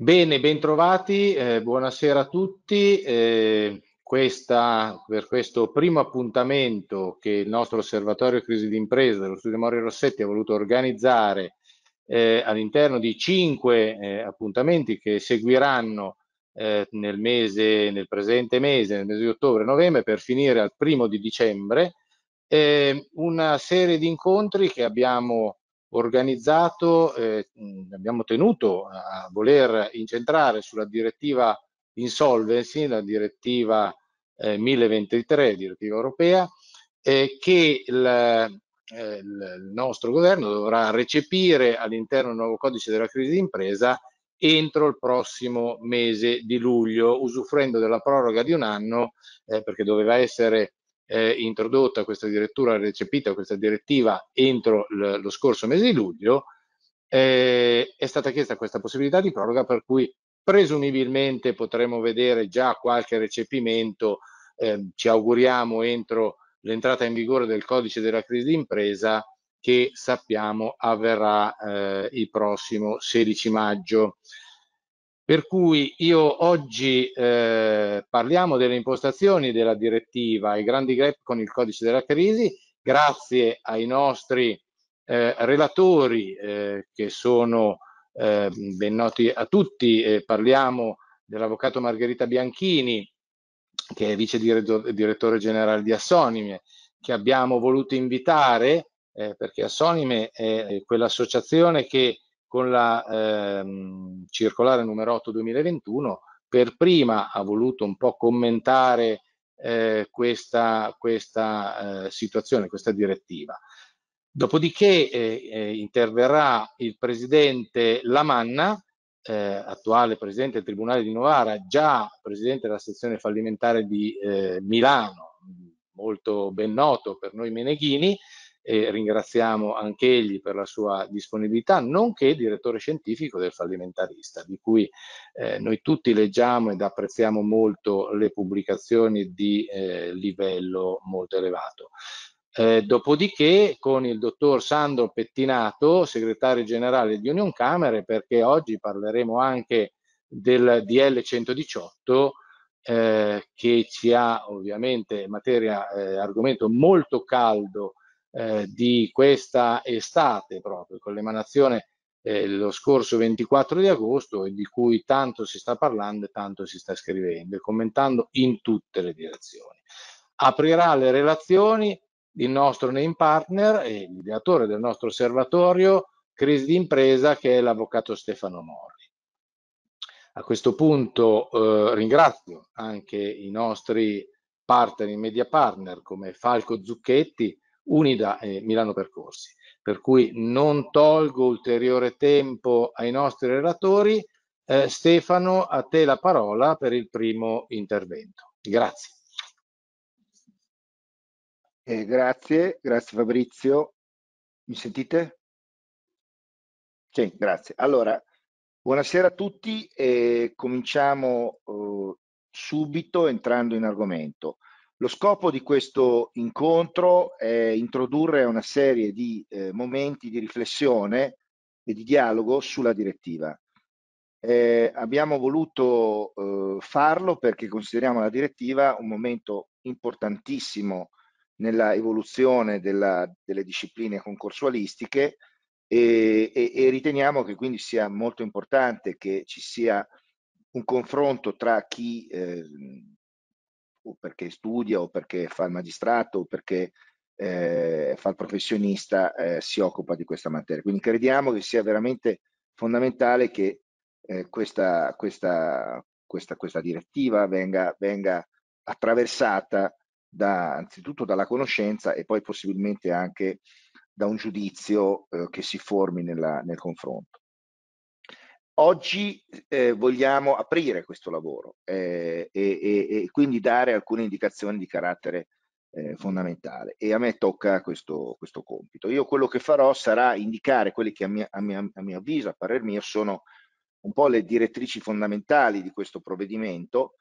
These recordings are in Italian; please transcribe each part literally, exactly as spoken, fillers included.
Bene, bentrovati, eh, buonasera a tutti. Eh, questa, per questo primo appuntamento che il nostro Osservatorio Crisi d'Impresa dello studio Morri Rossetti ha voluto organizzare eh, all'interno di cinque eh, appuntamenti che seguiranno eh, nel mese, nel presente mese, nel mese di ottobre e novembre, per finire al primo di dicembre, eh, una serie di incontri che abbiamo organizzato, eh, abbiamo tenuto a voler incentrare sulla direttiva Insolvency, la direttiva eh, mille ventitré, direttiva europea, eh, che il, eh, il nostro governo dovrà recepire all'interno del nuovo codice della crisi d'impresa entro il prossimo mese di luglio, usufruendo della proroga di un anno, eh, perché doveva essere Eh, introdotta questa direttiva, recepita questa direttiva entro lo scorso mese di luglio. Eh, è stata chiesta questa possibilità di proroga, per cui presumibilmente potremo vedere già qualche recepimento, eh, ci auguriamo entro l'entrata in vigore del codice della crisi d'impresa, che sappiamo avverrà eh, il prossimo sedici maggio. Per cui io oggi eh, parliamo delle impostazioni della direttiva, i grandi gap con il codice della crisi, grazie ai nostri eh, relatori eh, che sono eh, ben noti a tutti. Eh, parliamo dell'avvocato Margherita Bianchini, che è vice direttore, direttore generale di Assonime, che abbiamo voluto invitare eh, perché Assonime è quell'associazione che con la ehm, circolare numero otto duemilaventuno per prima ha voluto un po' commentare eh, questa, questa eh, situazione, questa direttiva. Dopodiché eh, eh, interverrà il presidente Lamanna, eh, attuale presidente del Tribunale di Novara, già presidente della sezione fallimentare di eh, Milano, molto ben noto per noi meneghini, e ringraziamo anche egli per la sua disponibilità, nonché direttore scientifico del Fallimentarista, di cui eh, noi tutti leggiamo ed apprezziamo molto le pubblicazioni di eh, livello molto elevato. Eh, dopodiché con il dottor Sandro Pettinato, segretario generale di Union Camere, perché oggi parleremo anche del D L centodiciotto, eh, che ci ha ovviamente materia, eh, argomento molto caldo Eh, di questa estate, proprio con l'emanazione eh, lo scorso ventiquattro di agosto, e di cui tanto si sta parlando e tanto si sta scrivendo e commentando in tutte le direzioni. Aprirà le relazioni il nostro name partner e l'ideatore del nostro osservatorio crisi d'impresa, che è l'avvocato Stefano Morri. A questo punto eh, ringrazio anche i nostri partner, i media partner come Falco Zucchetti, Unida e Milano Percorsi, per cui non tolgo ulteriore tempo ai nostri relatori. Eh, Stefano, a te la parola per il primo intervento. Grazie. Eh, grazie, grazie Fabrizio. Mi sentite? Sì, grazie. Allora, buonasera a tutti e cominciamo eh, subito entrando in argomento. Lo scopo di questo incontro è introdurre una serie di eh, momenti di riflessione e di dialogo sulla direttiva. Eh, abbiamo voluto eh, farlo perché consideriamo la direttiva un momento importantissimo nella evoluzione della, delle discipline concorsualistiche e, e, e riteniamo che quindi sia molto importante che ci sia un confronto tra chi eh, o perché studia o perché fa il magistrato o perché eh, fa il professionista, eh, si occupa di questa materia. Quindi crediamo che sia veramente fondamentale che eh, questa, questa, questa, questa direttiva venga, venga attraversata da, anzitutto dalla conoscenza e poi possibilmente anche da un giudizio eh, che si formi nella, nel confronto. Oggi eh, vogliamo aprire questo lavoro eh, e, e, e quindi dare alcune indicazioni di carattere eh, fondamentale, e a me tocca questo, questo compito. Io quello che farò sarà indicare quelle che a mio, a mio, a mio avviso, a parer mio, sono un po' le direttrici fondamentali di questo provvedimento,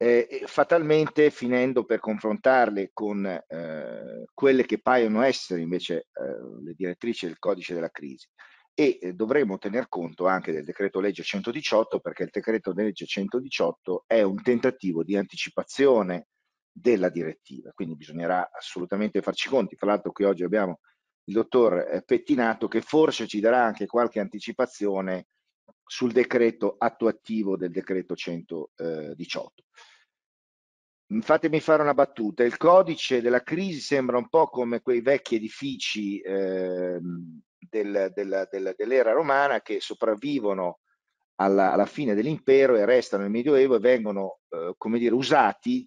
eh, fatalmente finendo per confrontarle con eh, quelle che paiono essere invece eh, le direttrici del codice della crisi. e dovremo tener conto anche del decreto legge centodiciotto, perché il decreto legge centodiciotto è un tentativo di anticipazione della direttiva, quindi bisognerà assolutamente farci conti. Tra l'altro qui oggi abbiamo il dottor Pettinato che forse ci darà anche qualche anticipazione sul decreto attuativo del decreto centodiciotto. Fatemi fare una battuta: il codice della crisi sembra un po' come quei vecchi edifici eh, del, della, della, dell'era romana che sopravvivono alla, alla fine dell'impero e restano nel Medioevo e vengono eh, come dire, usati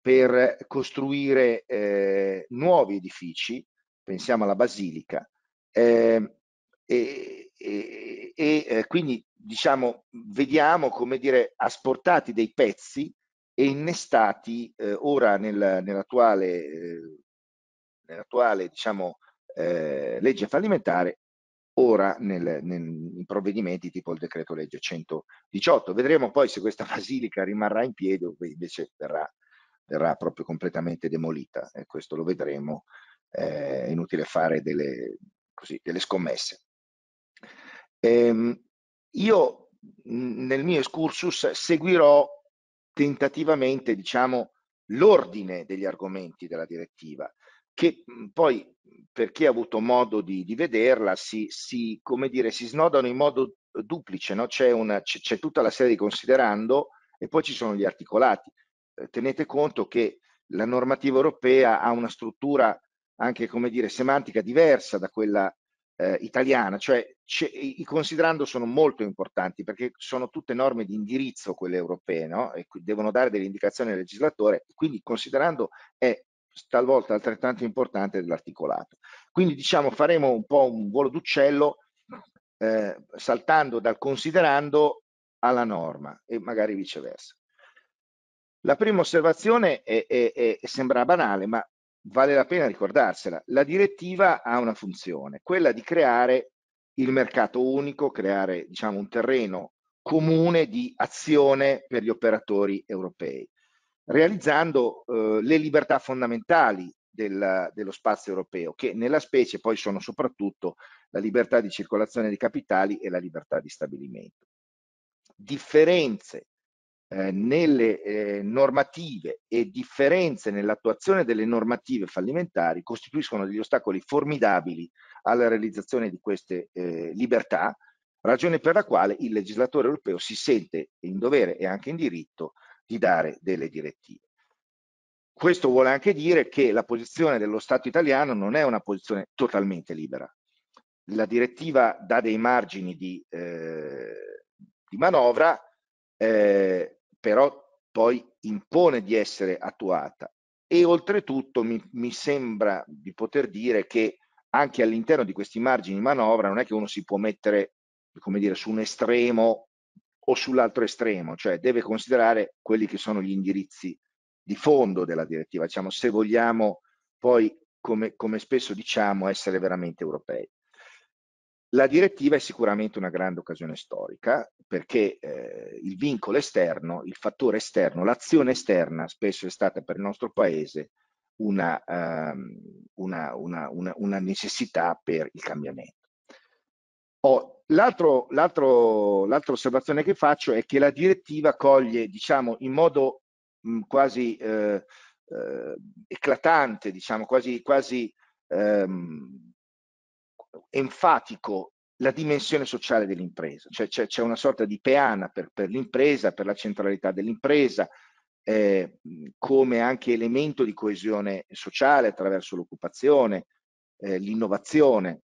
per costruire eh, nuovi edifici. Pensiamo alla basilica, eh, e, e, e quindi diciamo vediamo come dire asportati dei pezzi e innestati eh, ora nel, nell'attuale eh, nell'attuale diciamo eh, legge fallimentare, ora nel, nel, in provvedimenti tipo il decreto legge centodiciotto. Vedremo poi se questa basilica rimarrà in piedi o invece verrà, verrà proprio completamente demolita, e questo lo vedremo. È eh, inutile fare delle, così, delle scommesse. Ehm, io nel mio excursus seguirò tentativamente diciamo l'ordine degli argomenti della direttiva, che poi per chi ha avuto modo di, di vederla si, si, come dire, si snodano in modo duplice, no? C'è una, c'è tutta la serie di considerando e poi ci sono gli articolati. Tenete conto che la normativa europea ha una struttura anche come dire semantica diversa da quella eh, italiana, cioè i considerando sono molto importanti perché sono tutte norme di indirizzo quelle europee, no? E devono dare delle indicazioni al legislatore, quindi considerando è talvolta altrettanto importante dell'articolato. Quindi diciamo faremo un po' un volo d'uccello eh, saltando dal considerando alla norma e magari viceversa. La prima osservazione è, è, è, sembra banale ma vale la pena ricordarsela: la direttiva ha una funzione, quella di creare il mercato unico, creare diciamo un terreno comune di azione per gli operatori europei, realizzando eh, le libertà fondamentali del, dello spazio europeo, che nella specie poi sono soprattutto la libertà di circolazione di capitali e la libertà di stabilimento. Differenze Eh, nelle eh, normative e differenze nell'attuazione delle normative fallimentari costituiscono degli ostacoli formidabili alla realizzazione di queste eh, libertà, ragione per la quale il legislatore europeo si sente in dovere e anche in diritto di dare delle direttive. Questo vuole anche dire che la posizione dello Stato italiano non è una posizione totalmente libera. La direttiva dà dei margini di, eh, di manovra, Eh, però poi impone di essere attuata, e oltretutto mi, mi sembra di poter dire che anche all'interno di questi margini di manovra non è che uno si può mettere come dire su un estremo o sull'altro estremo, cioè deve considerare quelli che sono gli indirizzi di fondo della direttiva, diciamo, se vogliamo poi come, come spesso diciamo essere veramente europei. La direttiva è sicuramente una grande occasione storica, perché eh, il vincolo esterno, il fattore esterno, l'azione esterna spesso è stata per il nostro paese una, um, una, una, una, una necessità per il cambiamento. Oh, l'altro, l'altro, l'altra osservazione che faccio è che la direttiva coglie diciamo, in modo mh, quasi eh, eh, eclatante, diciamo, quasi... quasi ehm, enfatico la dimensione sociale dell'impresa, cioè c'è una sorta di peana per, per l'impresa, per la centralità dell'impresa eh, come anche elemento di coesione sociale attraverso l'occupazione, eh, l'innovazione,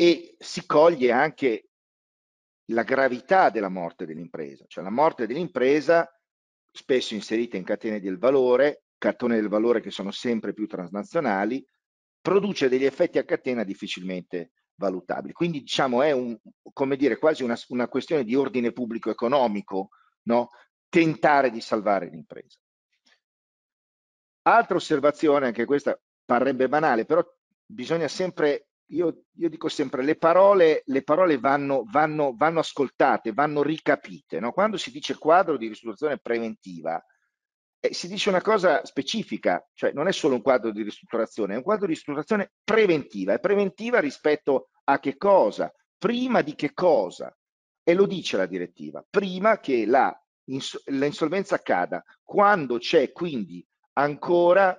e si coglie anche la gravità della morte dell'impresa, cioè la morte dell'impresa spesso inserita in catene del valore, cartone del valore che sono sempre più transnazionali, produce degli effetti a catena difficilmente valutabili. Quindi diciamo è un, come dire, quasi una, una questione di ordine pubblico economico, no? Tentare di salvare l'impresa. Altra osservazione, anche questa parrebbe banale, però bisogna sempre, io, io dico sempre, le parole, le parole vanno, vanno, vanno ascoltate, vanno ricapite, no? Quando si dice quadro di ristrutturazione preventiva, si dice una cosa specifica, cioè non è solo un quadro di ristrutturazione, è un quadro di ristrutturazione preventiva, è preventiva rispetto a che cosa, prima di che cosa, e lo dice la direttiva, prima che la ins- l'insolvenza accada, quando c'è quindi ancora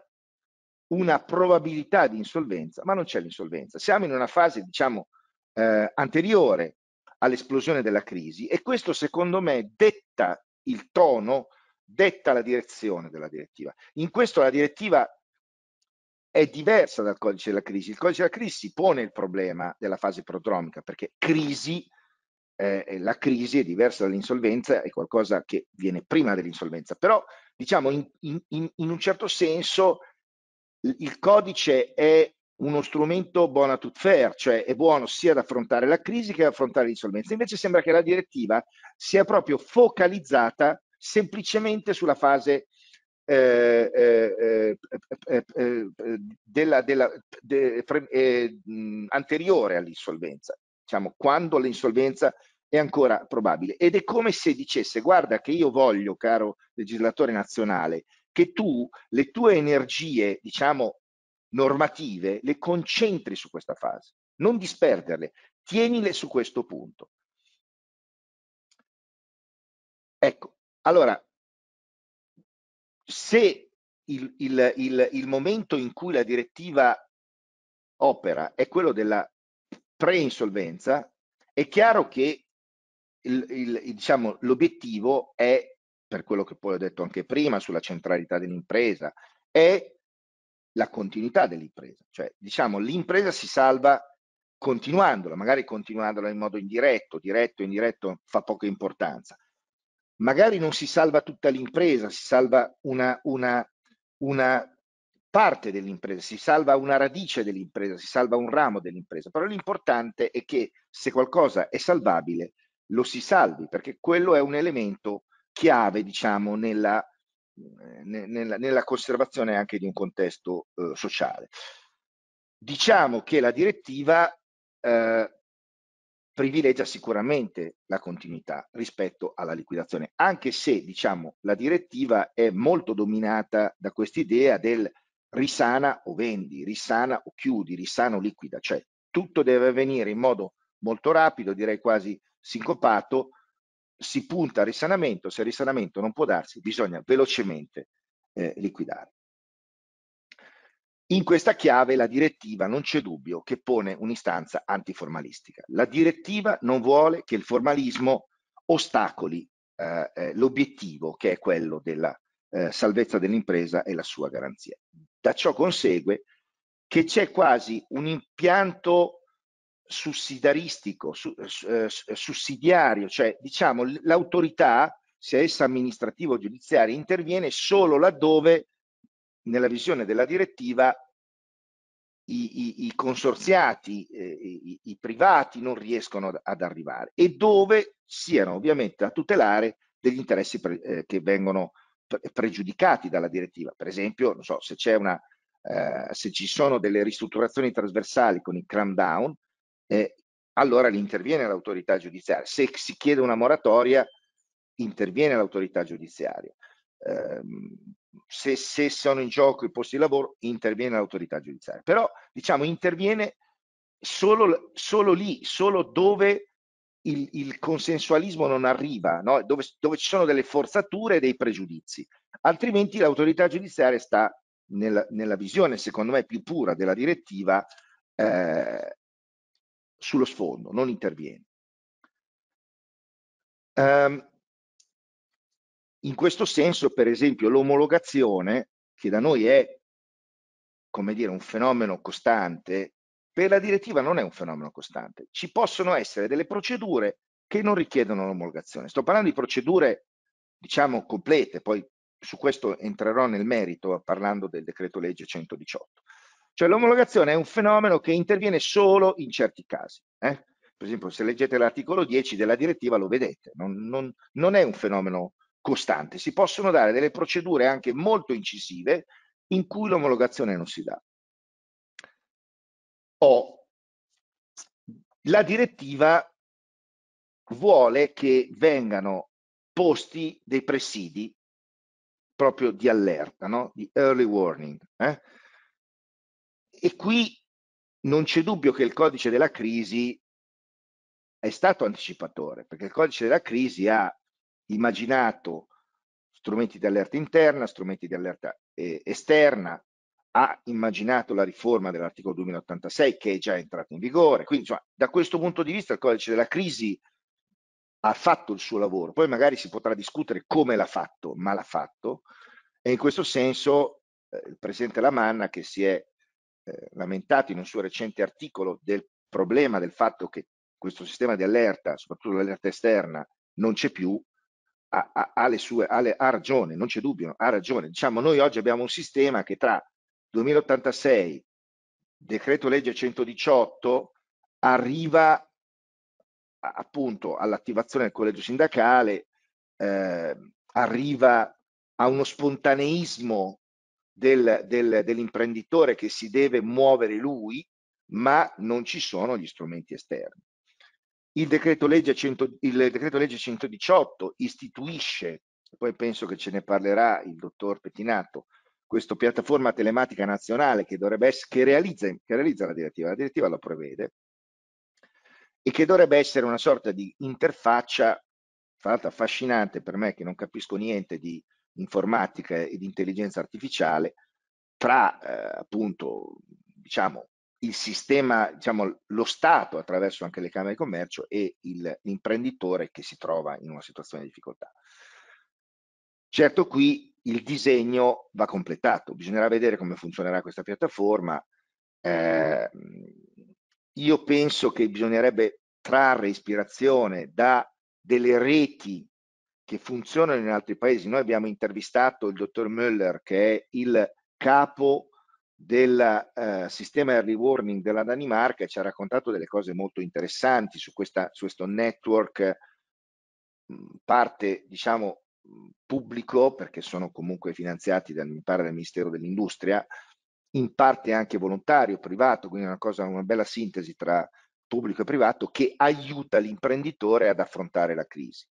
una probabilità di insolvenza, ma non c'è l'insolvenza. Siamo in una fase, diciamo, eh, anteriore all'esplosione della crisi, e questo secondo me detta il tono, detta la direzione della direttiva. In questo la direttiva è diversa dal codice della crisi. Il codice della crisi si pone il problema della fase prodromica, perché crisi, eh, la crisi è diversa dall'insolvenza, è qualcosa che viene prima dell'insolvenza, però diciamo in, in, in un certo senso il codice è uno strumento buono a tut fair, cioè è buono sia ad affrontare la crisi che ad affrontare l'insolvenza. Invece sembra che la direttiva sia proprio focalizzata semplicemente sulla fase eh, eh, eh, eh, della, della, de, eh, anteriore all'insolvenza, diciamo quando l'insolvenza è ancora probabile. Ed è come se dicesse: guarda che io voglio, caro legislatore nazionale, che tu le tue energie, diciamo, normative le concentri su questa fase, non disperderle, tienile su questo punto. Ecco, allora, se il, il, il, il momento in cui la direttiva opera è quello della preinsolvenza, è chiaro che il, il, diciamo, l'obiettivo è, per quello che poi ho detto anche prima sulla centralità dell'impresa, è la continuità dell'impresa, cioè diciamo l'impresa si salva continuandola, magari continuandola in modo indiretto, diretto, indiretto fa poca importanza, magari non si salva tutta l'impresa, si salva una, una, una parte dell'impresa, si salva una radice dell'impresa, si salva un ramo dell'impresa, però l'importante è che se qualcosa è salvabile lo si salvi, perché quello è un elemento chiave, diciamo, nella Nella, nella conservazione anche di un contesto eh, sociale. Diciamo che la direttiva eh, privilegia sicuramente la continuità rispetto alla liquidazione, anche se diciamo la direttiva è molto dominata da quest'idea del risana o vendi, risana o chiudi, risana o liquida, cioè tutto deve avvenire in modo molto rapido, direi quasi sincopato. Si punta al risanamento, se il risanamento non può darsi bisogna velocemente eh, liquidare. In questa chiave la direttiva non c'è dubbio che pone un'istanza antiformalistica. La direttiva non vuole che il formalismo ostacoli eh, eh, l'obiettivo che è quello della eh, salvezza dell'impresa e la sua garanzia. Da ciò consegue che c'è quasi un impianto sussidiaristico, su, eh, sussidiario, cioè diciamo l'autorità, sia essa amministrativa o giudiziaria, interviene solo laddove, nella visione della direttiva, i, i, i consorziati, eh, i, i privati non riescono ad, ad arrivare, e dove siano ovviamente a tutelare degli interessi pre, eh, che vengono pre, pregiudicati dalla direttiva. Per esempio, non so, se c'è una, eh, se ci sono delle ristrutturazioni trasversali con il clampdown, Eh, allora interviene l'autorità giudiziaria. Se si chiede una moratoria interviene l'autorità giudiziaria, eh, se, se sono in gioco i posti di lavoro interviene l'autorità giudiziaria, però diciamo interviene solo, solo lì, solo dove il, il consensualismo non arriva, no? dove, dove ci sono delle forzature e dei pregiudizi, altrimenti l'autorità giudiziaria sta nella, nella visione secondo me più pura della direttiva eh, sullo sfondo, non interviene. Um, in questo senso, per esempio, l'omologazione, che da noi è, come dire, un fenomeno costante, per la direttiva non è un fenomeno costante. Ci possono essere delle procedure che non richiedono l'omologazione. Sto parlando di procedure, diciamo, complete, poi su questo entrerò nel merito parlando del decreto legge centodiciotto. Cioè l'omologazione è un fenomeno che interviene solo in certi casi. Eh? Per esempio, se leggete l'articolo dieci della direttiva lo vedete, non, non, non è un fenomeno costante. Si possono dare delle procedure anche molto incisive in cui l'omologazione non si dà. O la direttiva vuole che vengano posti dei presidi proprio di allerta, no? Di early warning. Eh? E qui non c'è dubbio che il codice della crisi è stato anticipatore, perché il codice della crisi ha immaginato strumenti di allerta interna, strumenti di allerta eh, esterna, ha immaginato la riforma dell'articolo duemilaottantasei che è già entrata in vigore, quindi insomma, da questo punto di vista il codice della crisi ha fatto il suo lavoro, poi magari si potrà discutere come l'ha fatto, ma l'ha fatto, e in questo senso eh, il presidente Lamanna, che si è eh, lamentato in un suo recente articolo del problema del fatto che questo sistema di allerta, soprattutto l'allerta esterna, non c'è più, ha, ha, ha, le sue, ha, le, ha ragione, non c'è dubbio, ha ragione. Diciamo, noi oggi abbiamo un sistema che tra duemilaottantasei, decreto legge centodiciotto, arriva appunto all'attivazione del collegio sindacale, eh, arriva a uno spontaneismo del, del, dell'imprenditore che si deve muovere lui, ma non ci sono gli strumenti esterni. Il decreto legge, cento, il decreto legge centodiciotto istituisce, poi penso che ce ne parlerà il dottor Pettinato, questa piattaforma telematica nazionale che dovrebbe essere, che realizza, che realizza la direttiva, la direttiva lo prevede, e che dovrebbe essere una sorta di interfaccia, tra l'altro affascinante per me che non capisco niente di informatica e di intelligenza artificiale, tra eh, appunto diciamo il sistema, diciamo lo Stato attraverso anche le Camere di Commercio e il, l'imprenditore che si trova in una situazione di difficoltà. Certo, qui il disegno va completato, bisognerà vedere come funzionerà questa piattaforma. Eh, Io penso che bisognerebbe trarre ispirazione da delle reti che funzionano in altri paesi. Noi abbiamo intervistato il dottor Müller, che è il capo del uh, sistema early warning della Danimarca, e ci ha raccontato delle cose molto interessanti su, questa, su questo network, mh, parte diciamo mh, pubblico, perché sono comunque finanziati dal, mi pare, dal Ministero dell'Industria, in parte anche volontario, privato, quindi una cosa, una bella sintesi tra pubblico e privato, che aiuta l'imprenditore ad affrontare la crisi.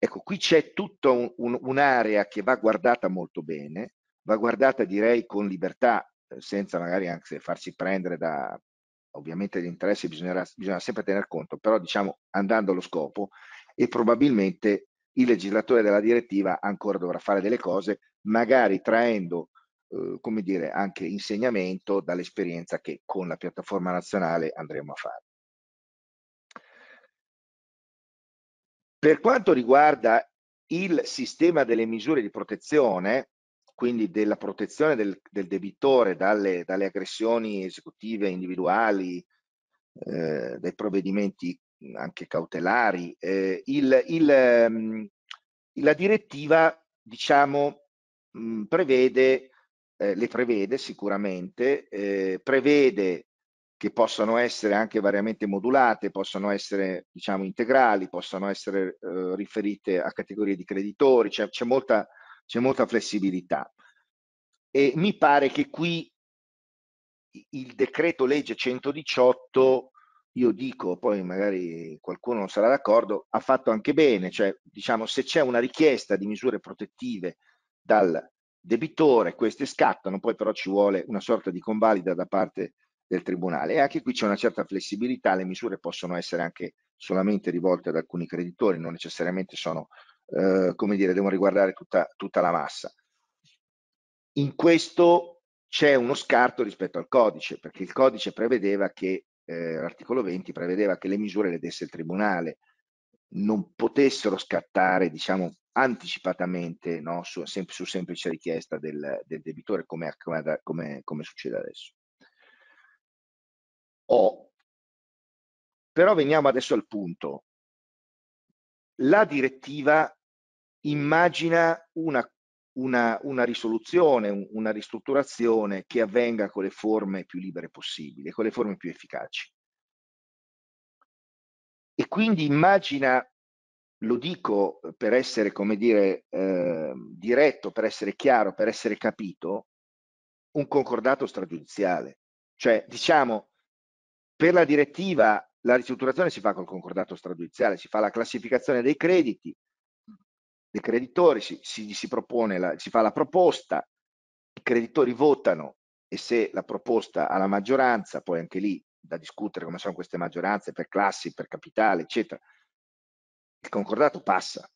Ecco, qui c'è tutta un, un, un'area che va guardata molto bene, va guardata direi con libertà, senza magari anche farsi prendere da, ovviamente gli interessi bisognerà, bisogna sempre tener conto, però diciamo andando allo scopo, e probabilmente il legislatore della direttiva ancora dovrà fare delle cose, magari traendo Uh, come dire, anche insegnamento dall'esperienza che con la piattaforma nazionale andremo a fare. Per quanto riguarda il sistema delle misure di protezione, quindi della protezione del, del debitore dalle, dalle aggressioni esecutive individuali, eh, dai provvedimenti anche cautelari, eh, il, il, um, la direttiva diciamo mh, prevede Eh, le prevede sicuramente, eh, prevede che possano essere anche variamente modulate, possano essere diciamo integrali, possano essere eh, riferite a categorie di creditori, cioè c'è molta, c'è molta flessibilità, e mi pare che qui il decreto legge centodiciotto, io dico, poi magari qualcuno non sarà d'accordo, ha fatto anche bene, cioè diciamo se c'è una richiesta di misure protettive dal debitore, queste scattano, poi però ci vuole una sorta di convalida da parte del tribunale, e anche qui c'è una certa flessibilità, le misure possono essere anche solamente rivolte ad alcuni creditori, non necessariamente sono, eh, come dire, devono riguardare tutta, tutta la massa. In questo c'è uno scarto rispetto al codice, perché il codice prevedeva che, eh, l'articolo venti prevedeva che le misure le desse il tribunale, non potessero scattare, diciamo, anticipatamente, no? su, sem su semplice richiesta del, del debitore, come, come, come, come succede adesso. Oh. Però veniamo adesso al punto. La direttiva immagina una, una, una risoluzione, una ristrutturazione che avvenga con le forme più libere possibili, con le forme più efficaci. E quindi immagina, lo dico per essere, come dire, eh, diretto, per essere chiaro, per essere capito, un concordato stragiudiziale. Cioè, diciamo, per la direttiva la ristrutturazione si fa col concordato stragiudiziale, si fa la classificazione dei crediti, dei creditori, si, si, si propone, la, si fa la proposta, i creditori votano e se la proposta alla maggioranza, poi anche lì da discutere come sono queste maggioranze per classi, per capitale, eccetera, il concordato passa.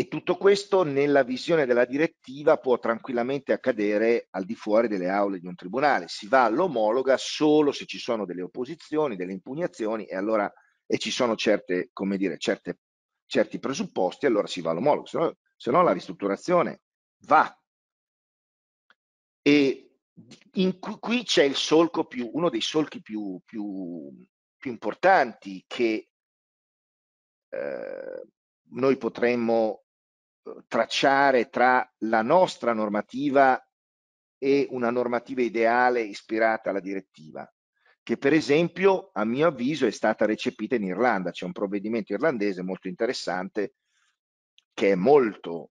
E tutto questo nella visione della direttiva può tranquillamente accadere al di fuori delle aule di un tribunale. Si va all'omologa solo se ci sono delle opposizioni, delle impugnazioni e allora e ci sono certe, come dire, certe, certi presupposti, allora si va all'omologo, se no, se no la ristrutturazione va. E in cui, qui c'è il solco più, uno dei solchi più, più, più importanti che eh, noi potremmo tracciare tra la nostra normativa e una normativa ideale ispirata alla direttiva, che per esempio a mio avviso è stata recepita in Irlanda. C'è un provvedimento irlandese molto interessante che è molto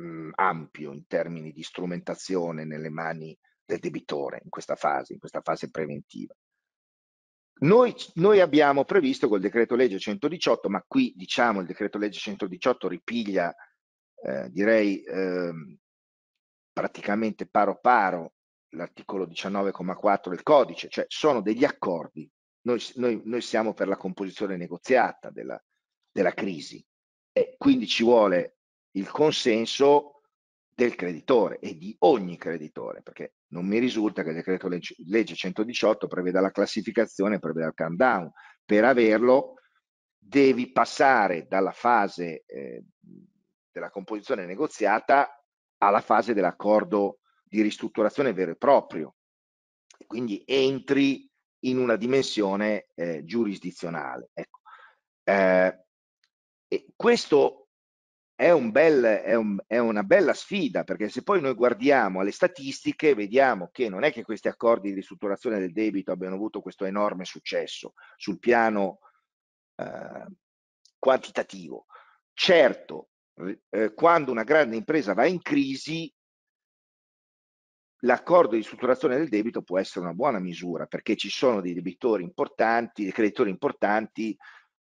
mh, ampio in termini di strumentazione nelle mani del debitore in questa fase, in questa fase preventiva. Noi, noi abbiamo previsto col decreto legge centodiciotto, ma qui diciamo il decreto legge centodiciotto ripiglia eh, direi eh, praticamente paro paro l'articolo diciannove comma quattro del codice, cioè sono degli accordi. Noi, noi, noi siamo per la composizione negoziata della, della crisi e quindi ci vuole il consenso del creditore e di ogni creditore, perché non mi risulta che il decreto legge centodiciotto preveda la classificazione, preveda il countdown. Per averlo devi passare dalla fase eh, della composizione negoziata alla fase dell'accordo di ristrutturazione vero e proprio, quindi entri in una dimensione eh, giurisdizionale. Ecco. Eh, e questo è, un bel, è, un, è una bella sfida, perché se poi noi guardiamo alle statistiche vediamo che non è che questi accordi di ristrutturazione del debito abbiano avuto questo enorme successo sul piano eh, quantitativo. Certo, eh, quando una grande impresa va in crisi, l'accordo di strutturazione del debito può essere una buona misura, perché ci sono dei debitori importanti, dei creditori importanti,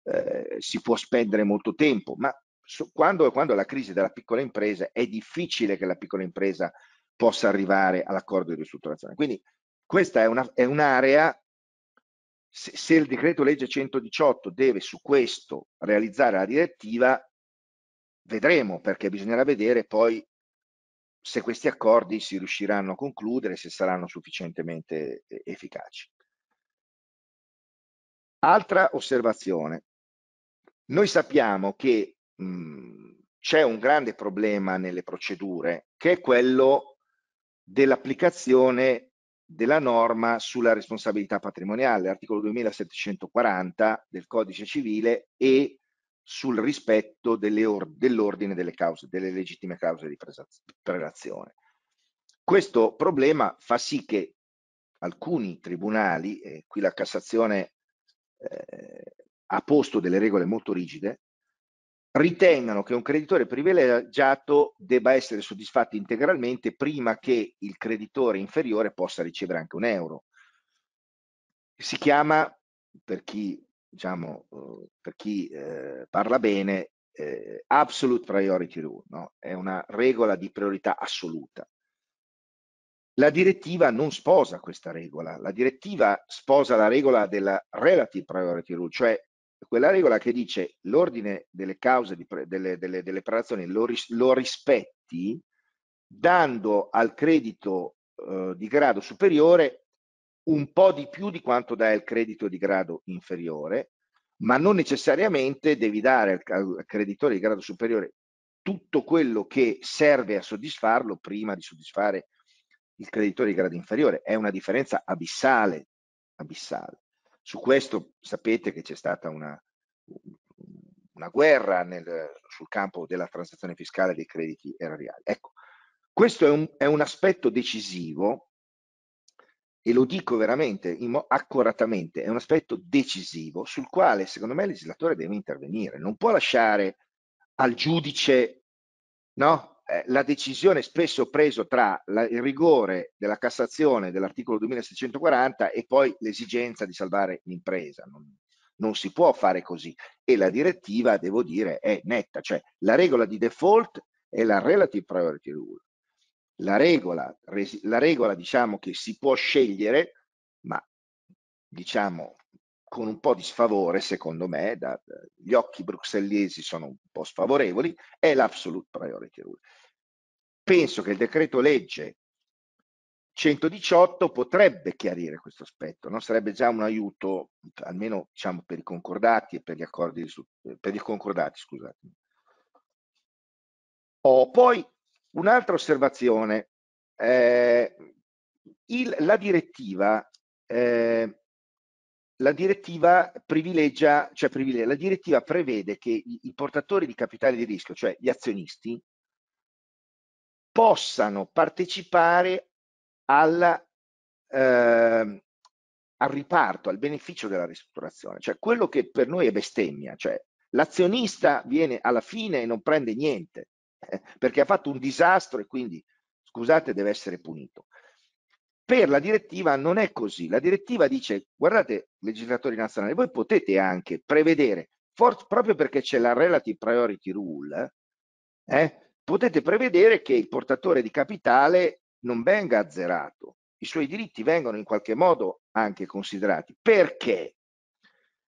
eh, si può spendere molto tempo, ma su, quando, quando è la crisi della piccola impresa è difficile che la piccola impresa possa arrivare all'accordo di ristrutturazione. Quindi questa è, una, è un'area, se, se il decreto legge centodiciotto deve su questo realizzare la direttiva, vedremo, perché bisognerà vedere poi se questi accordi si riusciranno a concludere, se saranno sufficientemente efficaci. Altra osservazione. Noi sappiamo che c'è un grande problema nelle procedure, che è quello dell'applicazione della norma sulla responsabilità patrimoniale, articolo duemilasettecentoquaranta del Codice Civile, e sul rispetto dell'ordine delle cause, delle legittime cause di prelazione. Questo problema fa sì che alcuni tribunali, e qui la Cassazione eh, ha posto delle regole molto rigide, ritengano che un creditore privilegiato debba essere soddisfatto integralmente prima che il creditore inferiore possa ricevere anche un euro. Si chiama, per chi diciamo, per chi eh, parla bene, eh, absolute priority rule, no? È una regola di priorità assoluta. La direttiva non sposa questa regola, la direttiva sposa la regola della relative priority rule, cioè quella regola che dice l'ordine delle cause di pre, delle, delle, delle prelazioni lo, ris, lo rispetti dando al credito eh, di grado superiore un po' di più di quanto dà il credito di grado inferiore, ma non necessariamente devi dare al creditore di grado superiore tutto quello che serve a soddisfarlo prima di soddisfare il creditore di grado inferiore. È una differenza abissale, abissale. Su questo sapete che c'è stata una, una guerra nel, sul campo della transazione fiscale dei crediti erariali. Ecco, questo è un, è un aspetto decisivo, e lo dico veramente accuratamente, è un aspetto decisivo sul quale secondo me il legislatore deve intervenire. Non può lasciare al giudice, no? Eh, la decisione spesso presa tra la, il rigore della Cassazione dell'articolo duemilaseicentoquaranta e poi l'esigenza di salvare l'impresa. Non, non si può fare così, e la direttiva, devo dire, è netta, cioè la regola di default è la relative priority rule. la regola, la regola diciamo che si può scegliere, ma diciamo con un po' di sfavore, secondo me, da, gli occhi bruxellesi sono un po' sfavorevoli, è l'absolute priority rule. Penso che il decreto legge centodiciotto potrebbe chiarire questo aspetto, non sarebbe già un aiuto, almeno diciamo per i concordati e per gli accordi, per i concordati, scusate. Oh, poi un'altra osservazione, eh, il, la direttiva eh, La direttiva privilegia, cioè privilegia, la direttiva prevede che i, i portatori di capitale di rischio, cioè gli azionisti, possano partecipare alla, eh, al riparto, al beneficio della ristrutturazione. Cioè quello che per noi è bestemmia, cioè l'azionista viene alla fine e non prende niente, eh, perché ha fatto un disastro e quindi, scusate, deve essere punito. Per la direttiva non è così, la direttiva dice, guardate legislatori nazionali, voi potete anche prevedere, for, proprio perché c'è la relative priority rule, eh, potete prevedere che il portatore di capitale non venga azzerato, i suoi diritti vengono in qualche modo anche considerati. Perché?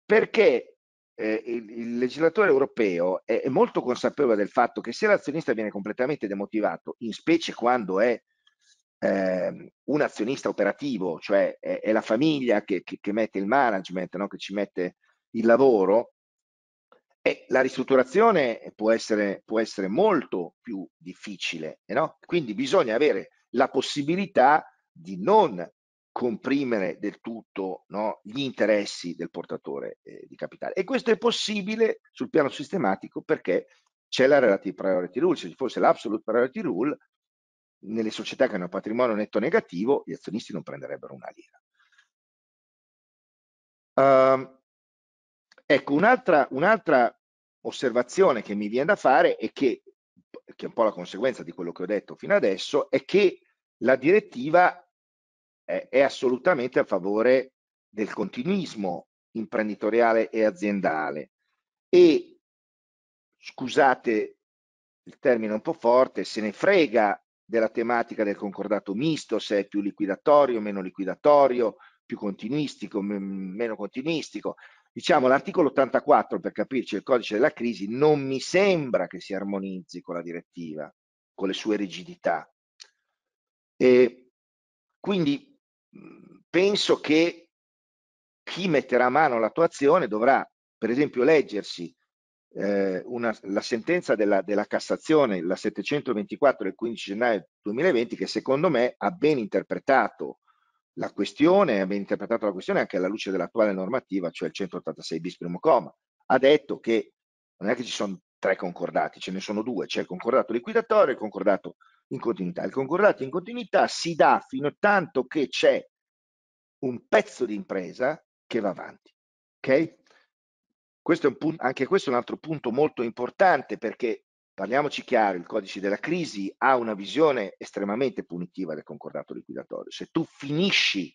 Perché eh, il, il legislatore europeo è, è molto consapevole del fatto che se l'azionista viene completamente demotivato, in specie quando è Eh, un azionista operativo, cioè è, è la famiglia che, che, che mette il management, no? Che ci mette il lavoro, e la ristrutturazione può essere, può essere molto più difficile, no? Quindi bisogna avere la possibilità di non comprimere del tutto, no? Gli interessi del portatore eh, di capitale, e questo è possibile sul piano sistematico perché c'è la relative priority rule. Se ci fosse l'absolute priority rule, nelle società che hanno patrimonio netto negativo gli azionisti non prenderebbero una lira. Um, ecco, un'altra un'altra osservazione che mi viene da fare, e che, che è un po' la conseguenza di quello che ho detto fino adesso, è che la direttiva è, è assolutamente a favore del continuismo imprenditoriale e aziendale, e, scusate il termine un po' forte, se ne frega della tematica del concordato misto, se è più liquidatorio, meno liquidatorio, più continuistico, meno continuistico. Diciamo l'articolo ottantaquattro, per capirci, il codice della crisi, non mi sembra che si armonizzi con la direttiva, con le sue rigidità. E quindi penso che chi metterà a mano l'attuazione dovrà, per esempio, leggersi Eh, una, la sentenza della, della Cassazione, la settecentoventiquattro del quindici gennaio duemilaventi, che secondo me ha ben interpretato la questione, ha ben interpretato la questione anche alla luce dell'attuale normativa, cioè il centottantasei bis primo comma. Ha detto che non è che ci sono tre concordati, ce ne sono due, c'è il concordato liquidatorio e il concordato in continuità. Il concordato in continuità si dà fino a tanto che c'è un pezzo di impresa che va avanti, ok? Questo è un punto, anche questo è un altro punto molto importante, perché, parliamoci chiaro, il codice della crisi ha una visione estremamente punitiva del concordato liquidatorio. Se tu finisci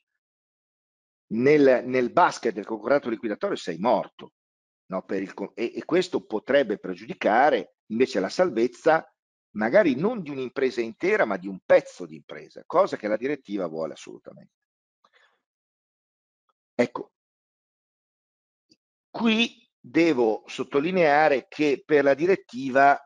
nel, nel basket del concordato liquidatorio sei morto, no? Per il, e, e questo potrebbe pregiudicare invece la salvezza magari non di un'impresa intera ma di un pezzo di impresa, cosa che la direttiva vuole assolutamente. Ecco, qui devo sottolineare che per la direttiva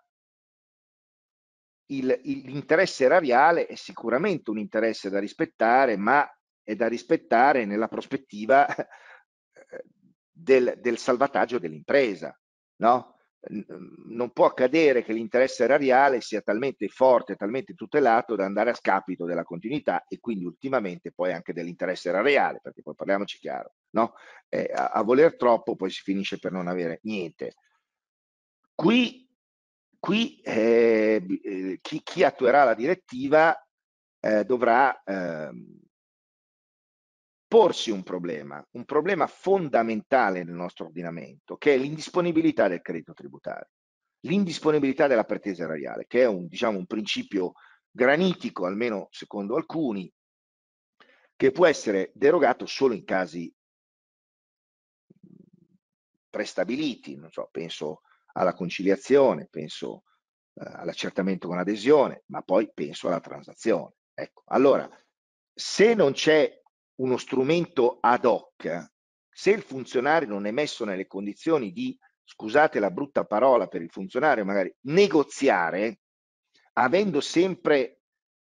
l'interesse erariale è sicuramente un interesse da rispettare, ma è da rispettare nella prospettiva del, del salvataggio dell'impresa, no? Non può accadere che l'interesse erariale sia talmente forte, talmente tutelato da andare a scapito della continuità e quindi ultimamente poi anche dell'interesse erariale, perché poi parliamoci chiaro, no? Eh, a, a voler troppo poi si finisce per non avere niente. Qui, qui eh, eh, chi, chi attuerà la direttiva eh, dovrà eh, porsi un problema, un problema fondamentale nel nostro ordinamento, che è l'indisponibilità del credito tributario, l'indisponibilità della pretesa erariale, che è un, diciamo, un principio granitico, almeno secondo alcuni, che può essere derogato solo in casi prestabiliti, non so, penso alla conciliazione, penso all'accertamento con adesione, ma poi penso alla transazione. Ecco, allora, se non c'è uno strumento ad hoc, se il funzionario non è messo nelle condizioni di, scusate la brutta parola per il funzionario, magari negoziare, avendo sempre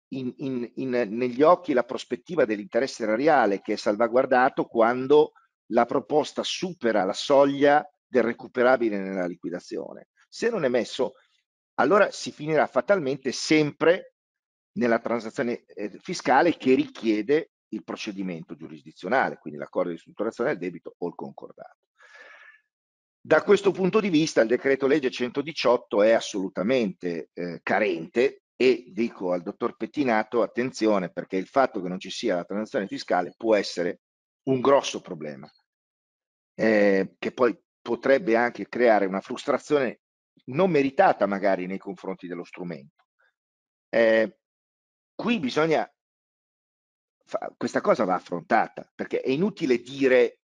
in, in, in, negli occhi la prospettiva dell'interesse erariale che è salvaguardato quando la proposta supera la soglia del recuperabile nella liquidazione. Se non è messo, allora si finirà fatalmente sempre nella transazione fiscale che richiede il procedimento giurisdizionale, quindi l'accordo di ristrutturazione del debito o il concordato. Da questo punto di vista il decreto legge centodiciotto è assolutamente eh, carente, e dico al dottor Pettinato attenzione, perché il fatto che non ci sia la transazione fiscale può essere un grosso problema, eh, che poi potrebbe anche creare una frustrazione non meritata magari nei confronti dello strumento. Eh, qui bisogna, fa, questa cosa va affrontata, perché è inutile dire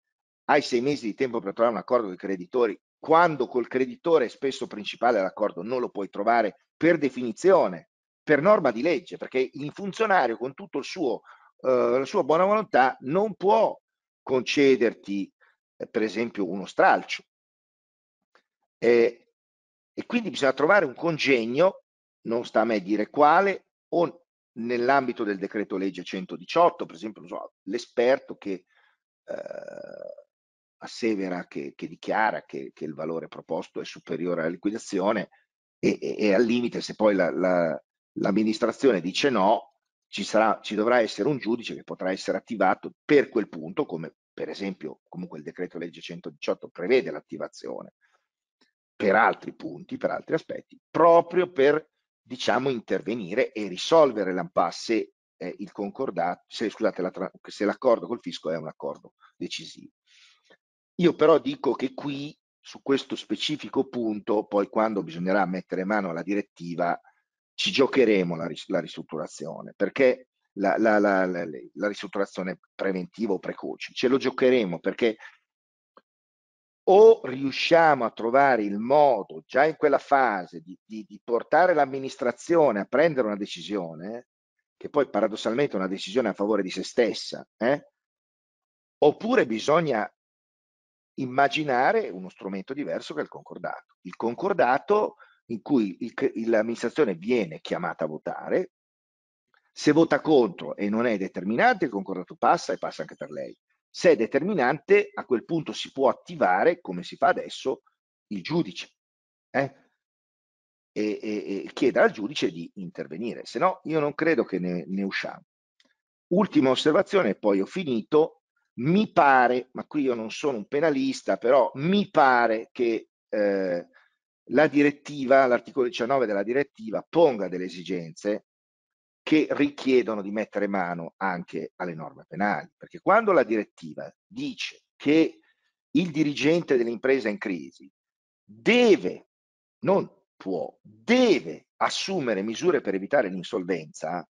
hai sei mesi di tempo per trovare un accordo con i creditori, quando col creditore spesso principale l'accordo non lo puoi trovare per definizione, per norma di legge, perché il funzionario con tutto il suo, eh, la sua buona volontà non può concederti eh, per esempio uno stralcio. Eh, E quindi bisogna trovare un congegno, non sta a me dire quale, o nell'ambito del decreto legge centodiciotto, per esempio, so, l'esperto che eh, assevera, che, che dichiara che, che il valore proposto è superiore alla liquidazione, e, e, e al limite, se poi la, la, l'amministrazione dice no, ci, sarà, ci dovrà essere un giudice che potrà essere attivato per quel punto, come per esempio comunque il decreto legge centodiciotto prevede l'attivazione per altri punti, per altri aspetti, proprio per, diciamo, intervenire e risolvere l'impasse se eh, il concordato, se, scusate, la, se l'accordo col fisco è un accordo decisivo. Io però dico che qui, su questo specifico punto, poi quando bisognerà mettere mano alla direttiva, ci giocheremo la, la ristrutturazione, perché la, la, la, la, la ristrutturazione preventiva o precoce, ce lo giocheremo, perché o riusciamo a trovare il modo già in quella fase di, di, di portare l'amministrazione a prendere una decisione, che poi paradossalmente è una decisione a favore di se stessa, eh? Oppure bisogna immaginare uno strumento diverso che è il concordato. Il concordato in cui il, l'amministrazione viene chiamata a votare, se vota contro e non è determinante, il concordato passa e passa anche per lei. Se è determinante, a quel punto si può attivare, come si fa adesso, il giudice eh? e, e, e chiedere al giudice di intervenire, se no io non credo che ne, ne usciamo. Ultima osservazione, poi ho finito. Mi pare, ma qui io non sono un penalista, però mi pare che eh, la direttiva, l'articolo diciannove della direttiva, ponga delle esigenze che richiedono di mettere mano anche alle norme penali, perché quando la direttiva dice che il dirigente dell'impresa in crisi deve, non può, deve assumere misure per evitare l'insolvenza,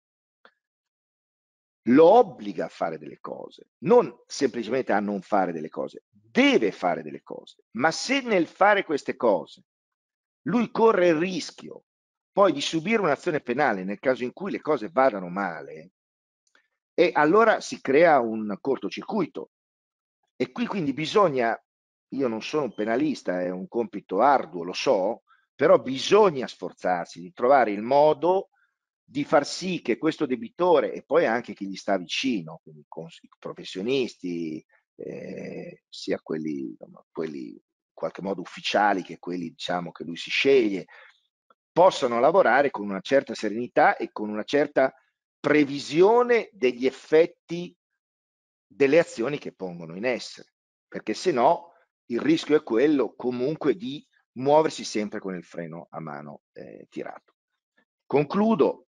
lo obbliga a fare delle cose, non semplicemente a non fare delle cose, deve fare delle cose, ma se nel fare queste cose lui corre il rischio poi di subire un'azione penale nel caso in cui le cose vadano male, e allora si crea un cortocircuito. E qui quindi bisogna, io non sono un penalista, è un compito arduo, lo so, però bisogna sforzarsi di trovare il modo di far sì che questo debitore, e poi anche chi gli sta vicino, quindi i professionisti, eh, sia quelli, insomma, quelli in qualche modo ufficiali che quelli, diciamo, che lui si sceglie, possano lavorare con una certa serenità e con una certa previsione degli effetti delle azioni che pongono in essere, perché se no il rischio è quello comunque di muoversi sempre con il freno a mano eh, tirato. Concludo,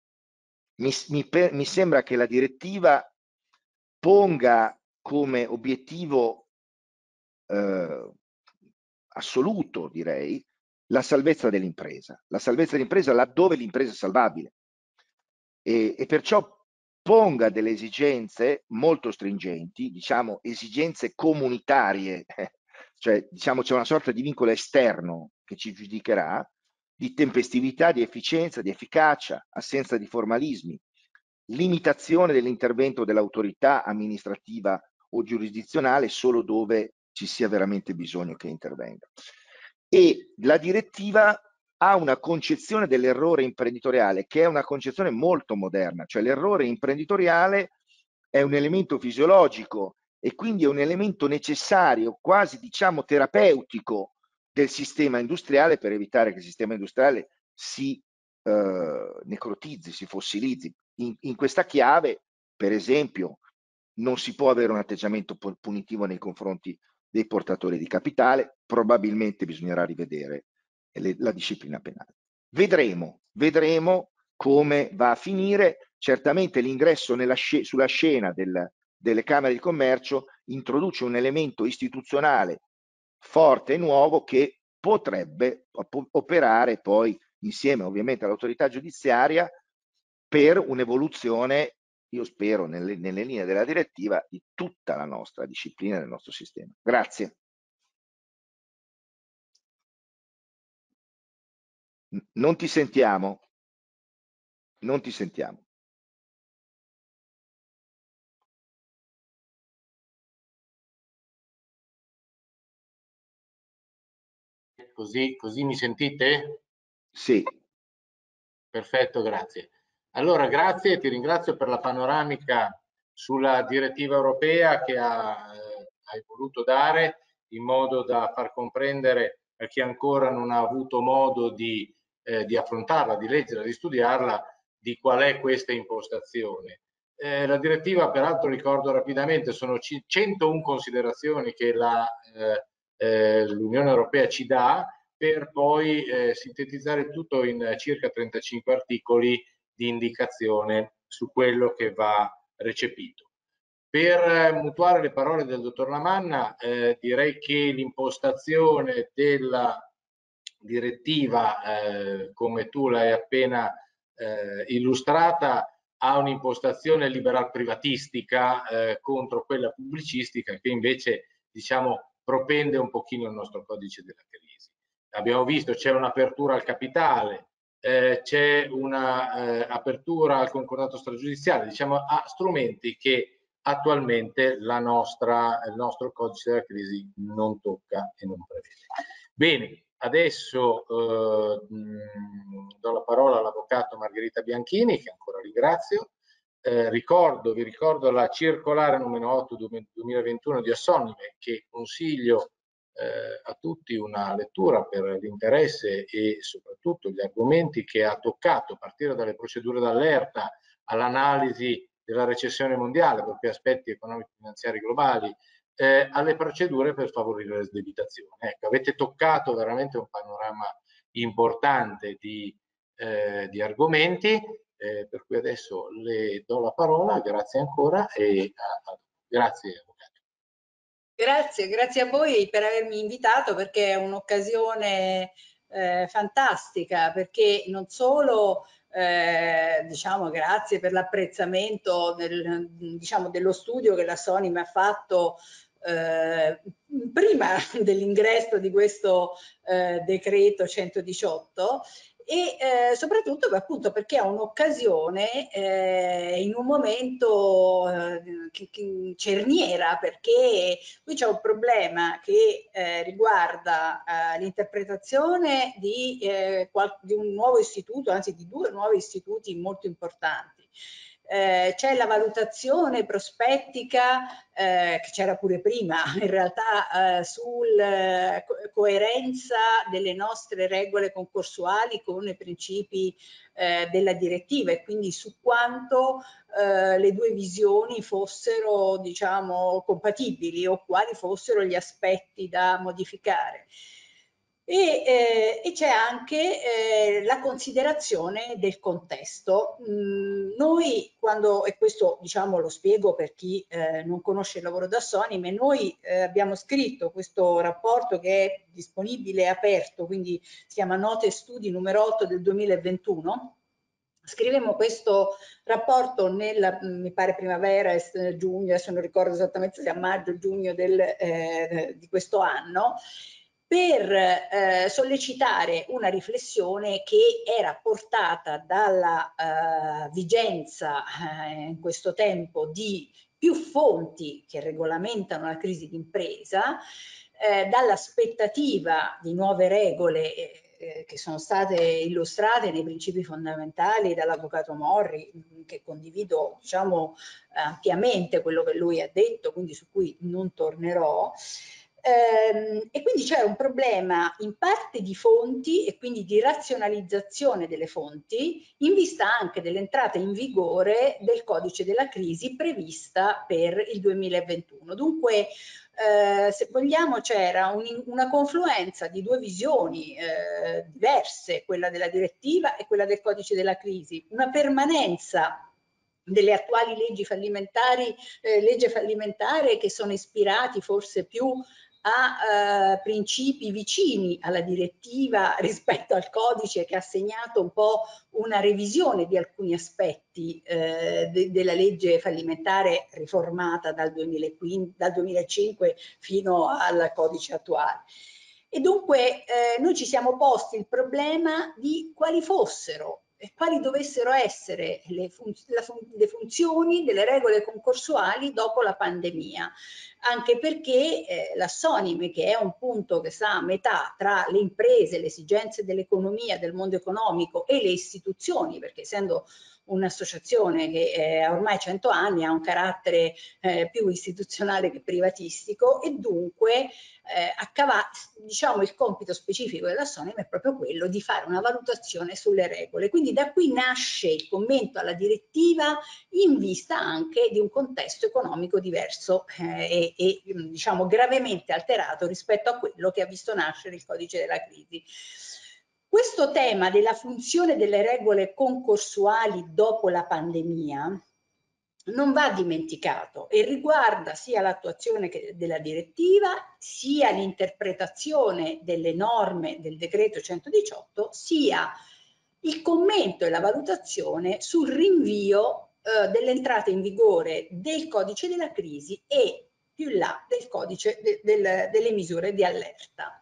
mi, mi, mi sembra che la direttiva ponga come obiettivo eh, assoluto, direi, la salvezza dell'impresa, la salvezza dell'impresa laddove l'impresa è salvabile, e, e perciò ponga delle esigenze molto stringenti, diciamo esigenze comunitarie, cioè diciamo c'è una sorta di vincolo esterno che ci giudicherà, di tempestività, di efficienza, di efficacia, assenza di formalismi, limitazione dell'intervento dell'autorità amministrativa o giurisdizionale solo dove ci sia veramente bisogno che intervenga. E la direttiva ha una concezione dell'errore imprenditoriale che è una concezione molto moderna, cioè l'errore imprenditoriale è un elemento fisiologico e quindi è un elemento necessario, quasi diciamo terapeutico, del sistema industriale per evitare che il sistema industriale si eh, necrotizzi, si fossilizzi. In, in questa chiave, per esempio, non si può avere un atteggiamento punitivo nei confronti dei portatori di capitale, probabilmente bisognerà rivedere le, la disciplina penale. Vedremo, vedremo come va a finire. Certamente l'ingresso nella sc- sulla scena del, delle Camere di Commercio introduce un elemento istituzionale forte e nuovo che potrebbe operare poi insieme ovviamente all'autorità giudiziaria per un'evoluzione, io spero, nelle, nelle linee della direttiva di tutta la nostra disciplina, del nostro sistema. Grazie. Non ti sentiamo. Non ti sentiamo. Così, così mi sentite? Sì. Perfetto, grazie. Allora, grazie, ti ringrazio per la panoramica sulla direttiva europea che ha, eh, hai voluto dare, in modo da far comprendere a chi ancora non ha avuto modo di, eh, di affrontarla, di leggerla, di studiarla, di qual è questa impostazione. Eh, la direttiva, peraltro, ricordo rapidamente, sono centouno considerazioni che la... Eh, Eh, l'Unione Europea ci dà, per poi eh, sintetizzare tutto in circa trentacinque articoli di indicazione su quello che va recepito. Per eh, mutuare le parole del dottor Lamanna, eh, direi che l'impostazione della direttiva, eh, come tu l'hai appena eh, illustrata, ha un'impostazione liberal privatistica eh, contro quella pubblicistica, che invece, diciamo, propende un pochino il nostro codice della crisi. Abbiamo visto c'è un'apertura al capitale, eh, c'è un'apertura eh, al concordato stragiudiziale, diciamo a strumenti che attualmente la nostra, il nostro codice della crisi non tocca e non prevede. Bene, adesso eh, mh, do la parola all'avvocato Margherita Bianchini, che ancora ringrazio. Eh, ricordo, vi ricordo la circolare numero otto duemilaventuno di Assonime, che consiglio eh, a tutti una lettura per l'interesse e soprattutto gli argomenti che ha toccato, a partire dalle procedure d'allerta all'analisi della recessione mondiale per aspetti economico-finanziari globali, eh, alle procedure per favorire la sdebitazione. Ecco, avete toccato veramente un panorama importante di, eh, di argomenti. Eh, per cui adesso le do la parola, grazie ancora e a, a, grazie avvocato. Grazie, grazie a voi per avermi invitato, perché è un'occasione eh, fantastica, perché non solo eh, diciamo grazie per l'apprezzamento del, diciamo, dello studio che la Sonime ha fatto eh, prima dell'ingresso di questo eh, decreto centodiciotto, e eh, soprattutto appunto perché è un'occasione eh, in un momento eh, che, che cerniera, perché qui c'è un problema che eh, riguarda eh, l'interpretazione di, eh, di un nuovo istituto, anzi di due nuovi istituti molto importanti. Eh, c'è la valutazione prospettica eh, che c'era pure prima in realtà eh, sulla eh, coerenza delle nostre regole concorsuali con i principi eh, della direttiva, e quindi su quanto eh, le due visioni fossero, diciamo, compatibili o quali fossero gli aspetti da modificare. E, eh, e c'è anche eh, la considerazione del contesto. Mm, noi quando, e questo diciamo lo spiego per chi eh, non conosce il lavoro da Assonime, noi eh, abbiamo scritto questo rapporto che è disponibile e aperto, quindi si chiama Note e Studi numero otto del duemilaventuno. Scrivemmo questo rapporto nella, mi pare, primavera e giugno, adesso non ricordo esattamente se a maggio o giugno del, eh, di questo anno. per eh, sollecitare una riflessione che era portata dalla eh, vigenza eh, in questo tempo di più fonti che regolamentano la crisi d'impresa, eh, dall'aspettativa di nuove regole eh, che sono state illustrate nei principi fondamentali dall'avvocato Morri, che condivido, diciamo, ampiamente quello che lui ha detto, quindi su cui non tornerò. E quindi c'era un problema in parte di fonti e quindi di razionalizzazione delle fonti, in vista anche dell'entrata in vigore del codice della crisi prevista per il duemilaventuno. Dunque, eh, se vogliamo, c'era un, una confluenza di due visioni eh, diverse, quella della direttiva e quella del codice della crisi, una permanenza delle attuali leggi fallimentari, eh, legge fallimentare, che sono ispirati forse più a eh, principi vicini alla direttiva rispetto al codice, che ha segnato un po' una revisione di alcuni aspetti eh, de della legge fallimentare riformata dal, dal duemilacinque fino al codice attuale. E dunque eh, noi ci siamo posti il problema di quali fossero e quali dovessero essere le, fun la fun le funzioni delle regole concorsuali dopo la pandemia, anche perché eh, l'Assonime, che è un punto che sta a metà tra le imprese, le esigenze dell'economia, del mondo economico e le istituzioni, perché essendo un'associazione che ha ormai cento anni ha un carattere eh, più istituzionale che privatistico, e dunque eh, accava, diciamo, il compito specifico dell'Assonime è proprio quello di fare una valutazione sulle regole. Quindi da qui nasce il commento alla direttiva in vista anche di un contesto economico diverso eh, e, e diciamo gravemente alterato rispetto a quello che ha visto nascere il codice della crisi. Questo tema della funzione delle regole concorsuali dopo la pandemia non va dimenticato e riguarda sia l'attuazione della direttiva, sia l'interpretazione delle norme del decreto centodiciotto, sia il commento e la valutazione sul rinvio eh, dell'entrata in vigore del codice della crisi e più in là del codice de, del, delle misure di allerta.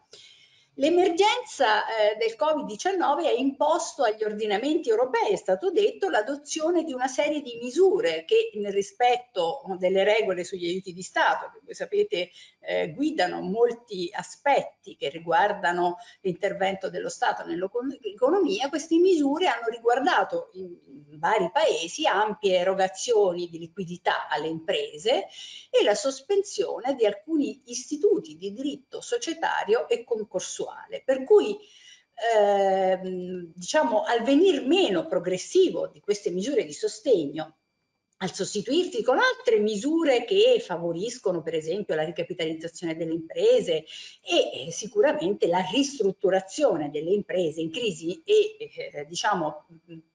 L'emergenza eh, del Covid diciannove ha imposto agli ordinamenti europei, è stato detto, l'adozione di una serie di misure che, nel rispetto delle regole sugli aiuti di Stato, che voi sapete eh, guidano molti aspetti che riguardano l'intervento dello Stato nell'economia, queste misure hanno riguardato in vari paesi ampie erogazioni di liquidità alle imprese e la sospensione di alcuni istituti di diritto societario e concorsuale. Per cui ehm, diciamo, al venir meno progressivo di queste misure di sostegno, al sostituirsi con altre misure che favoriscono per esempio la ricapitalizzazione delle imprese e eh, sicuramente la ristrutturazione delle imprese in crisi e eh, diciamo,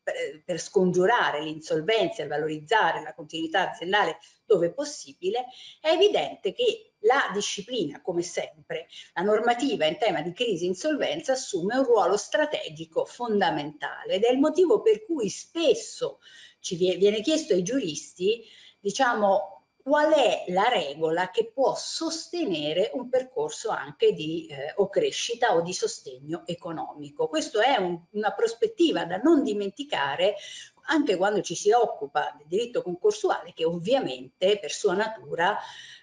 per, per scongiurare l'insolvenza e valorizzare la continuità aziendale dove possibile, è evidente che la disciplina, come sempre, la normativa in tema di crisi e insolvenza assume un ruolo strategico fondamentale ed è il motivo per cui spesso ci viene chiesto ai giuristi, diciamo, qual è la regola che può sostenere un percorso anche di eh, o crescita o di sostegno economico. Questa è un, una prospettiva da non dimenticare anche quando ci si occupa del diritto concorsuale, che ovviamente per sua natura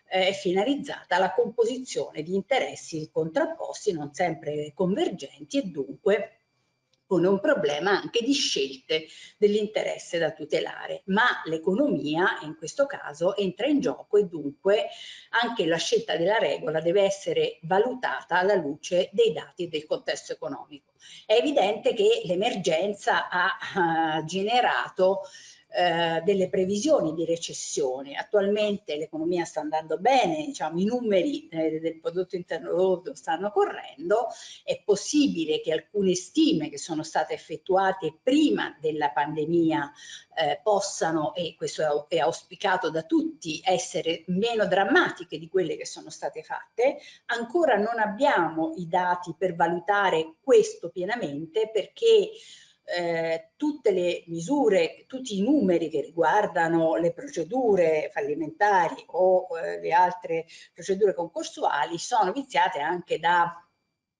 è finalizzata alla composizione di interessi contrapposti, non sempre convergenti, e dunque pone un problema anche di scelte dell'interesse da tutelare. Ma l'economia in questo caso entra in gioco e dunque anche la scelta della regola deve essere valutata alla luce dei dati del contesto economico. È evidente che l'emergenza ha, ha generato Eh, delle previsioni di recessione. Attualmente l'economia sta andando bene, diciamo, i numeri eh, del prodotto interno lordo stanno correndo, è possibile che alcune stime che sono state effettuate prima della pandemia eh, possano, e questo è, è auspicato da tutti, essere meno drammatiche di quelle che sono state fatte. Ancora non abbiamo i dati per valutare questo pienamente, perché Eh, tutte le misure, tutti i numeri che riguardano le procedure fallimentari o eh, le altre procedure concorsuali sono viziate anche da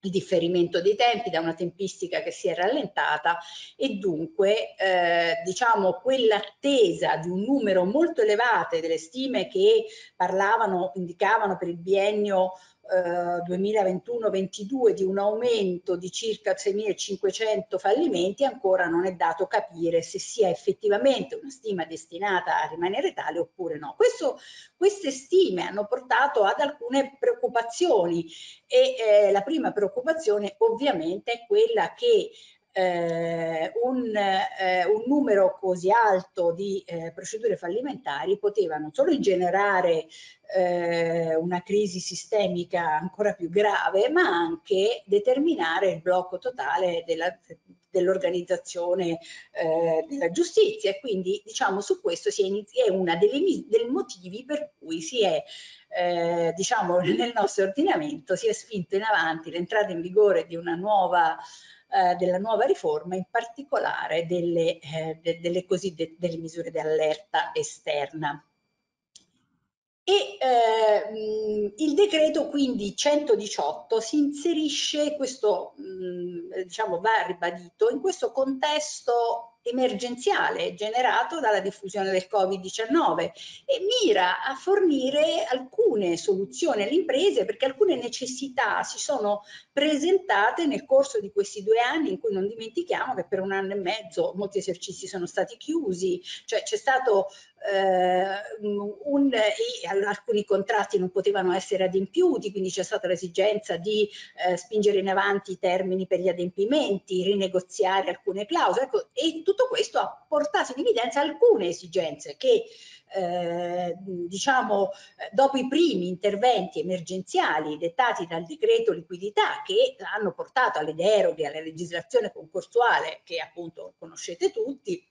il differimento dei tempi da una tempistica che si è rallentata e dunque eh, diciamo quell'attesa di un numero molto elevato delle stime che parlavano, indicavano per il biennio eh, duemilaventuno ventidue di un aumento di circa seimilacinquecento fallimenti, ancora non è dato capire se sia effettivamente una stima destinata a rimanere tale oppure no. Questo, queste stime hanno portato ad alcune preoccupazioni e eh, la prima preoccupazione preoccupazione ovviamente è quella che eh, un, eh, un numero così alto di eh, procedure fallimentari poteva non solo generare eh, una crisi sistemica ancora più grave, ma anche determinare il blocco totale della dell'organizzazione eh, della giustizia, e quindi diciamo su questo si è, inizi- è una delle dei motivi per cui si è eh, diciamo nel nostro ordinamento si è spinto in avanti l'entrata in vigore di una nuova eh, della nuova riforma, in particolare delle, eh, de- delle cosiddette delle misure di allerta esterna. E eh, il decreto quindi centodiciotto si inserisce, questo mh, diciamo va ribadito, in questo contesto emergenziale generato dalla diffusione del Covid diciannove e mira a fornire alcune soluzioni alle imprese, perché alcune necessità si sono presentate nel corso di questi due anni in cui non dimentichiamo che per un anno e mezzo molti esercizi sono stati chiusi, cioè c'è stato Uh, un, eh, alcuni contratti non potevano essere adempiuti, quindi c'è stata l'esigenza di eh, spingere in avanti i termini per gli adempimenti, rinegoziare alcune clausole, ecco, e tutto questo ha portato in evidenza alcune esigenze che eh, diciamo dopo i primi interventi emergenziali dettati dal decreto liquidità, che hanno portato alle deroghe alla legislazione concorsuale che appunto conoscete tutti,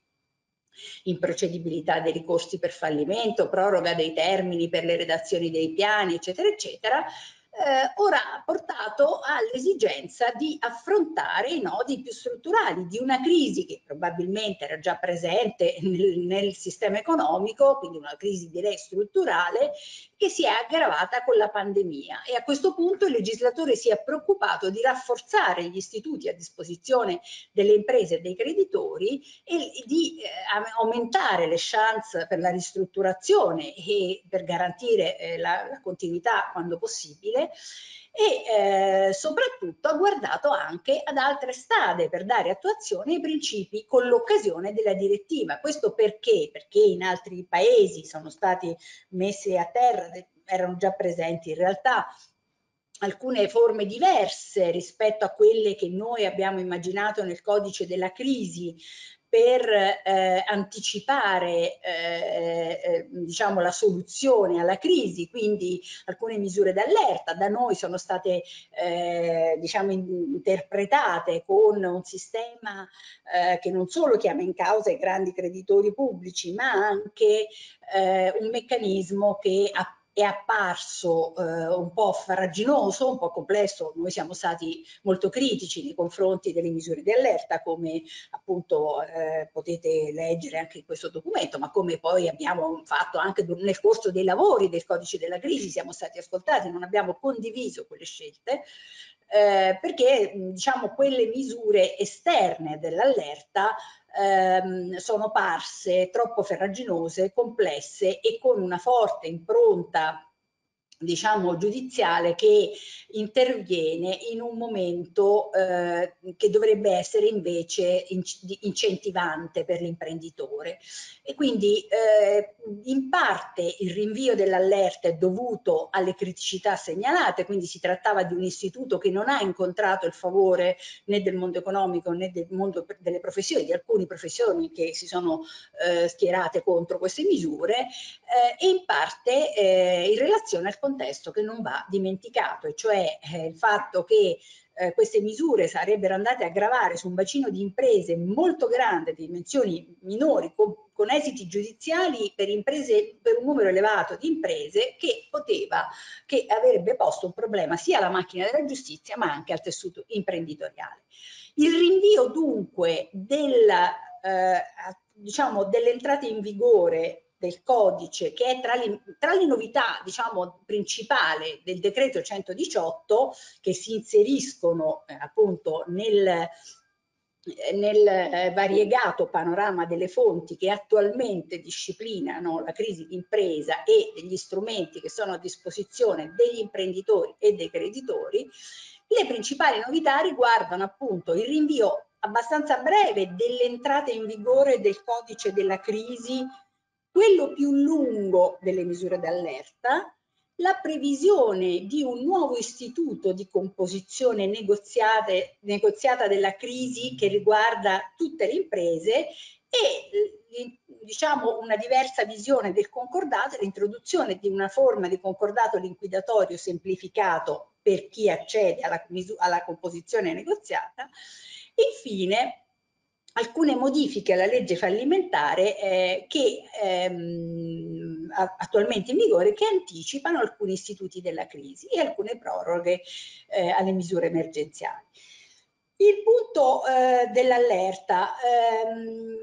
improcedibilità dei ricorsi per fallimento, proroga dei termini per le redazioni dei piani, eccetera, eccetera, eh, ora ha portato all'esigenza di affrontare i nodi più strutturali di una crisi che probabilmente era già presente nel, nel sistema economico, quindi una crisi direi strutturale, che si è aggravata con la pandemia, e a questo punto il legislatore si è preoccupato di rafforzare gli istituti a disposizione delle imprese e dei creditori e di eh, aumentare le chance per la ristrutturazione e per garantire eh, la, la continuità quando possibile, e eh, soprattutto ha guardato anche ad altre strade per dare attuazione ai principi con l'occasione della direttiva. Questo perché? Perché in altri paesi sono stati messi a terra, erano già presenti in realtà alcune forme diverse rispetto a quelle che noi abbiamo immaginato nel codice della crisi per eh, anticipare eh, eh, diciamo la soluzione alla crisi, quindi alcune misure d'allerta da noi sono state eh, diciamo interpretate con un sistema eh, che non solo chiama in causa i grandi creditori pubblici, ma anche eh, un meccanismo che ha è apparso eh, un po' farraginoso, un po' complesso. Noi siamo stati molto critici nei confronti delle misure di allerta, come appunto eh, potete leggere anche in questo documento, ma come poi abbiamo fatto anche nel corso dei lavori del Codice della Crisi, siamo stati ascoltati, non abbiamo condiviso quelle scelte, eh, perché diciamo quelle misure esterne dell'allerta Ehm, sono parse troppo farraginose, complesse e con una forte impronta diciamo giudiziale che interviene in un momento eh, che dovrebbe essere invece incentivante per l'imprenditore, e quindi eh, in parte il rinvio dell'allerta è dovuto alle criticità segnalate, quindi si trattava di un istituto che non ha incontrato il favore né del mondo economico né del mondo delle professioni, di alcune professioni che si sono eh, schierate contro queste misure, eh, e in parte eh, in relazione al contesto che non va dimenticato, e cioè eh, il fatto che eh, queste misure sarebbero andate a gravare su un bacino di imprese molto grande, di dimensioni minori, con, con esiti giudiziali per imprese, per un numero elevato di imprese, che poteva, che avrebbe posto un problema sia alla macchina della giustizia ma anche al tessuto imprenditoriale. Il rinvio dunque della, eh, diciamo dell'entrata in vigore del codice, che è tra le, tra le novità, diciamo, principale del decreto centodiciotto, che si inseriscono eh, appunto nel nel variegato panorama delle fonti che attualmente disciplinano la crisi d'impresa e gli strumenti che sono a disposizione degli imprenditori e dei creditori. Le principali novità riguardano appunto il rinvio abbastanza breve dell'entrata in vigore del codice della crisi, quello più lungo delle misure d'allerta, la previsione di un nuovo istituto di composizione negoziata della crisi che riguarda tutte le imprese e, diciamo, una diversa visione del concordato e l'introduzione di una forma di concordato liquidatorio semplificato per chi accede alla, alla composizione negoziata. Infine, alcune modifiche alla legge fallimentare eh, che ehm, attualmente in vigore, che anticipano alcuni istituti della crisi e alcune proroghe eh, alle misure emergenziali. Il punto eh, dell'allerta ehm,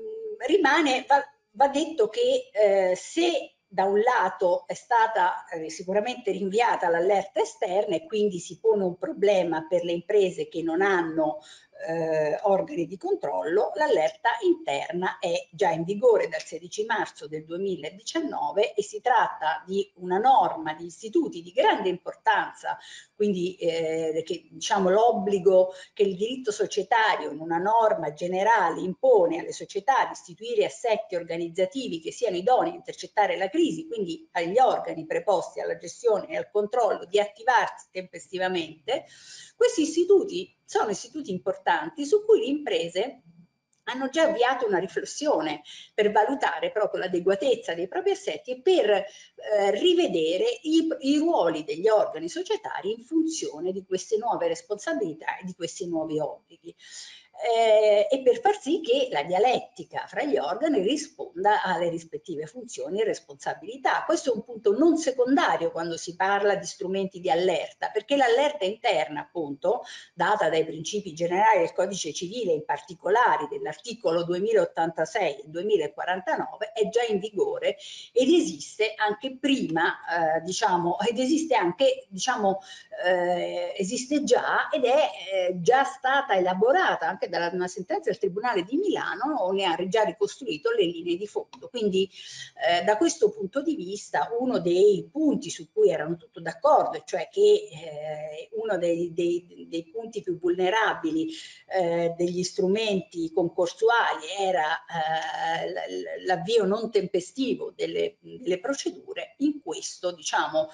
rimane, va, va detto che eh, se da un lato è stata eh, sicuramente rinviata l'allerta esterna e quindi si pone un problema per le imprese che non hanno eh, organi di controllo, l'allerta interna è già in vigore dal sedici marzo del duemiladiciannove e si tratta di una norma di istituti di grande importanza, quindi eh, che, diciamo, l'obbligo che il diritto societario in una norma generale impone alle società di istituire assetti organizzativi che siano idonei a intercettare la crisi, quindi agli organi preposti alla gestione e al controllo di attivarsi tempestivamente. Questi istituti sono istituti importanti su cui le imprese hanno già avviato una riflessione per valutare proprio l'adeguatezza dei propri assetti e per eh, rivedere i, i ruoli degli organi societari in funzione di queste nuove responsabilità e di questi nuovi obblighi. Eh, e per far sì che la dialettica fra gli organi risponda alle rispettive funzioni e responsabilità. Questo è un punto non secondario quando si parla di strumenti di allerta, perché l'allerta interna, appunto, data dai principi generali del codice civile, in particolare dell'articolo duemilaottantasei e duemilaquarantanove, è già in vigore ed esiste anche prima, eh, diciamo, ed esiste anche, diciamo, eh, esiste già ed è eh, già stata elaborata anche dalla una sentenza del Tribunale di Milano, ne ha già ricostruito le linee di fondo. Quindi eh, da questo punto di vista uno dei punti su cui erano tutti d'accordo, cioè che eh, uno dei, dei, dei punti più vulnerabili eh, degli strumenti concorsuali era eh, l'avvio non tempestivo delle, delle procedure, in questo, diciamo,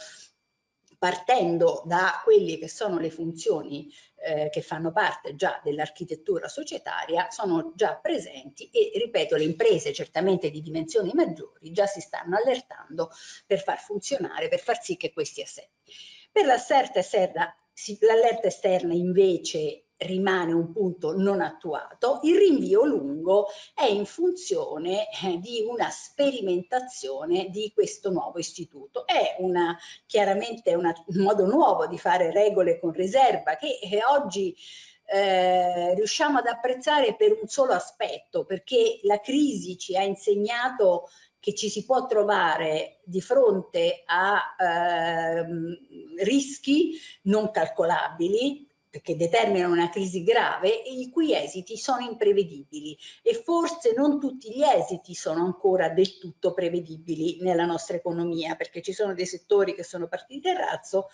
partendo da quelle che sono le funzioni eh, che fanno parte già dell'architettura societaria, sono già presenti e, ripeto, le imprese certamente di dimensioni maggiori già si stanno allertando per far funzionare, per far sì che questi assetti. Per l'allerta esterna, l'allerta esterna invece rimane un punto non attuato. Il rinvio lungo è in funzione di una sperimentazione di questo nuovo istituto. È una, chiaramente una, un modo nuovo di fare regole con riserva che, che oggi eh, riusciamo ad apprezzare per un solo aspetto, perché la crisi ci ha insegnato che ci si può trovare di fronte a eh, rischi non calcolabili, che determinano una crisi grave e i cui esiti sono imprevedibili, e forse non tutti gli esiti sono ancora del tutto prevedibili nella nostra economia, perché ci sono dei settori che sono partiti dal razzo,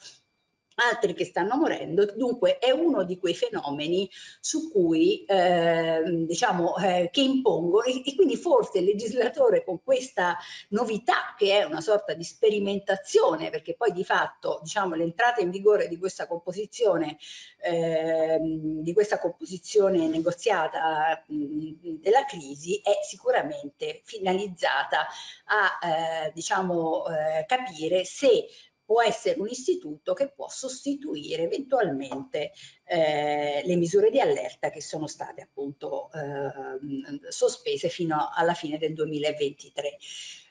altri che stanno morendo. Dunque è uno di quei fenomeni su cui eh, diciamo eh, che impongono, e, e quindi forse il legislatore, con questa novità che è una sorta di sperimentazione, perché poi di fatto, diciamo, l'entrata in vigore di questa composizione eh, di questa composizione negoziata mh, della crisi è sicuramente finalizzata a eh, diciamo eh, capire se può essere un istituto che può sostituire eventualmente eh, le misure di allerta che sono state appunto eh, sospese fino alla fine del duemilaventitré.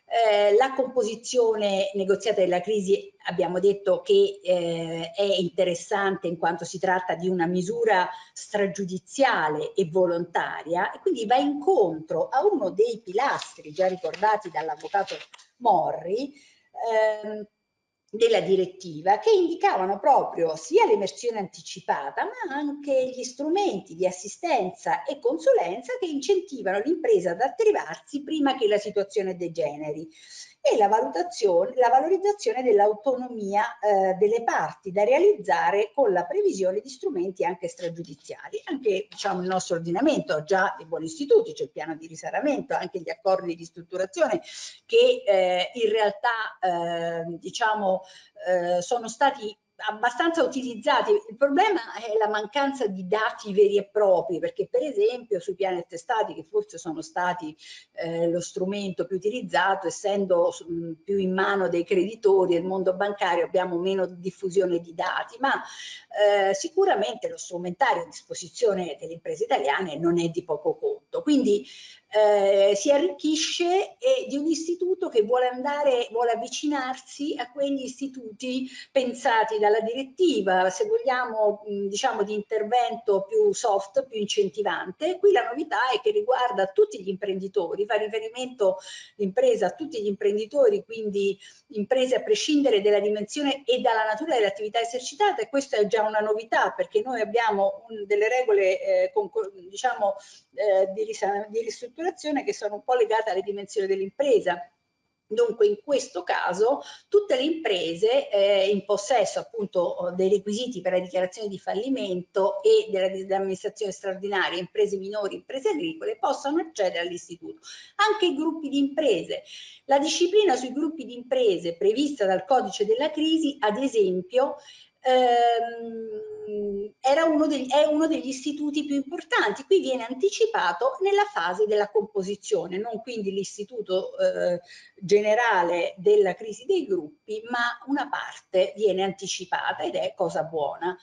Eh, la composizione negoziata della crisi, abbiamo detto che eh, è interessante in quanto si tratta di una misura stragiudiziale e volontaria, e quindi va incontro a uno dei pilastri già ricordati dall'avvocato Morri eh, della direttiva, che indicavano proprio sia l'emersione anticipata ma anche gli strumenti di assistenza e consulenza che incentivano l'impresa ad attivarsi prima che la situazione degeneri, e la valutazione, la valorizzazione dell'autonomia eh, delle parti da realizzare con la previsione di strumenti anche stragiudiziali. Anche, diciamo, il nostro ordinamento ha già dei buoni istituti, c'è cioè il piano di risanamento, anche gli accordi di ristrutturazione che eh, in realtà eh, diciamo eh, sono stati abbastanza utilizzati. Il problema è la mancanza di dati veri e propri, perché per esempio sui piani attestati, che forse sono stati eh, lo strumento più utilizzato, essendo mh, più in mano dei creditori e del mondo bancario, abbiamo meno diffusione di dati, ma eh, sicuramente lo strumentario a disposizione delle imprese italiane non è di poco conto. Quindi Eh, si arricchisce eh, di un istituto che vuole andare, vuole avvicinarsi a quegli istituti pensati dalla direttiva, se vogliamo mh, diciamo di intervento più soft, più incentivante. Qui la novità è che riguarda tutti gli imprenditori, fa riferimento l'impresa a tutti gli imprenditori, quindi imprese a prescindere dalla dimensione e dalla natura dell'attività esercitata, e questa è già una novità, perché noi abbiamo un, delle regole eh, con, diciamo eh, di, di ristrutturazione che sono un po' legate alle dimensioni dell'impresa. Dunque in questo caso tutte le imprese eh, in possesso appunto dei requisiti per la dichiarazione di fallimento e della, dell'amministrazione straordinaria, imprese minori, imprese agricole, possono accedere all'istituto. Anche i gruppi di imprese. La disciplina sui gruppi di imprese prevista dal codice della crisi, ad esempio, Era uno degli, è uno degli istituti più importanti. Qui viene anticipato nella fase della composizione, non quindi l'istituto eh, generale della crisi dei gruppi, ma una parte viene anticipata, ed è cosa buona.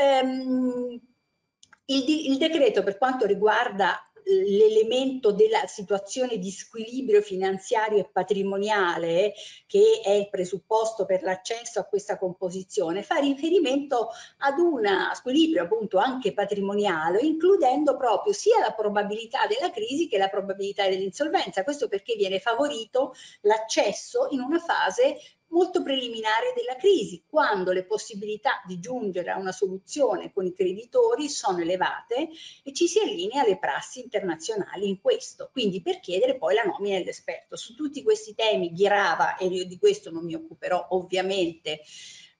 Ehm, il, il decreto, per quanto riguarda l'elemento della situazione di squilibrio finanziario e patrimoniale, che è il presupposto per l'accesso a questa composizione, fa riferimento ad uno squilibrio appunto anche patrimoniale, includendo proprio sia la probabilità della crisi che la probabilità dell'insolvenza. Questo perché viene favorito l'accesso in una fase molto preliminare della crisi, quando le possibilità di giungere a una soluzione con i creditori sono elevate e ci si allinea alle prassi internazionali in questo, quindi per chiedere poi la nomina dell'esperto. Su tutti questi temi grava, e io di questo non mi occuperò ovviamente,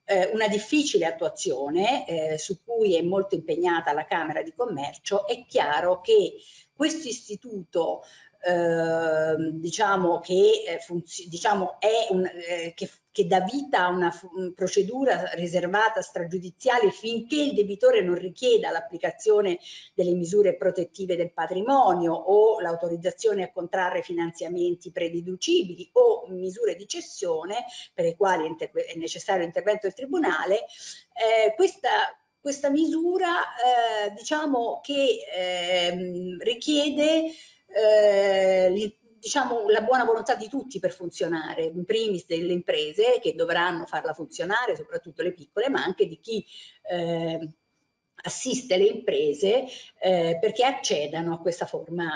eh, una difficile attuazione eh, su cui è molto impegnata la Camera di Commercio. È chiaro che questo istituto Eh, diciamo che eh, diciamo è un, eh, che, che dà vita a una procedura riservata stragiudiziale finché il debitore non richieda l'applicazione delle misure protettive del patrimonio o l'autorizzazione a contrarre finanziamenti prededucibili o misure di cessione per le quali è, è necessario l'intervento del tribunale. Eh, questa questa misura eh, diciamo che eh, richiede Eh, diciamo la buona volontà di tutti per funzionare, in primis delle imprese che dovranno farla funzionare, soprattutto le piccole, ma anche di chi eh, assiste le imprese eh, perché accedano a questa forma,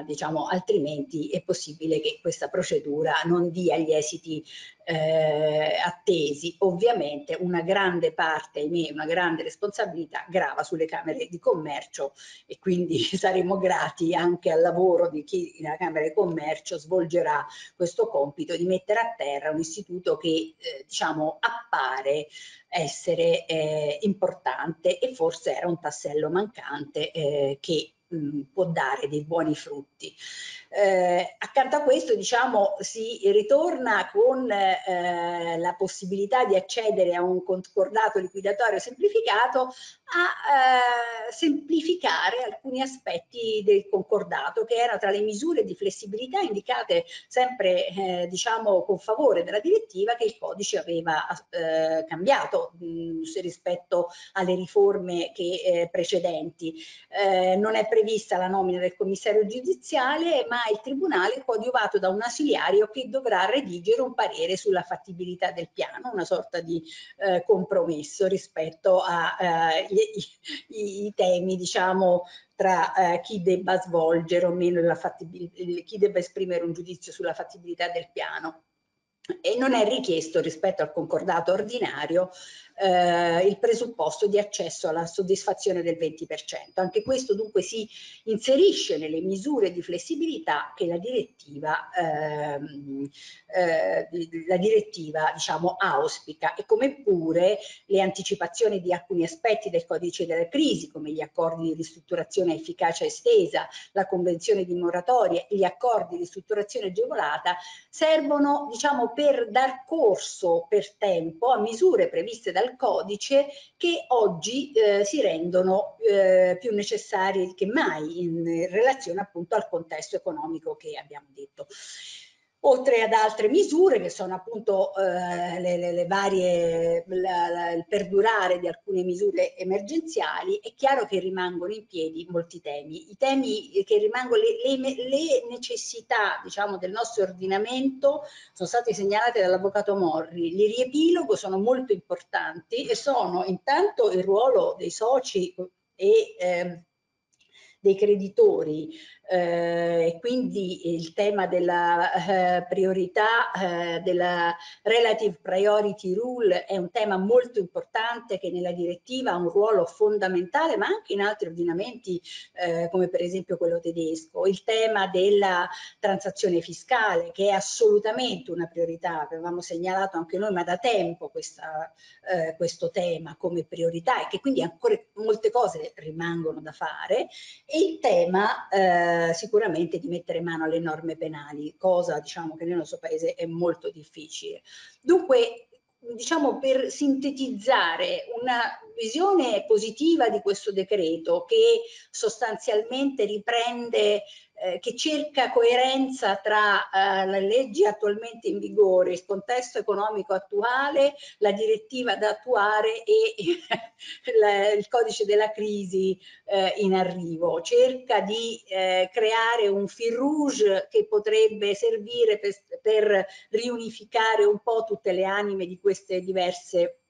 eh, diciamo, altrimenti è possibile che questa procedura non dia gli esiti eh, attesi. Ovviamente una grande parte, ahimè, una grande responsabilità grava sulle Camere di Commercio, e quindi saremo grati anche al lavoro di chi nella Camera di Commercio svolgerà questo compito di mettere a terra un istituto che eh, diciamo appare essere eh, importante, e forse era un tassello mancante eh, che mh, può dare dei buoni frutti. Eh, accanto a questo, diciamo, si ritorna con eh, la possibilità di accedere a un concordato liquidatorio semplificato a eh, semplificare alcuni aspetti del concordato, che era tra le misure di flessibilità indicate sempre eh, diciamo con favore della direttiva, che il codice aveva eh, cambiato mh, rispetto alle riforme che, eh, precedenti. Eh, non è prevista la nomina del commissario giudiziale, ma il Tribunale è coadiuvato da un ausiliario che dovrà redigere un parere sulla fattibilità del piano, una sorta di eh, compromesso rispetto ai eh, temi, diciamo, tra eh, chi debba svolgere o meno la fattibilità, chi debba esprimere un giudizio sulla fattibilità del piano. E non è richiesto rispetto al concordato ordinario eh, il presupposto di accesso alla soddisfazione del venti per cento. Anche questo dunque si inserisce nelle misure di flessibilità che la direttiva, ehm, eh, la direttiva diciamo, auspica, e come pure le anticipazioni di alcuni aspetti del codice della crisi, come gli accordi di ristrutturazione a efficacia estesa, la convenzione di moratoria, gli accordi di ristrutturazione agevolata, servono diciamo per dar corso per tempo a misure previste dal codice che oggi eh, si rendono eh, più necessarie che mai in relazione appunto al contesto economico che abbiamo detto. Oltre ad altre misure che sono appunto eh, le, le, le varie, la, la, il perdurare di alcune misure emergenziali, è chiaro che rimangono in piedi molti temi. I temi che rimangono, le, le, le necessità diciamo, del nostro ordinamento sono state segnalate dall'avvocato Morri. Li riepilogo, sono molto importanti e sono intanto il ruolo dei soci e eh, dei creditori, eh, quindi il tema della eh, priorità, eh, della relative priority rule è un tema molto importante che nella direttiva ha un ruolo fondamentale, ma anche in altri ordinamenti eh, come per esempio quello tedesco. Il tema della transazione fiscale, che è assolutamente una priorità, avevamo segnalato anche noi ma da tempo questa, eh, questo tema come priorità, e che quindi ancora molte cose rimangono da fare. E il tema eh, sicuramente di mettere mano alle norme penali, cosa diciamo che nel nostro paese è molto difficile. Dunque, diciamo, per sintetizzare una visione positiva di questo decreto, che sostanzialmente riprende, eh, che cerca coerenza tra eh, le leggi attualmente in vigore, il contesto economico attuale, la direttiva da attuare e la, il codice della crisi eh, in arrivo, cerca di eh, creare un fil rouge che potrebbe servire per, per riunificare un po' tutte le anime di queste diverse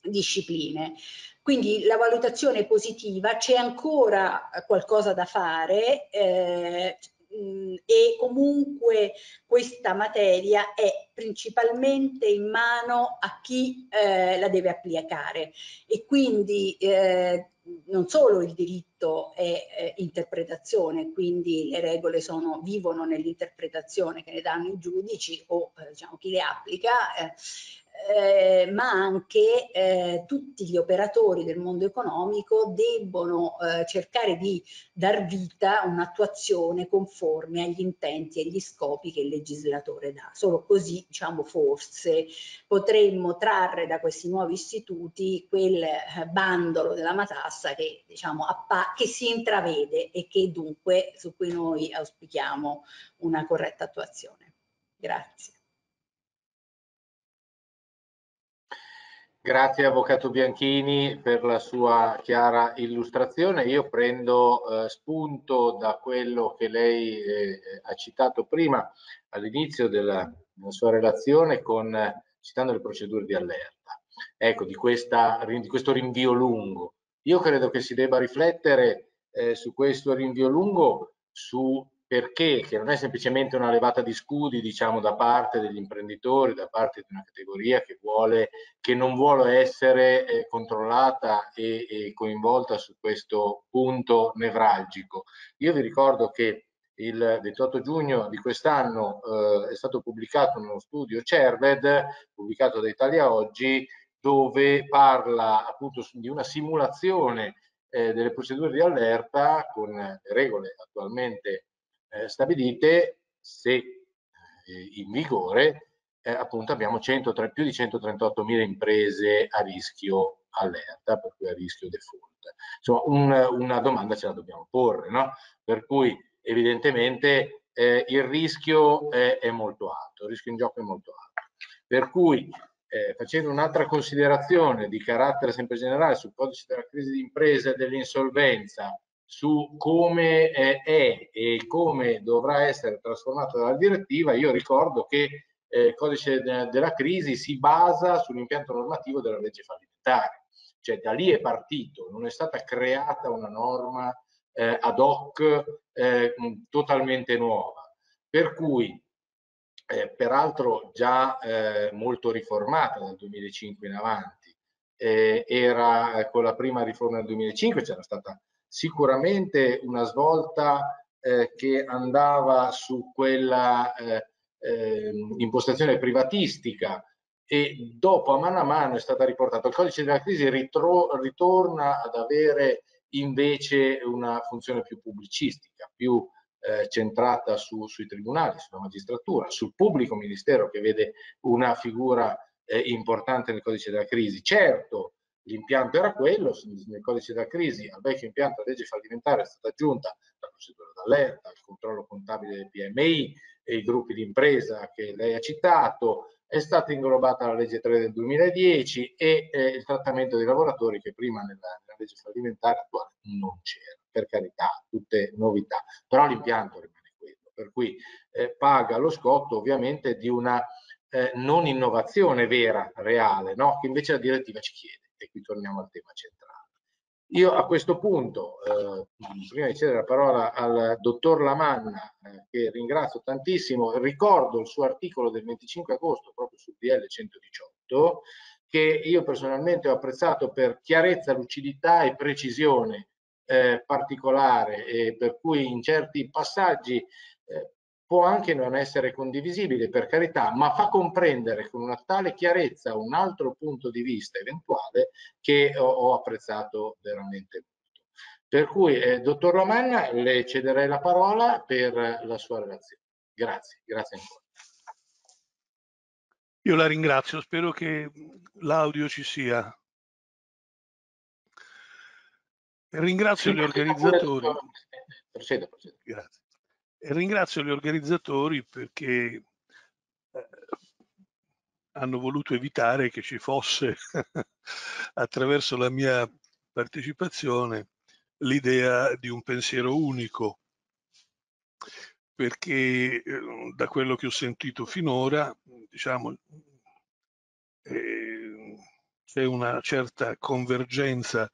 discipline. Quindi la valutazione è positiva, c'è ancora qualcosa da fare eh, e comunque questa materia è principalmente in mano a chi eh, la deve applicare, e quindi eh, non solo il diritto è eh, interpretazione, quindi le regole sono, vivono nell'interpretazione che ne danno i giudici o eh, diciamo, chi le applica, eh, Eh, ma anche eh, tutti gli operatori del mondo economico debbono eh, cercare di dar vita a un'attuazione conforme agli intenti e agli scopi che il legislatore dà. Solo così, diciamo, forse potremmo trarre da questi nuovi istituti quel bandolo della matassa che, diciamo, che si intravede e che dunque su cui noi auspichiamo una corretta attuazione. Grazie. Grazie avvocato Bianchini per la sua chiara illustrazione. Io prendo eh, spunto da quello che lei eh, ha citato prima all'inizio della, della sua relazione, con, citando le procedure di allerta, ecco, di, questa, di questo rinvio lungo. Io credo che si debba riflettere eh, su questo rinvio lungo, su perché, che non è semplicemente una levata di scudi, diciamo, da parte degli imprenditori, da parte di una categoria che vuole, che non vuole essere eh, controllata e, e coinvolta su questo punto nevralgico. Io vi ricordo che il ventotto giugno di quest'anno eh, è stato pubblicato uno studio CERVED, pubblicato da Italia Oggi, dove parla appunto di una simulazione eh, delle procedure di allerta con le regole attualmente Eh, stabilite, se eh, in vigore, eh, appunto abbiamo centotré, più di centotrentottomila imprese a rischio allerta, per cui a rischio default. Insomma, un, una domanda ce la dobbiamo porre, no? Per cui evidentemente eh, il rischio è, è molto alto, il rischio in gioco è molto alto. Per cui eh, facendo un'altra considerazione di carattere sempre generale sul codice della crisi di impresa e dell'insolvenza, su come eh, è e come dovrà essere trasformata la direttiva, io ricordo che eh, il codice de della crisi si basa sull'impianto normativo della legge fallimentare, cioè da lì è partito, non è stata creata una norma eh, ad hoc eh, totalmente nuova, per cui eh, peraltro già eh, molto riformata dal duemilacinque in avanti, eh, era eh, con la prima riforma del duemilacinque c'era stata sicuramente una svolta eh, che andava su quella eh, eh, impostazione privatistica e dopo a mano a mano è stata riportata. Il codice della crisi ritorna ad avere invece una funzione più pubblicistica, più eh, centrata su, sui tribunali, sulla magistratura, sul pubblico ministero che vede una figura eh, importante nel codice della crisi. Certo, l'impianto era quello, nel codice della crisi al vecchio impianto della legge fallimentare è stata aggiunta la procedura d'allerta, il controllo contabile dei P M I e i gruppi di impresa che lei ha citato, è stata inglobata la legge tre del duemiladieci e eh, il trattamento dei lavoratori che prima nella, nella legge fallimentare attuale non c'era, per carità, tutte novità, però l'impianto rimane quello, per cui eh, paga lo scotto ovviamente di una eh, non innovazione vera, reale, no? Che invece la direttiva ci chiede. E qui torniamo al tema centrale. Io a questo punto, eh, prima di cedere la parola al dottor Lamanna, eh, che ringrazio tantissimo, ricordo il suo articolo del venticinque agosto proprio sul D L centodiciotto, che io personalmente ho apprezzato per chiarezza, lucidità e precisione eh, particolare, e per cui in certi passaggi eh, può anche non essere condivisibile, per carità, ma fa comprendere con una tale chiarezza un altro punto di vista eventuale che ho, ho apprezzato veramente molto. Per cui, eh, dottor Lamanna, le cederei la parola per la sua relazione. Grazie, grazie ancora. Io la ringrazio, spero che l'audio ci sia. Ringrazio gli organizzatori. Procedo, procedo. Grazie. E ringrazio gli organizzatori perché eh, hanno voluto evitare che ci fosse, attraverso la mia partecipazione, l'idea di un pensiero unico, perché eh, da quello che ho sentito finora, diciamo, eh, c'è una certa convergenza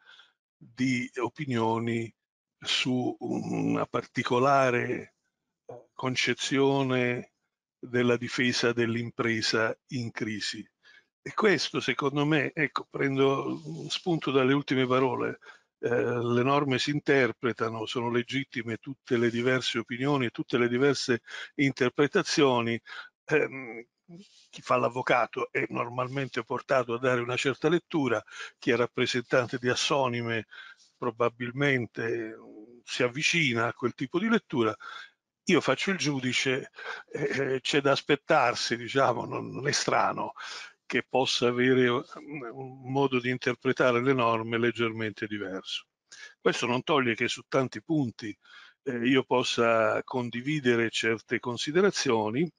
di opinioni su una particolare concezione della difesa dell'impresa in crisi. E questo, secondo me, ecco, prendo spunto dalle ultime parole, eh, le norme si interpretano, sono legittime tutte le diverse opinioni, tutte le diverse interpretazioni, eh, chi fa l'avvocato è normalmente portato a dare una certa lettura, chi è rappresentante di Assonime probabilmente si avvicina a quel tipo di lettura. Io faccio il giudice, eh, c'è da aspettarsi, diciamo, non, non è strano che possa avere un modo di interpretare le norme leggermente diverso. Questo non toglie che su tanti punti eh, io possa condividere certe considerazioni,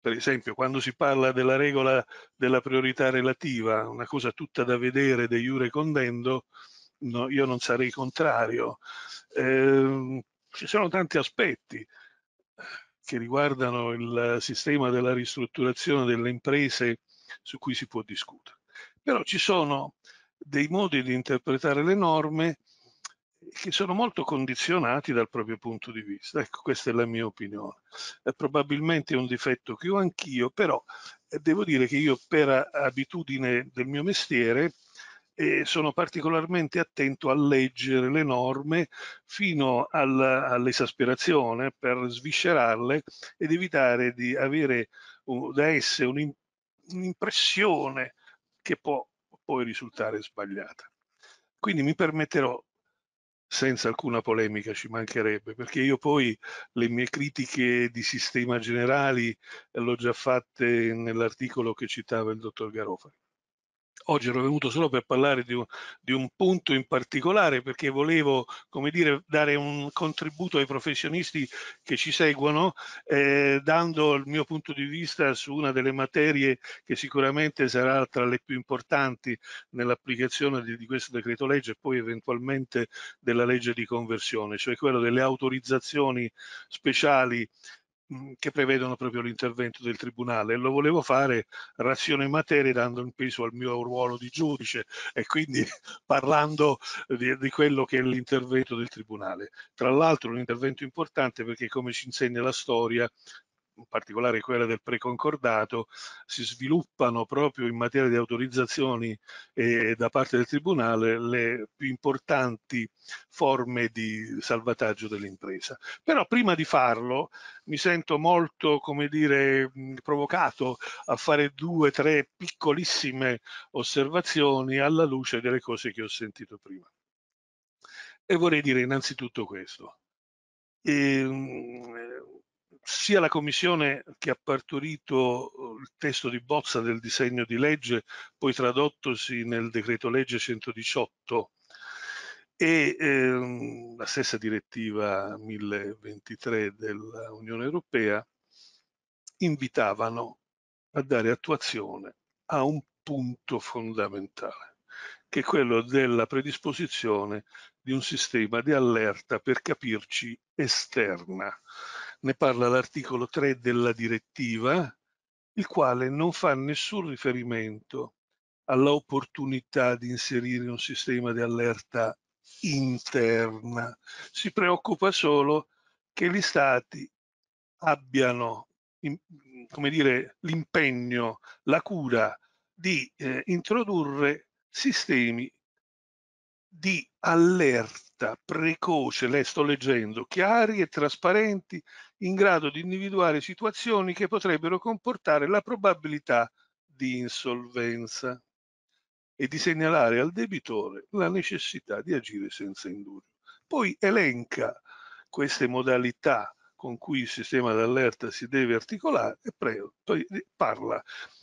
per esempio quando si parla della regola della priorità relativa, una cosa tutta da vedere de iure condendo, no, io non sarei contrario. Eh, Ci sono tanti aspetti che riguardano il sistema della ristrutturazione delle imprese su cui si può discutere. Però ci sono dei modi di interpretare le norme che sono molto condizionati dal proprio punto di vista. Ecco, questa è la mia opinione. È probabilmente un difetto che ho anch'io, però devo dire che io per abitudine del mio mestiere e sono particolarmente attento a leggere le norme fino all'esasperazione per sviscerarle ed evitare di avere da esse un'impressione che può poi risultare sbagliata. Quindi mi permetterò, senza alcuna polemica, ci mancherebbe, perché io poi le mie critiche di sistema generali l'ho già fatte nell'articolo che citava il dottor Garofani. Oggi ero venuto solo per parlare di un, di un punto in particolare, perché volevo, come dire, dare un contributo ai professionisti che ci seguono, eh, dando il mio punto di vista su una delle materie che sicuramente sarà tra le più importanti nell'applicazione di, di questo decreto legge e poi eventualmente della legge di conversione, cioè quello delle autorizzazioni speciali che prevedono proprio l'intervento del Tribunale. Lo volevo fare razione in materia, dando un peso al mio ruolo di giudice e quindi parlando di, di quello che è l'intervento del Tribunale. Tra l'altro un intervento importante perché, come ci insegna la storia, in particolare quella del preconcordato, si sviluppano proprio in materia di autorizzazioni eh, da parte del Tribunale le più importanti forme di salvataggio dell'impresa. Però prima di farlo mi sento molto, come dire, provocato a fare due, tre piccolissime osservazioni alla luce delle cose che ho sentito prima. E vorrei dire innanzitutto questo. E, sia la commissione che ha partorito il testo di bozza del disegno di legge, poi tradottosi nel decreto legge centodiciotto, e ehm, la stessa direttiva mille ventitré dell'Unione Europea, invitavano a dare attuazione a un punto fondamentale, che è quello della predisposizione di un sistema di allerta, per capirci, esterna. Ne parla l'articolo tre della direttiva, il quale non fa nessun riferimento all'opportunità di inserire un sistema di allerta interna. Si preoccupa solo che gli Stati abbiano, come dire, l'impegno, la cura di eh, introdurre sistemi di allerta precoce, le sto leggendo, chiari e trasparenti, in grado di individuare situazioni che potrebbero comportare la probabilità di insolvenza e di segnalare al debitore la necessità di agire senza indugio. Poi elenca queste modalità con cui il sistema d'allerta si deve articolare e prego, poi parla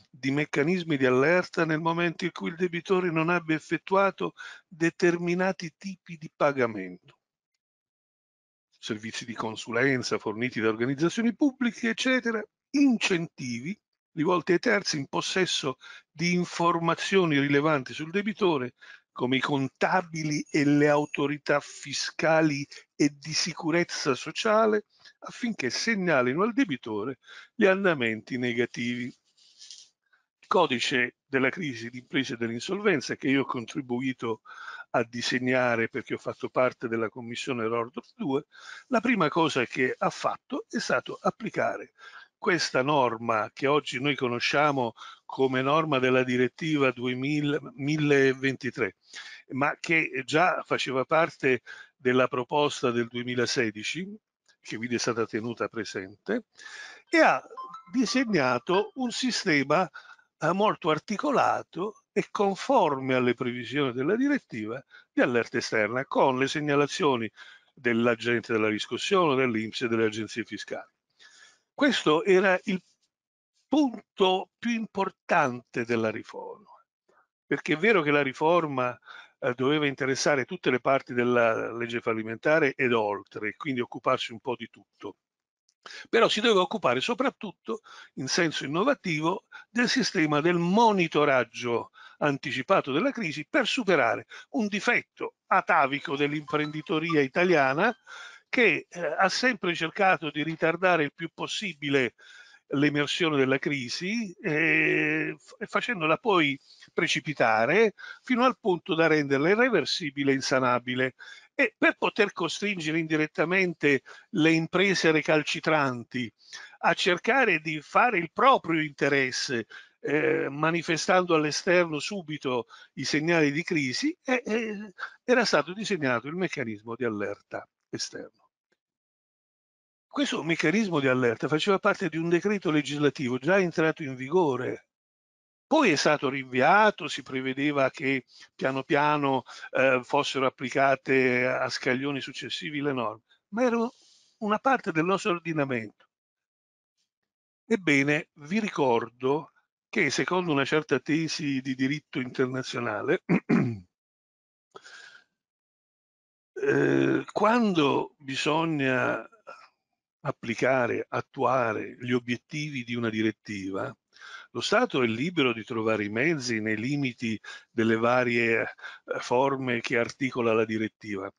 di meccanismi di allerta nel momento in cui il debitore non abbia effettuato determinati tipi di pagamento, servizi di consulenza forniti da organizzazioni pubbliche, eccetera, incentivi rivolti ai terzi in possesso di informazioni rilevanti sul debitore, come i contabili e le autorità fiscali e di sicurezza sociale, affinché segnalino al debitore gli andamenti negativi. Codice della crisi di impresa e dell'insolvenza, che io ho contribuito a disegnare perché ho fatto parte della commissione RORDOF due, la prima cosa che ha fatto è stato applicare questa norma che oggi noi conosciamo come norma della direttiva duemila, mille ventitré, ma che già faceva parte della proposta del duemilasedici, che quindi è stata tenuta presente, e ha disegnato un sistema molto articolato e conforme alle previsioni della direttiva di allerta esterna, con le segnalazioni dell'agente della riscossione, dell'Inps e delle agenzie fiscali. Questo era il punto più importante della riforma, perché è vero che la riforma eh, doveva interessare tutte le parti della legge fallimentare ed oltre, quindi occuparsi un po' di tutto. Però si doveva occupare soprattutto, in senso innovativo, del sistema del monitoraggio anticipato della crisi per superare un difetto atavico dell'imprenditoria italiana che eh, ha sempre cercato di ritardare il più possibile l'emersione della crisi, eh, facendola poi precipitare fino al punto da renderla irreversibile e insanabile. E per poter costringere indirettamente le imprese recalcitranti a cercare di fare il proprio interesse, eh, manifestando all'esterno subito i segnali di crisi, eh, eh, era stato disegnato il meccanismo di allerta esterno. Questo meccanismo di allerta faceva parte di un decreto legislativo già entrato in vigore. Poi è stato rinviato, si prevedeva che piano piano eh, fossero applicate a scaglioni successivi le norme, ma era una parte del nostro ordinamento. Ebbene, vi ricordo che, secondo una certa tesi di diritto internazionale, eh, quando bisogna applicare, attuare gli obiettivi di una direttiva, lo Stato è libero di trovare i mezzi nei limiti delle varie forme che articola la direttiva,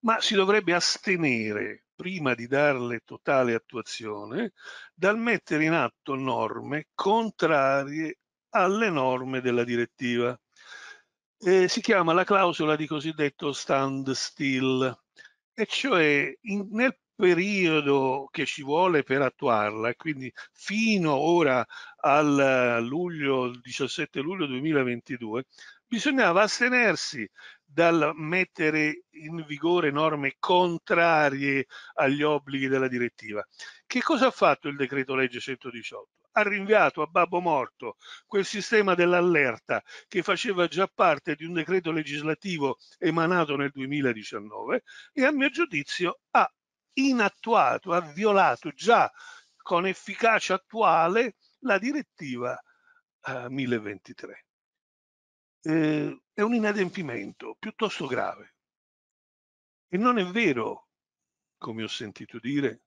ma si dovrebbe astenere, prima di darle totale attuazione, dal mettere in atto norme contrarie alle norme della direttiva. Eh, si chiama la clausola di cosiddetto standstill, e cioè in, nel periodo che ci vuole per attuarla, e quindi fino ora al luglio, il diciassette luglio duemilaventidue, bisognava astenersi dal mettere in vigore norme contrarie agli obblighi della direttiva. Che cosa ha fatto il decreto legge centodiciotto? Ha rinviato a babbo morto quel sistema dell'allerta che faceva già parte di un decreto legislativo emanato nel duemiladiciannove e, a mio giudizio, ha inattuato, ha violato già con efficacia attuale la direttiva eh, mille ventitré. Eh, è un inadempimento piuttosto grave, e non è vero, come ho sentito dire,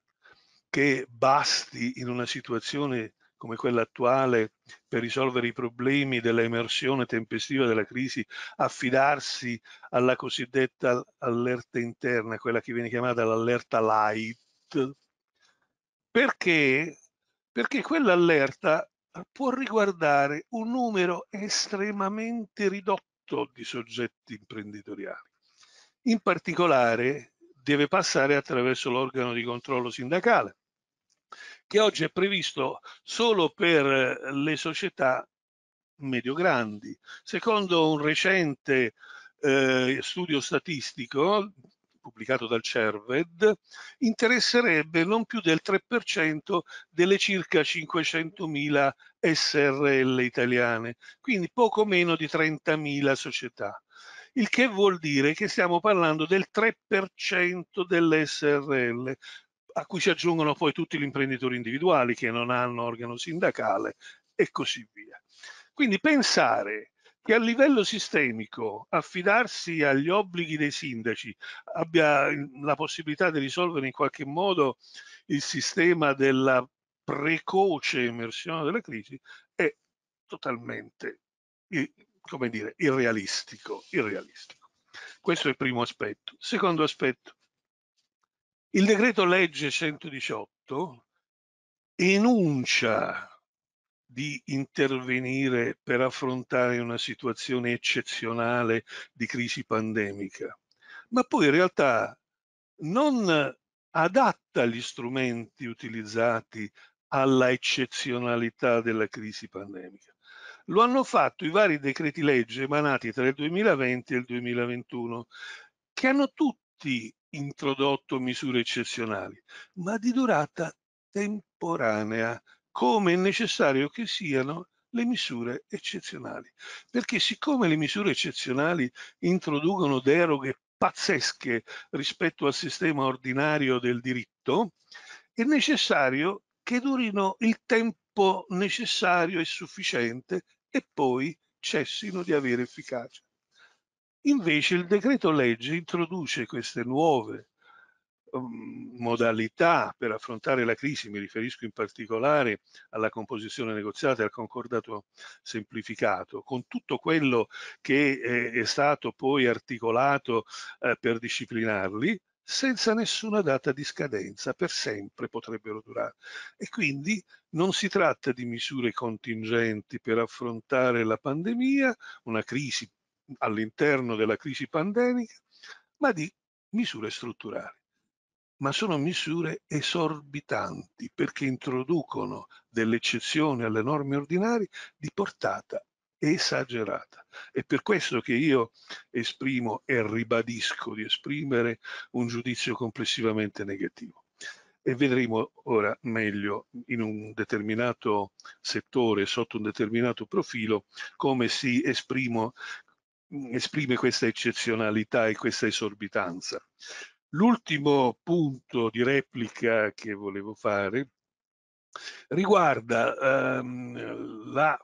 che basti in una situazione come quella attuale per risolvere i problemi dell'emersione tempestiva della crisi affidarsi alla cosiddetta allerta interna, quella che viene chiamata l'allerta light, perché perché quell'allerta può riguardare un numero estremamente ridotto di soggetti imprenditoriali. In particolare deve passare attraverso l'organo di controllo sindacale, che oggi è previsto solo per le società medio-grandi. Secondo un recente eh, studio statistico pubblicato dal CERVED, interesserebbe non più del tre per cento delle circa cinquecentomila S R L italiane, quindi poco meno di trentamila società, il che vuol dire che stiamo parlando del tre per cento delle S R L, a cui si aggiungono poi tutti gli imprenditori individuali che non hanno organo sindacale e così via. Quindi pensare che a livello sistemico affidarsi agli obblighi dei sindaci abbia la possibilità di risolvere in qualche modo il sistema della precoce emersione della crisi è totalmente, come dire, irrealistico, irrealistico. Questo è il primo aspetto. Secondo aspetto, il decreto legge centodiciotto enuncia di intervenire per affrontare una situazione eccezionale di crisi pandemica, ma poi in realtà non adatta gli strumenti utilizzati alla eccezionalità della crisi pandemica. Lo hanno fatto i vari decreti legge emanati tra il duemilaventi e il duemilaventuno, che hanno tutti introdotto misure eccezionali, ma di durata temporanea, come è necessario che siano le misure eccezionali. Perché siccome le misure eccezionali introducono deroghe pazzesche rispetto al sistema ordinario del diritto, è necessario che durino il tempo necessario e sufficiente e poi cessino di avere efficacia. Invece il decreto legge introduce queste nuove modalità per affrontare la crisi, mi riferisco in particolare alla composizione negoziata e al concordato semplificato, con tutto quello che è stato poi articolato per disciplinarli, senza nessuna data di scadenza, per sempre potrebbero durare. E quindi non si tratta di misure contingenti per affrontare la pandemia, una crisi all'interno della crisi pandemica, ma di misure strutturali. Ma sono misure esorbitanti, perché introducono delle eccezioni alle norme ordinarie di portata esagerata. È per questo che io esprimo e ribadisco di esprimere un giudizio complessivamente negativo. E vedremo ora meglio in un determinato settore, sotto un determinato profilo, come si esprimo, esprime questa eccezionalità e questa esorbitanza. L'ultimo punto di replica che volevo fare riguarda ehm, la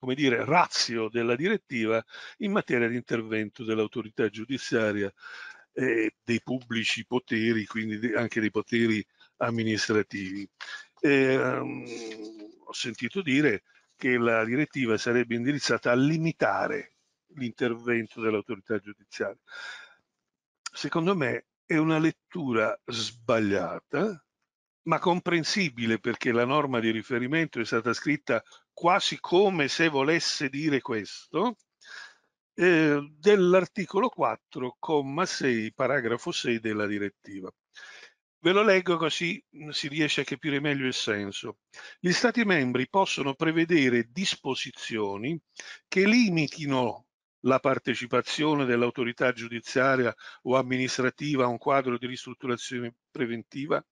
come dire, ratio della direttiva in materia di intervento dell'autorità giudiziaria e dei pubblici poteri, quindi anche dei poteri amministrativi. E, um, ho sentito dire che la direttiva sarebbe indirizzata a limitare l'intervento dell'autorità giudiziaria. Secondo me è una lettura sbagliata, ma comprensibile, perché la norma di riferimento è stata scritta quasi come se volesse dire questo, eh, dell'articolo quattro comma sei, paragrafo sei della direttiva. Ve lo leggo così si riesce a capire meglio il senso. Gli Stati membri possono prevedere disposizioni che limitino la partecipazione dell'autorità giudiziaria o amministrativa a un quadro di ristrutturazione preventiva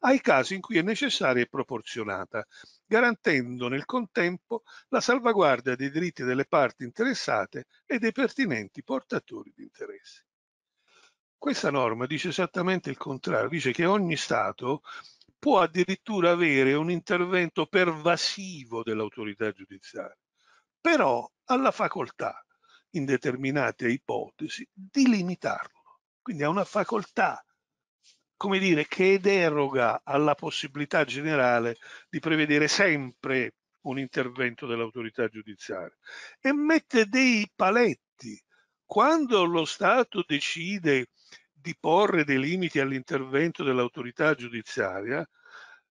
ai casi in cui è necessaria e proporzionata, garantendo nel contempo la salvaguardia dei diritti delle parti interessate e dei pertinenti portatori di interessi. Questa norma dice esattamente il contrario, dice che ogni Stato può addirittura avere un intervento pervasivo dell'autorità giudiziaria, però ha la facoltà, in determinate ipotesi, di limitarlo. Quindi ha una facoltà, come dire, che deroga alla possibilità generale di prevedere sempre un intervento dell'autorità giudiziaria e mette dei paletti. Quando lo Stato decide di porre dei limiti all'intervento dell'autorità giudiziaria,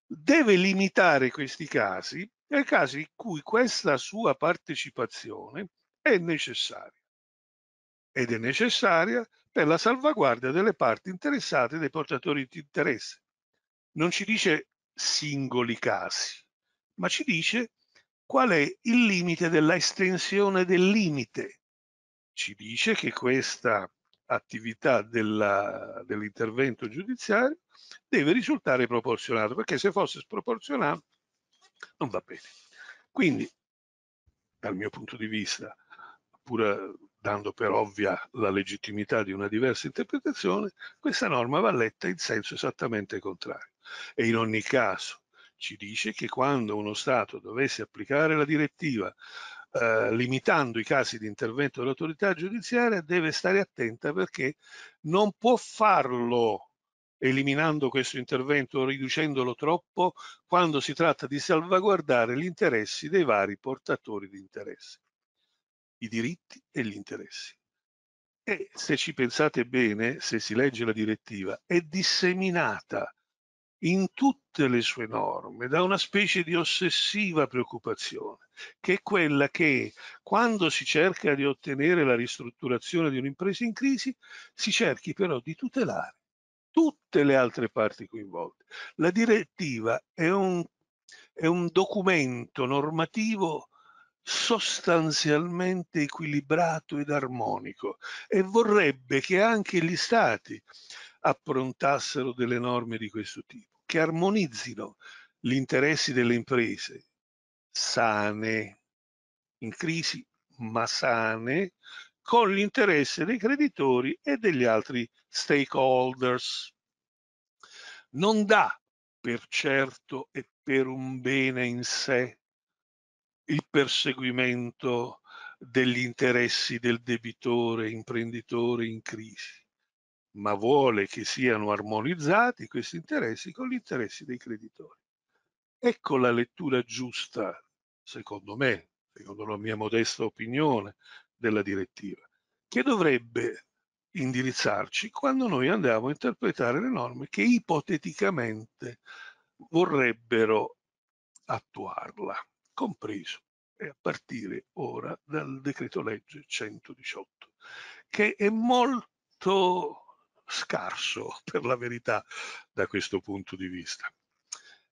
deve limitare questi casi ai casi in cui questa sua partecipazione è necessaria ed è necessaria per la salvaguardia delle parti interessate e dei portatori di interesse. Non ci dice singoli casi, ma ci dice qual è il limite della estensione del limite. Ci dice che questa attività dell'intervento giudiziario deve risultare proporzionato, perché se fosse sproporzionato non va bene. Quindi, dal mio punto di vista, pur dando per ovvia la legittimità di una diversa interpretazione, questa norma va letta in senso esattamente contrario. E in ogni caso ci dice che quando uno Stato dovesse applicare la direttiva eh, limitando i casi di intervento dell'autorità giudiziaria, deve stare attenta, perché non può farlo eliminando questo intervento o riducendolo troppo quando si tratta di salvaguardare gli interessi dei vari portatori di interessi, i diritti e gli interessi. E se ci pensate bene, se si legge la direttiva, è disseminata in tutte le sue norme da una specie di ossessiva preoccupazione, che è quella che quando si cerca di ottenere la ristrutturazione di un'impresa in crisi, si cerchi però di tutelare tutte le altre parti coinvolte. La direttiva è un, è un documento normativo sostanzialmente equilibrato ed armonico, e vorrebbe che anche gli Stati approntassero delle norme di questo tipo, che armonizzino gli interessi delle imprese sane, in crisi ma sane, con l'interesse dei creditori e degli altri stakeholders. Non dà per certo e per un bene in sé il perseguimento degli interessi del debitore imprenditore in crisi, ma vuole che siano armonizzati questi interessi con gli interessi dei creditori. Ecco la lettura giusta, secondo me, secondo la mia modesta opinione, della direttiva, che dovrebbe indirizzarci quando noi andiamo a interpretare le norme che ipoteticamente vorrebbero attuarla, compreso e a partire ora dal decreto legge centodiciotto, che è molto scarso, per la verità, da questo punto di vista.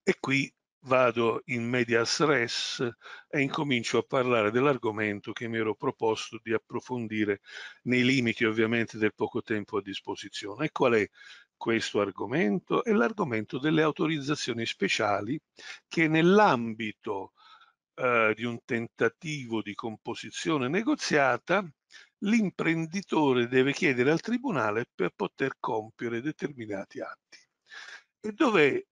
E qui vado in medias res e incomincio a parlare dell'argomento che mi ero proposto di approfondire, nei limiti ovviamente del poco tempo a disposizione. E qual è questo argomento? È l'argomento delle autorizzazioni speciali, che nell'ambito eh, di un tentativo di composizione negoziata l'imprenditore deve chiedere al tribunale per poter compiere determinati atti. E dov'è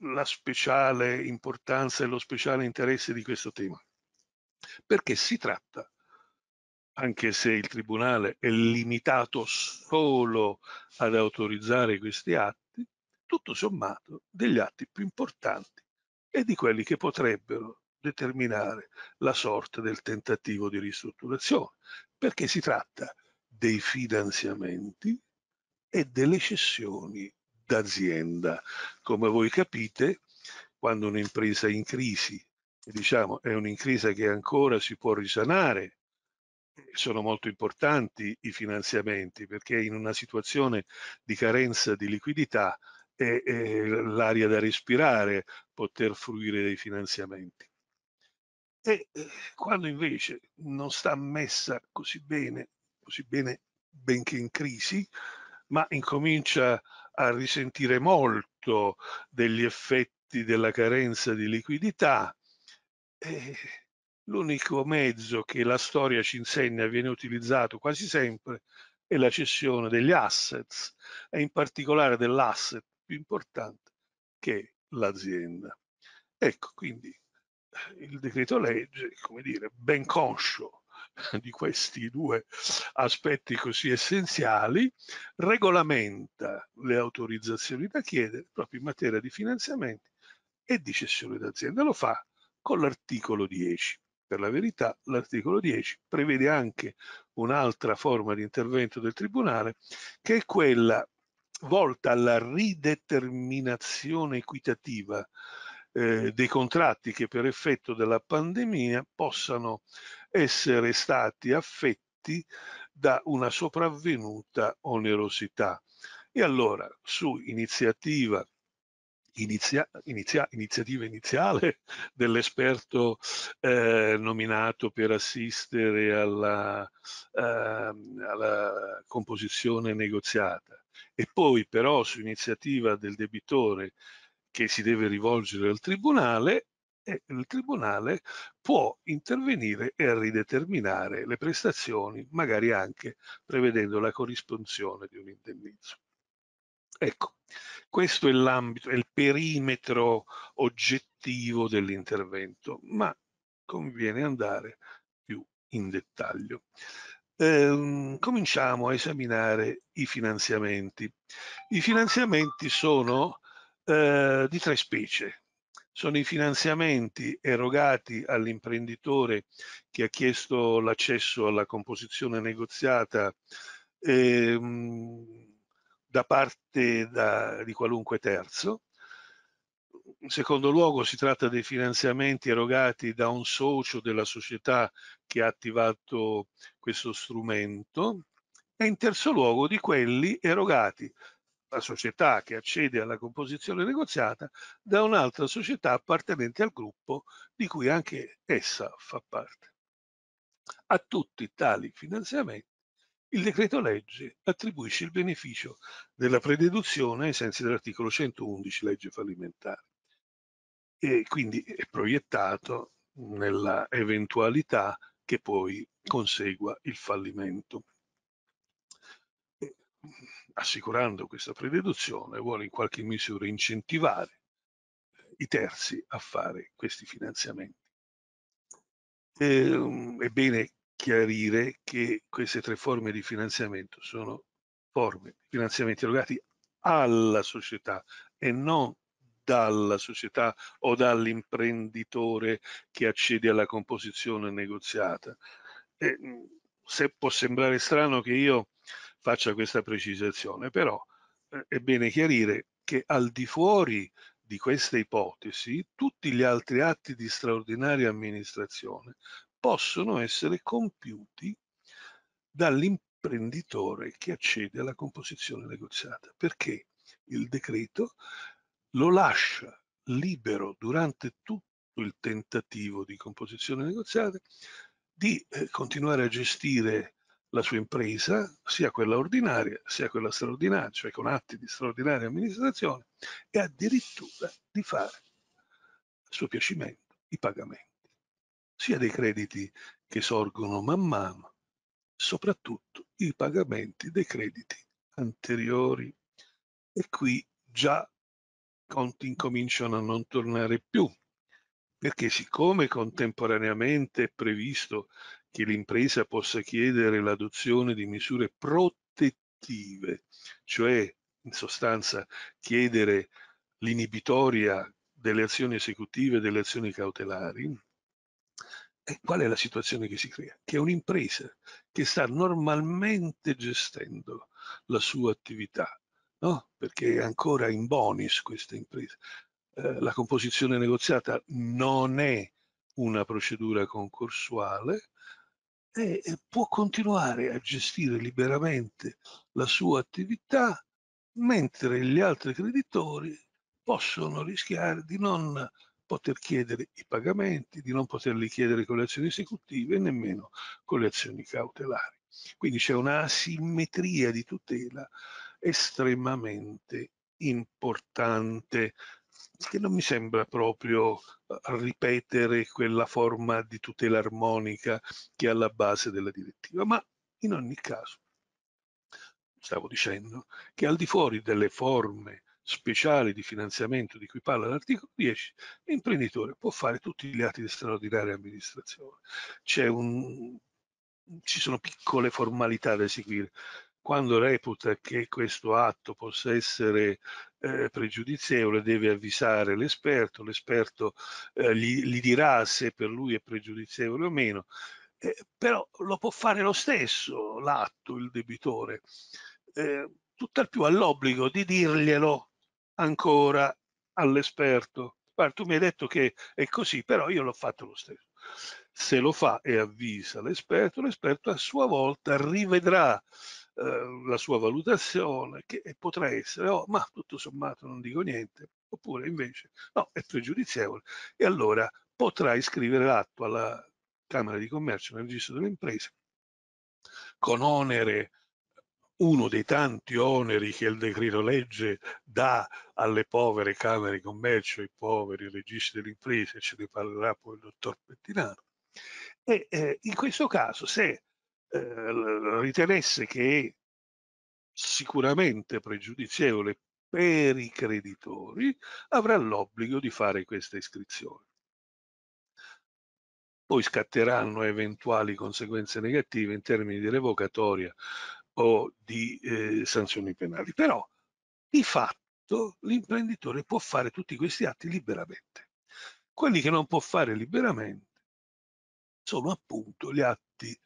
la speciale importanza e lo speciale interesse di questo tema? perché si tratta, anche se il Tribunale è limitato solo ad autorizzare questi atti, tutto sommato degli atti più importanti e di quelli che potrebbero determinare la sorte del tentativo di ristrutturazione, perché si tratta dei finanziamenti e delle cessioni d'azienda. Come voi capite, quando un'impresa è in crisi, diciamo è un'impresa che ancora si può risanare, sono molto importanti i finanziamenti, perché in una situazione di carenza di liquidità è, è l'aria da respirare poter fruire dei finanziamenti. E quando invece non sta messa così bene, così bene benché in crisi, ma incomincia a risentire molto degli effetti della carenza di liquidità, eh, l'unico mezzo che la storia ci insegna viene utilizzato quasi sempre è la cessione degli assets, e in particolare dell'asset più importante che è l'azienda. Ecco, quindi il decreto legge, come dire, ben conscio di questi due aspetti così essenziali, regolamenta le autorizzazioni da chiedere proprio in materia di finanziamenti e di cessione d'azienda. Lo fa con l'articolo dieci. Per la verità, l'articolo dieci prevede anche un'altra forma di intervento del Tribunale, che è quella volta alla rideterminazione equitativa eh, dei contratti che per effetto della pandemia possano essere stati affetti da una sopravvenuta onerosità. E allora, su iniziativa Inizia, inizia, iniziativa iniziale dell'esperto eh, nominato per assistere alla, eh, alla composizione negoziata, e poi però su iniziativa del debitore che si deve rivolgere al Tribunale, e il Tribunale può intervenire e rideterminare le prestazioni, magari anche prevedendo la corrispondenza di un indennizzo. Ecco, questo è l'ambito, è il perimetro oggettivo dell'intervento, ma conviene andare più in dettaglio. Ehm, cominciamo a esaminare i finanziamenti. I finanziamenti sono eh, di tre specie. Sono i finanziamenti erogati all'imprenditore che ha chiesto l'accesso alla composizione negoziata ehm, da parte da, di qualunque terzo. In secondo luogo si tratta dei finanziamenti erogati da un socio della società che ha attivato questo strumento, e in terzo luogo di quelli erogati la società che accede alla composizione negoziata da un'altra società appartenente al gruppo di cui anche essa fa parte. A tutti tali finanziamenti il decreto legge attribuisce il beneficio della prededuzione ai sensi dell'articolo centoundici legge fallimentare, e quindi è proiettato nella eventualità che poi consegua il fallimento. E, assicurando questa prededuzione, vuole in qualche misura incentivare i terzi a fare questi finanziamenti. E, ebbene, chiarire che queste tre forme di finanziamento sono forme di finanziamenti erogati alla società e non dalla società o dall'imprenditore che accede alla composizione negoziata. E, se può sembrare strano che io faccia questa precisazione, però è bene chiarire che al di fuori di queste ipotesi tutti gli altri atti di straordinaria amministrazione possono essere compiuti dall'imprenditore che accede alla composizione negoziata, perché il decreto lo lascia libero durante tutto il tentativo di composizione negoziata di eh, continuare a gestire la sua impresa, sia quella ordinaria sia quella straordinaria, cioè con atti di straordinaria amministrazione, e addirittura di fare a suo piacimento i pagamenti, sia dei crediti che sorgono man mano, soprattutto i pagamenti dei crediti anteriori. E qui già i conti incominciano a non tornare più, perché siccome contemporaneamente è previsto che l'impresa possa chiedere l'adozione di misure protettive, cioè in sostanza chiedere l'inibitoria delle azioni esecutive e delle azioni cautelari, e qual è la situazione che si crea? Che è un'impresa che sta normalmente gestendo la sua attività, no? Perché è ancora in bonis questa impresa. Eh, la composizione negoziata non è una procedura concorsuale e, e può continuare a gestire liberamente la sua attività, mentre gli altri creditori possono rischiare di non poter chiedere i pagamenti, di non poterli chiedere con le azioni esecutive e nemmeno con le azioni cautelari. Quindi c'è una asimmetria di tutela estremamente importante, che non mi sembra proprio ripetere quella forma di tutela armonica che è alla base della direttiva, ma in ogni caso stavo dicendo che al di fuori delle forme speciali di finanziamento di cui parla l'articolo dieci, l'imprenditore può fare tutti gli atti di straordinaria amministrazione. C'è un... ci sono piccole formalità da eseguire. Quando reputa che questo atto possa essere eh, pregiudizievole, deve avvisare l'esperto, l'esperto eh, gli, gli dirà se per lui è pregiudizievole o meno, eh, però lo può fare lo stesso l'atto, il debitore, eh, tutt'al più ha l'obbligo di dirglielo ancora all'esperto. Guarda, tu mi hai detto che è così, però io l'ho fatto lo stesso. Se lo fa e avvisa l'esperto, l'esperto a sua volta rivedrà la sua valutazione, che potrà essere oh, ma tutto sommato non dico niente, oppure invece no, è pregiudizievole, e allora potrà iscrivere l'atto alla Camera di Commercio nel registro delle imprese, con onere, uno dei tanti oneri che il decreto legge dà alle povere Camere di Commercio, ai poveri registri delle imprese, ce ne parlerà poi il dottor Pettinato. E eh, in questo caso, se Eh, ritenesse che è sicuramente pregiudizievole per i creditori, avrà l'obbligo di fare questa iscrizione. Poi scatteranno eventuali conseguenze negative in termini di revocatoria o di eh, sanzioni penali, però di fatto l'imprenditore può fare tutti questi atti liberamente. Quelli che non può fare liberamente sono appunto gli atti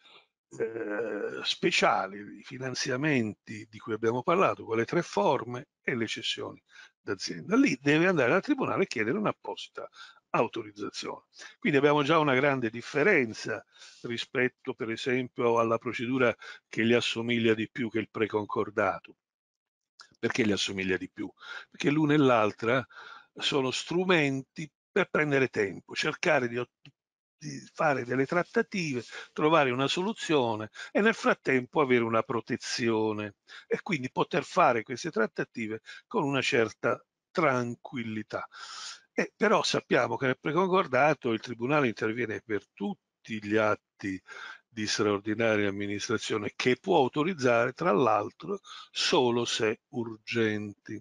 Eh, speciali, i finanziamenti di cui abbiamo parlato, con le tre forme e le cessioni d'azienda. Lì deve andare al tribunale e chiedere un'apposita autorizzazione. Quindi abbiamo già una grande differenza rispetto, per esempio, alla procedura che gli assomiglia di più, che il preconcordato. Perché gli assomiglia di più? Perché l'una e l'altra sono strumenti per prendere tempo, cercare di di fare delle trattative, trovare una soluzione e nel frattempo avere una protezione e quindi poter fare queste trattative con una certa tranquillità. E però sappiamo che nel preconcordato il Tribunale interviene per tutti gli atti di straordinaria amministrazione, che può autorizzare tra l'altro solo se urgenti.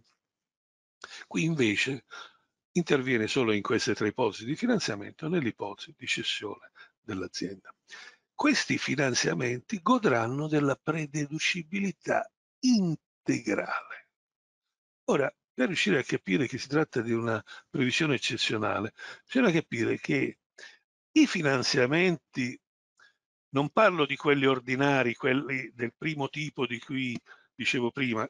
Qui invece interviene solo in queste tre ipotesi di finanziamento, nell'ipotesi di cessione dell'azienda. Questi finanziamenti godranno della prededucibilità integrale. Ora, per riuscire a capire che si tratta di una previsione eccezionale, bisogna capire che i finanziamenti, non parlo di quelli ordinari, quelli del primo tipo di cui dicevo prima,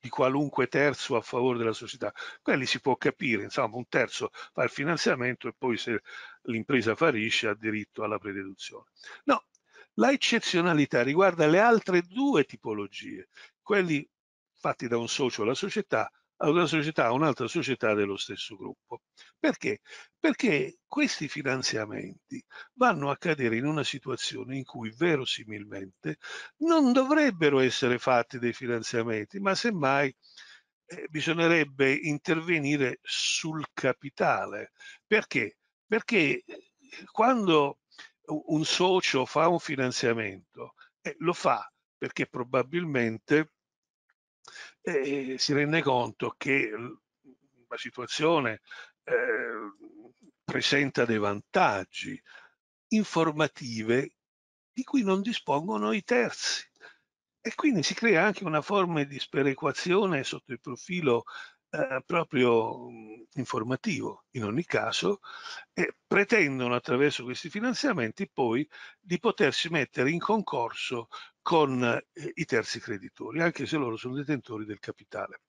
di qualunque terzo a favore della società. Quelli si può capire, insomma, un terzo fa il finanziamento e poi se l'impresa fallisce ha diritto alla prededuzione. No, la eccezionalità riguarda le altre due tipologie, quelli fatti da un socio alla società, da una società a un'altra società dello stesso gruppo. Perché? Perché questi finanziamenti vanno a cadere in una situazione in cui verosimilmente non dovrebbero essere fatti dei finanziamenti, ma semmai eh, bisognerebbe intervenire sul capitale. Perché? Perché quando un socio fa un finanziamento, eh, lo fa perché probabilmente Eh, si rende conto che la situazione eh, presenta dei vantaggi, informative di cui non dispongono i terzi. E quindi si crea anche una forma di sperequazione sotto il profilo eh, proprio mh, informativo. In ogni caso, eh, pretendono attraverso questi finanziamenti poi di potersi mettere in concorso con eh, i terzi creditori, anche se loro sono detentori del capitale.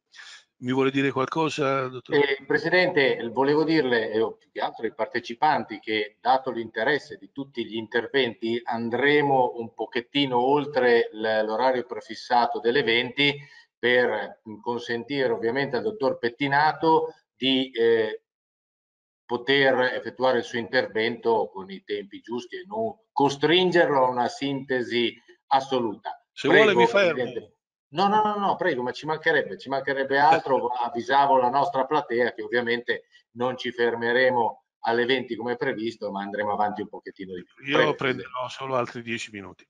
Mi vuole dire qualcosa, dottore? Eh, Presidente, volevo dirle, e più che altro ai partecipanti, che dato l'interesse di tutti gli interventi andremo un pochettino oltre l'orario prefissato delle venti per consentire ovviamente al dottor Pettinato di eh, poter effettuare il suo intervento con i tempi giusti e non costringerlo a una sintesi assoluta. Se Prego, vuole mi fermo. No, no, no, no, prego, ma ci mancherebbe, ci mancherebbe altro. Avvisavo la nostra platea che ovviamente non ci fermeremo alle venti come previsto, ma andremo avanti un pochettino di più. Prego. Io prenderò solo altri dieci minuti.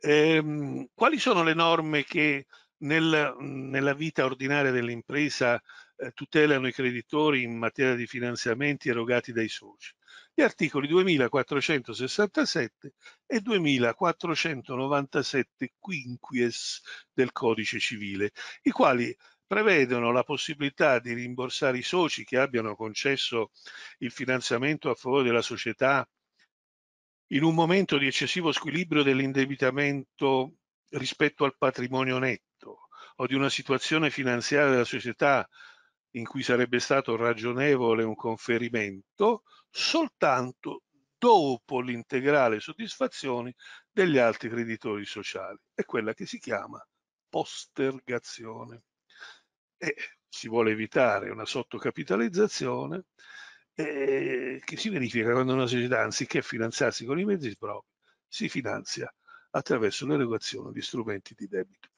Ehm, quali sono le norme che nel, nella vita ordinaria dell'impresa eh, tutelano i creditori in materia di finanziamenti erogati dai soci? Gli articoli duemilaquattrocentosessantasette e duemilaquattrocentonovantasette quinquies del Codice Civile, i quali prevedono la possibilità di rimborsare i soci che abbiano concesso il finanziamento a favore della società in un momento di eccessivo squilibrio dell'indebitamento rispetto al patrimonio netto o di una situazione finanziaria della società in cui sarebbe stato ragionevole un conferimento soltanto dopo l'integrale soddisfazione degli altri creditori sociali. È quella che si chiama postergazione. E si vuole evitare una sottocapitalizzazione eh, che si verifica quando una società, anziché finanziarsi con i mezzi propri, si finanzia attraverso l'erogazione di strumenti di debito.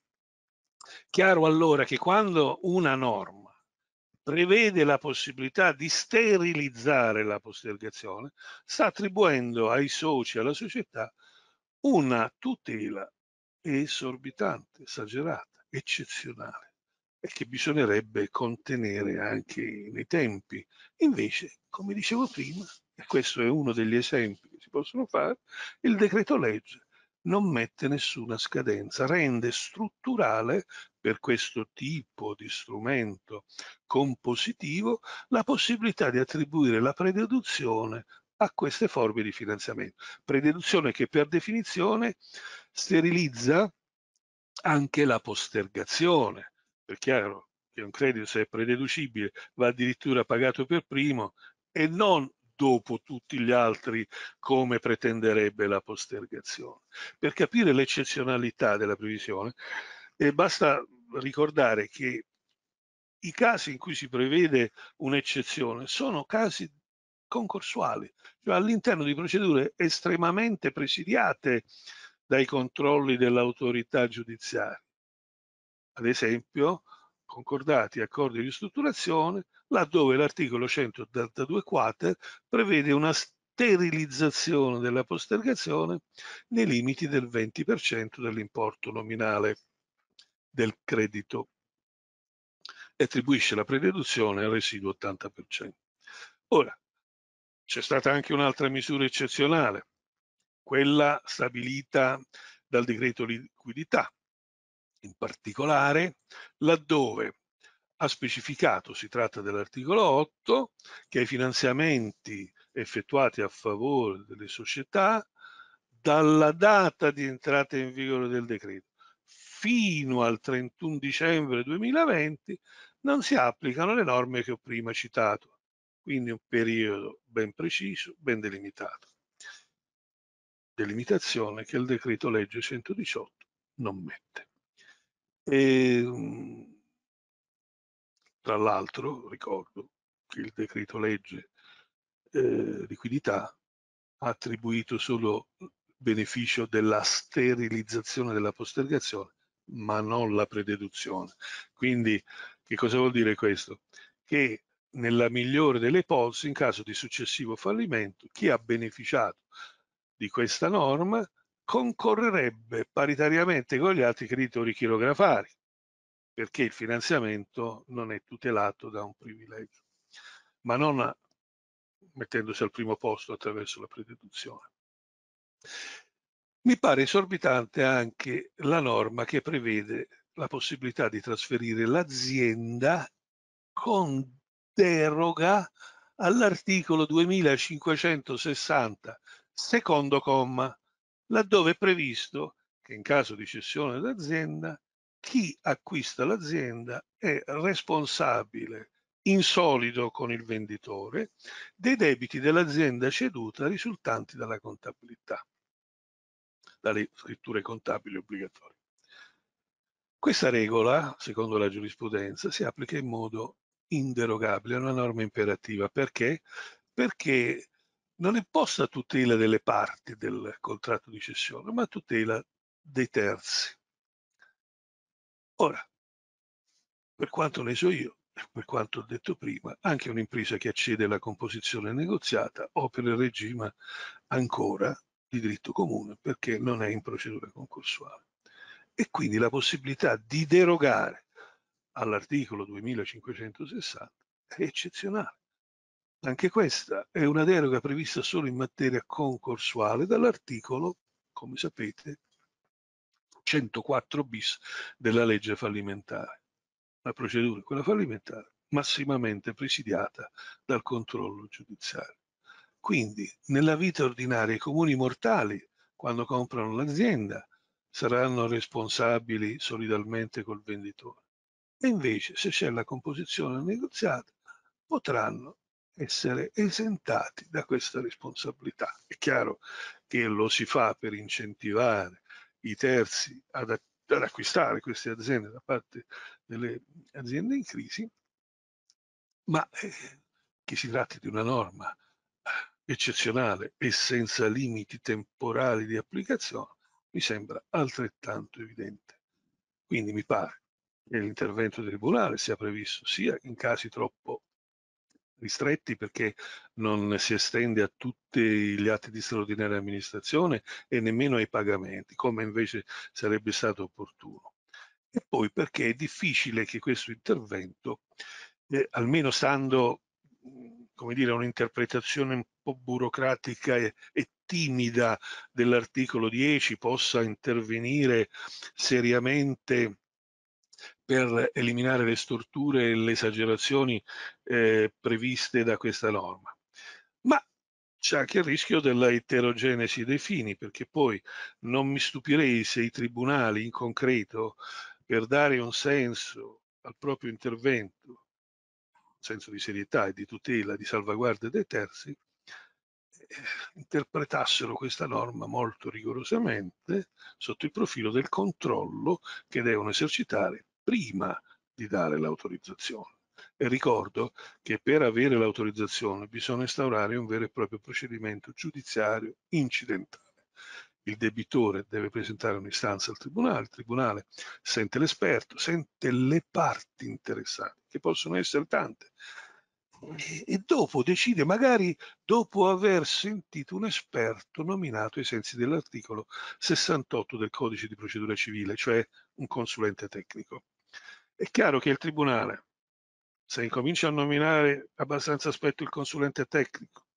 Chiaro allora che quando una norma prevede la possibilità di sterilizzare la postergazione, sta attribuendo ai soci e alla società una tutela esorbitante, esagerata, eccezionale, e che bisognerebbe contenere anche nei tempi. Invece, come dicevo prima, e questo è uno degli esempi che si possono fare, il decreto legge non mette nessuna scadenza, rende strutturale per questo tipo di strumento compositivo la possibilità di attribuire la prededuzione a queste forme di finanziamento. Prededuzione che per definizione sterilizza anche la postergazione, perché è chiaro che un credito, se è prededucibile, va addirittura pagato per primo e non dopo tutti gli altri, come pretenderebbe la postergazione. Per capire l'eccezionalità della previsione, eh, basta ricordare che i casi in cui si prevede un'eccezione sono casi concorsuali, cioè all'interno di procedure estremamente presidiate dai controlli dell'autorità giudiziaria. Ad esempio, concordati accordi di ristrutturazione, laddove l'articolo centottantadue quater prevede una sterilizzazione della postergazione nei limiti del venti per cento dell'importo nominale del credito e attribuisce la prededuzione al residuo ottanta per cento. Ora, c'è stata anche un'altra misura eccezionale, quella stabilita dal decreto liquidità, in particolare laddove ha specificato, si tratta dell'articolo otto, che i finanziamenti effettuati a favore delle società dalla data di entrata in vigore del decreto fino al trentuno dicembre duemilaventi non si applicano le norme che ho prima citato, quindi un periodo ben preciso, ben delimitato. Delimitazione che il decreto legge centodiciotto non mette. E, tra l'altro, ricordo che il decreto legge eh, liquidità ha attribuito solo beneficio della sterilizzazione della postergazione, ma non la prededuzione. Quindi che cosa vuol dire questo? Che nella migliore delle ipotesi, in caso di successivo fallimento, chi ha beneficiato di questa norma concorrerebbe paritariamente con gli altri creditori chirografari, perché il finanziamento non è tutelato da un privilegio, ma non mettendosi al primo posto attraverso la prededuzione. Mi pare esorbitante anche la norma che prevede la possibilità di trasferire l'azienda con deroga all'articolo duemilacinquecentosessanta, secondo comma, laddove è previsto che in caso di cessione d'azienda chi acquista l'azienda è responsabile in solido con il venditore dei debiti dell'azienda ceduta risultanti dalla contabilità, dalle scritture contabili obbligatorie. Questa regola, secondo la giurisprudenza, si applica in modo inderogabile, è una norma imperativa. Perché? Perché non è posta a tutela delle parti del contratto di cessione, ma a tutela dei terzi. Ora, per quanto ne so io, per quanto ho detto prima, anche un'impresa che accede alla composizione negoziata opera il regime ancora di diritto comune, perché non è in procedura concorsuale. E quindi la possibilità di derogare all'articolo duemilacinquecentosessanta è eccezionale. Anche questa è una deroga prevista solo in materia concorsuale dall'articolo, come sapete, centoquattro bis della legge fallimentare. La procedura, quella fallimentare, massimamente presidiata dal controllo giudiziario. Quindi, nella vita ordinaria, i comuni mortali, quando comprano l'azienda, saranno responsabili solidalmente col venditore. E invece, se c'è la composizione negoziata, potranno essere esentati da questa responsabilità. È chiaro che lo si fa per incentivare i terzi ad, ad acquistare queste aziende da parte delle aziende in crisi, ma eh, che si tratti di una norma eccezionale e senza limiti temporali di applicazione mi sembra altrettanto evidente. Quindi mi pare che l'intervento del tribunale sia previsto sia in casi troppo ristretti, perché non si estende a tutti gli atti di straordinaria amministrazione e nemmeno ai pagamenti, come invece sarebbe stato opportuno. E poi perché è difficile che questo intervento, eh, almeno stando, come dire, un'interpretazione un po' burocratica e, e timida dell'articolo dieci, possa intervenire seriamente per eliminare le storture e le esagerazioni eh, previste da questa norma. Ma c'è anche il rischio della eterogenesi dei fini, perché poi non mi stupirei se i tribunali in concreto, per dare un senso al proprio intervento, un senso di serietà e di tutela, di salvaguardia dei terzi, eh, interpretassero questa norma molto rigorosamente sotto il profilo del controllo che devono esercitare prima di dare l'autorizzazione. E ricordo che per avere l'autorizzazione bisogna instaurare un vero e proprio procedimento giudiziario incidentale. Il debitore deve presentare un'istanza al tribunale, il tribunale sente l'esperto, sente le parti interessate, che possono essere tante, e, e dopo decide, magari dopo aver sentito un esperto nominato ai sensi dell'articolo sessantotto del codice di procedura civile, cioè un consulente tecnico. È chiaro che il tribunale, se incomincia a nominare abbastanza spesso il consulente tecnico,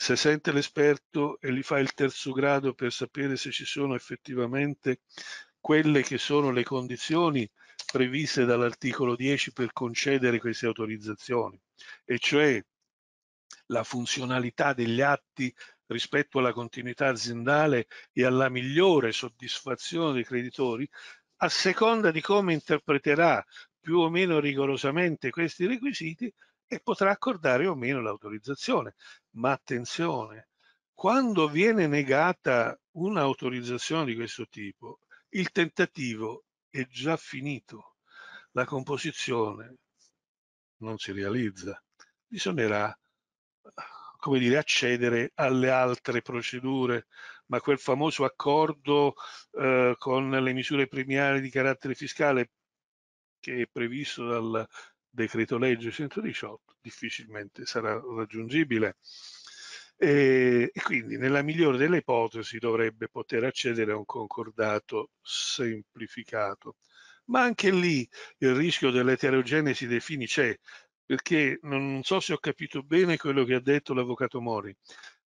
se sente l'esperto e gli fa il terzo grado per sapere se ci sono effettivamente quelle che sono le condizioni previste dall'articolo dieci per concedere queste autorizzazioni, e cioè la funzionalità degli atti rispetto alla continuità aziendale e alla migliore soddisfazione dei creditori, a seconda di come interpreterà più o meno rigorosamente questi requisiti e potrà accordare o meno l'autorizzazione. Ma attenzione, quando viene negata un'autorizzazione di questo tipo, il tentativo è già finito, la composizione non si realizza, bisognerà, come dire, accedere alle altre procedure, ma quel famoso accordo eh, con le misure premiali di carattere fiscale che è previsto dal decreto legge centodiciotto difficilmente sarà raggiungibile, e, e quindi nella migliore delle ipotesi dovrebbe poter accedere a un concordato semplificato, ma anche lì il rischio dell'eterogenesi dei fini c'è, perché non so se ho capito bene quello che ha detto l'avvocato Morri,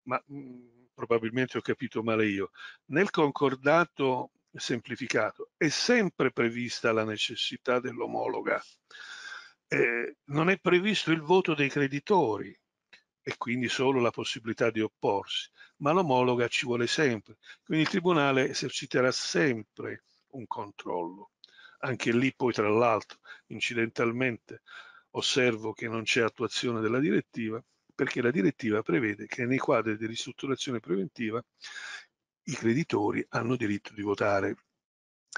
ma mh, probabilmente ho capito male io. Nel concordato semplificato è sempre prevista la necessità dell'omologa, eh, non è previsto il voto dei creditori e quindi solo la possibilità di opporsi, ma l'omologa ci vuole sempre, quindi il tribunale eserciterà sempre un controllo. Anche lì poi, tra l'altro, incidentalmente osservo che non c'è attuazione della direttiva, perché la direttiva prevede che nei quadri di ristrutturazione preventiva i creditori hanno diritto di votare.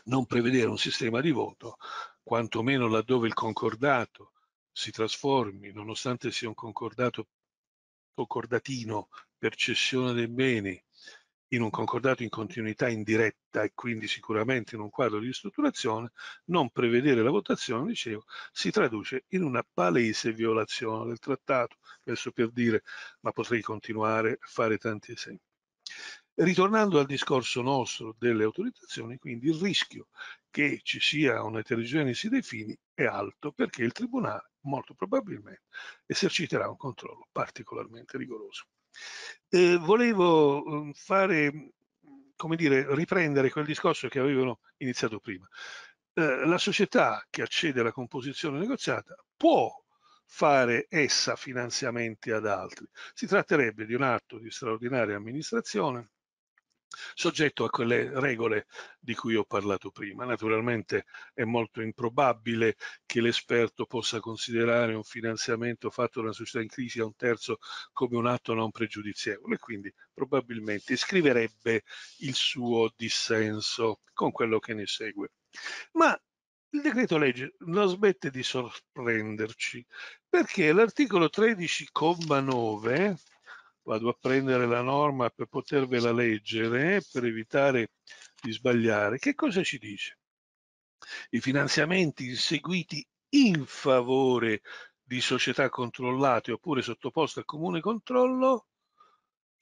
Non prevedere un sistema di voto, quantomeno laddove il concordato si trasformi, nonostante sia un concordato concordatino per cessione dei beni, in un concordato in continuità indiretta e quindi sicuramente in un quadro di ristrutturazione, non prevedere la votazione, dicevo, si traduce in una palese violazione del trattato. Questo per dire, ma potrei continuare a fare tanti esempi. Ritornando al discorso nostro delle autorizzazioni, quindi il rischio che ci sia un'eterogenesi dei fini è alto, perché il tribunale molto probabilmente eserciterà un controllo particolarmente rigoroso. Eh, volevo fare, come dire, riprendere quel discorso che avevano iniziato prima. Eh, la società che accede alla composizione negoziata può fare essa finanziamenti ad altri. Si tratterebbe di un atto di straordinaria amministrazione soggetto a quelle regole di cui ho parlato prima. Naturalmente è molto improbabile che l'esperto possa considerare un finanziamento fatto da una società in crisi a un terzo come un atto non pregiudizievole, quindi probabilmente scriverebbe il suo dissenso con quello che ne segue. Ma il decreto legge non smette di sorprenderci, perché l'articolo tredici comma nove, vado a prendere la norma per potervela leggere, per evitare di sbagliare, che cosa ci dice? I finanziamenti eseguiti in favore di società controllate oppure sottoposte a comune controllo,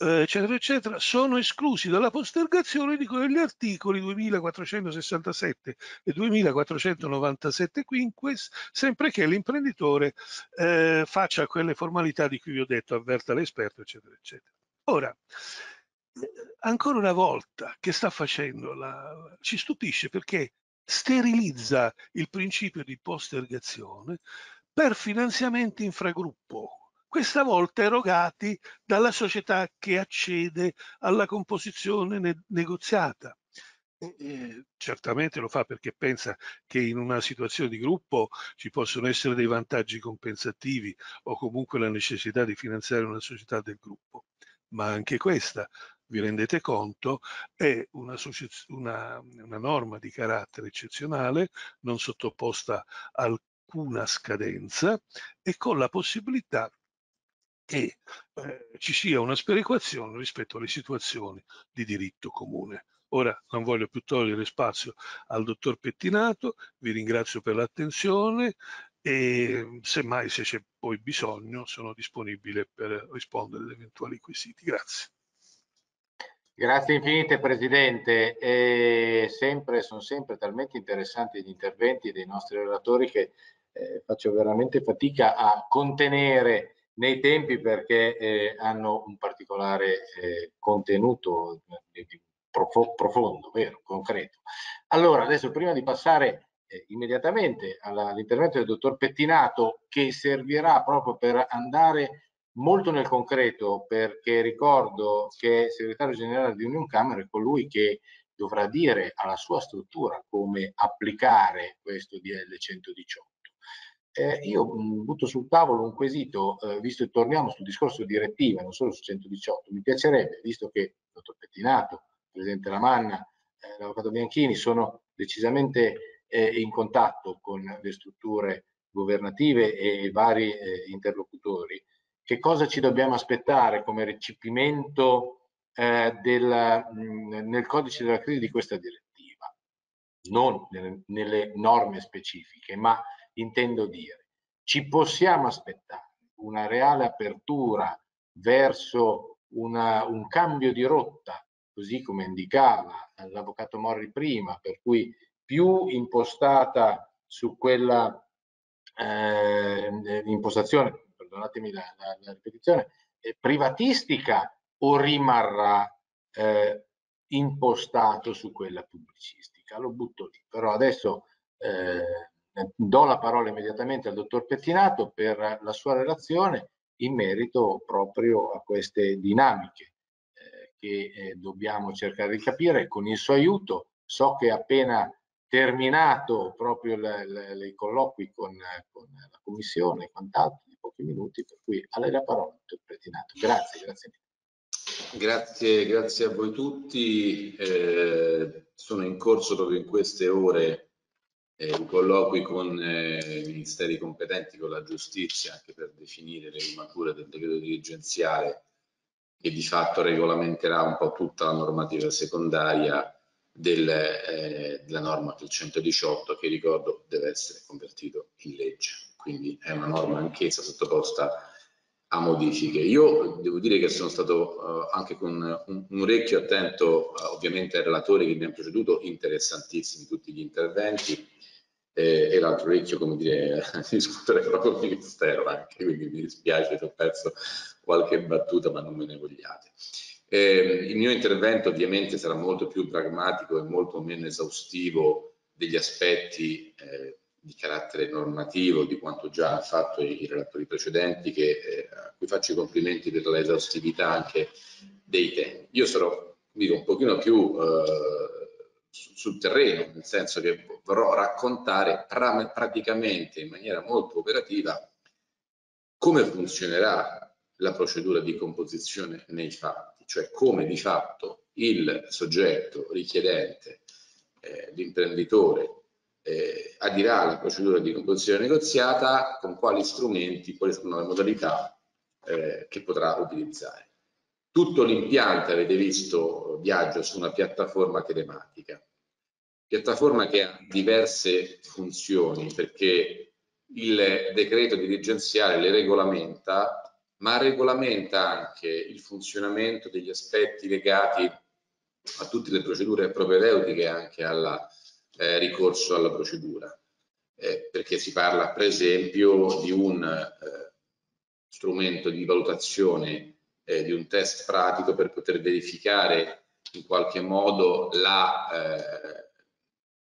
eccetera, eccetera, sono esclusi dalla postergazione di cui agli articoli duemilaquattrocentosessantasette e duemilaquattrocentonovantasette quinques, sempre che l'imprenditore eh, faccia quelle formalità di cui vi ho detto, avverta l'esperto, eccetera, eccetera. Ora, ancora una volta, che sta facendo? La... Ci stupisce perché sterilizza il principio di postergazione per finanziamenti infragruppo, questa volta erogati dalla società che accede alla composizione ne negoziata. E, eh, certamente lo fa perché pensa che in una situazione di gruppo ci possono essere dei vantaggi compensativi o comunque la necessità di finanziare una società del gruppo. Ma anche questa, vi rendete conto, è una, una, una norma di carattere eccezionale, non sottoposta a alcuna scadenza e con la possibilità che eh, ci sia una sperequazione rispetto alle situazioni di diritto comune. Ora non voglio più togliere spazio al dottor Pettinato, vi ringrazio per l'attenzione e semmai, se c'è poi bisogno, sono disponibile per rispondere ad eventuali quesiti. Grazie. Grazie infinite, Presidente. E sempre, sono sempre talmente interessanti gli interventi dei nostri relatori che eh, faccio veramente fatica a contenere nei tempi, perché eh, hanno un particolare eh, contenuto eh, prof profondo, vero, concreto. Allora, adesso, prima di passare eh, immediatamente all'intervento del dottor Pettinato, che servirà proprio per andare molto nel concreto, perché ricordo che il segretario generale di Union Camere è colui che dovrà dire alla sua struttura come applicare questo D L centodiciotto. Eh, io butto sul tavolo un quesito, eh, visto che torniamo sul discorso direttiva, non solo su centodiciotto. Mi piacerebbe, visto che il dottor Pettinato, il presidente Lamanna, eh, l'avvocato Bianchini sono decisamente eh, in contatto con le strutture governative e i vari eh, interlocutori, che cosa ci dobbiamo aspettare come recepimento eh, della, mh, nel codice della crisi di questa direttiva, non nelle, nelle norme specifiche, ma intendo dire, ci possiamo aspettare una reale apertura verso una, un cambio di rotta, così come indicava l'avvocato Morri prima, per cui più impostata su quella eh, impostazione, perdonatemi la, la, la ripetizione, eh, privatistica o rimarrà eh, impostato su quella pubblicistica? Lo butto lì, però adesso eh, do la parola immediatamente al dottor Pettinato per la sua relazione in merito proprio a queste dinamiche eh, che eh, dobbiamo cercare di capire con il suo aiuto. So che è appena terminato proprio i colloqui con, con la Commissione e quant'altro, di pochi minuti, per cui a lei la parola, dottor Pettinato. Grazie, grazie mille. Grazie, grazie a voi tutti. Eh, sono in corso proprio in queste ore eh, i colloqui con eh, i ministeri competenti, con la giustizia, anche per definire le rimature del decreto dirigenziale che di fatto regolamenterà un po' tutta la normativa secondaria del, eh, della norma del centodiciotto, che ricordo deve essere convertito in legge. Quindi è una norma anch'essa sottoposta a modifiche. Io devo dire che sono stato uh, anche con un, un orecchio attento uh, ovviamente ai relatori che mi hanno preceduto, interessantissimi tutti gli interventi, eh, e l'altro orecchio, come dire, discutere proprio con il Ministero anche, quindi mi dispiace se ho perso qualche battuta, ma non me ne vogliate. Eh, il mio intervento ovviamente sarà molto più pragmatico e molto meno esaustivo degli aspetti eh, di carattere normativo, di quanto già hanno fatto i relatori precedenti, che, eh, a cui faccio i complimenti per l'esaustività anche dei temi. Io sarò, dico, un pochino più eh, sul terreno, nel senso che vorrò raccontare pra praticamente in maniera molto operativa come funzionerà la procedura di composizione nei fatti, cioè come di fatto il soggetto richiedente, eh, l'imprenditore, Eh, adirà la procedura di composizione negoziata, con quali strumenti, quali sono le modalità eh, che potrà utilizzare. Tutto l'impianto, avete visto, viaggia su una piattaforma telematica, piattaforma che ha diverse funzioni, perché il decreto dirigenziale le regolamenta, ma regolamenta anche il funzionamento degli aspetti legati a tutte le procedure propedeutiche, anche alla Eh, ricorso alla procedura, eh, perché si parla per esempio di un eh, strumento di valutazione, eh, di un test pratico per poter verificare in qualche modo la eh,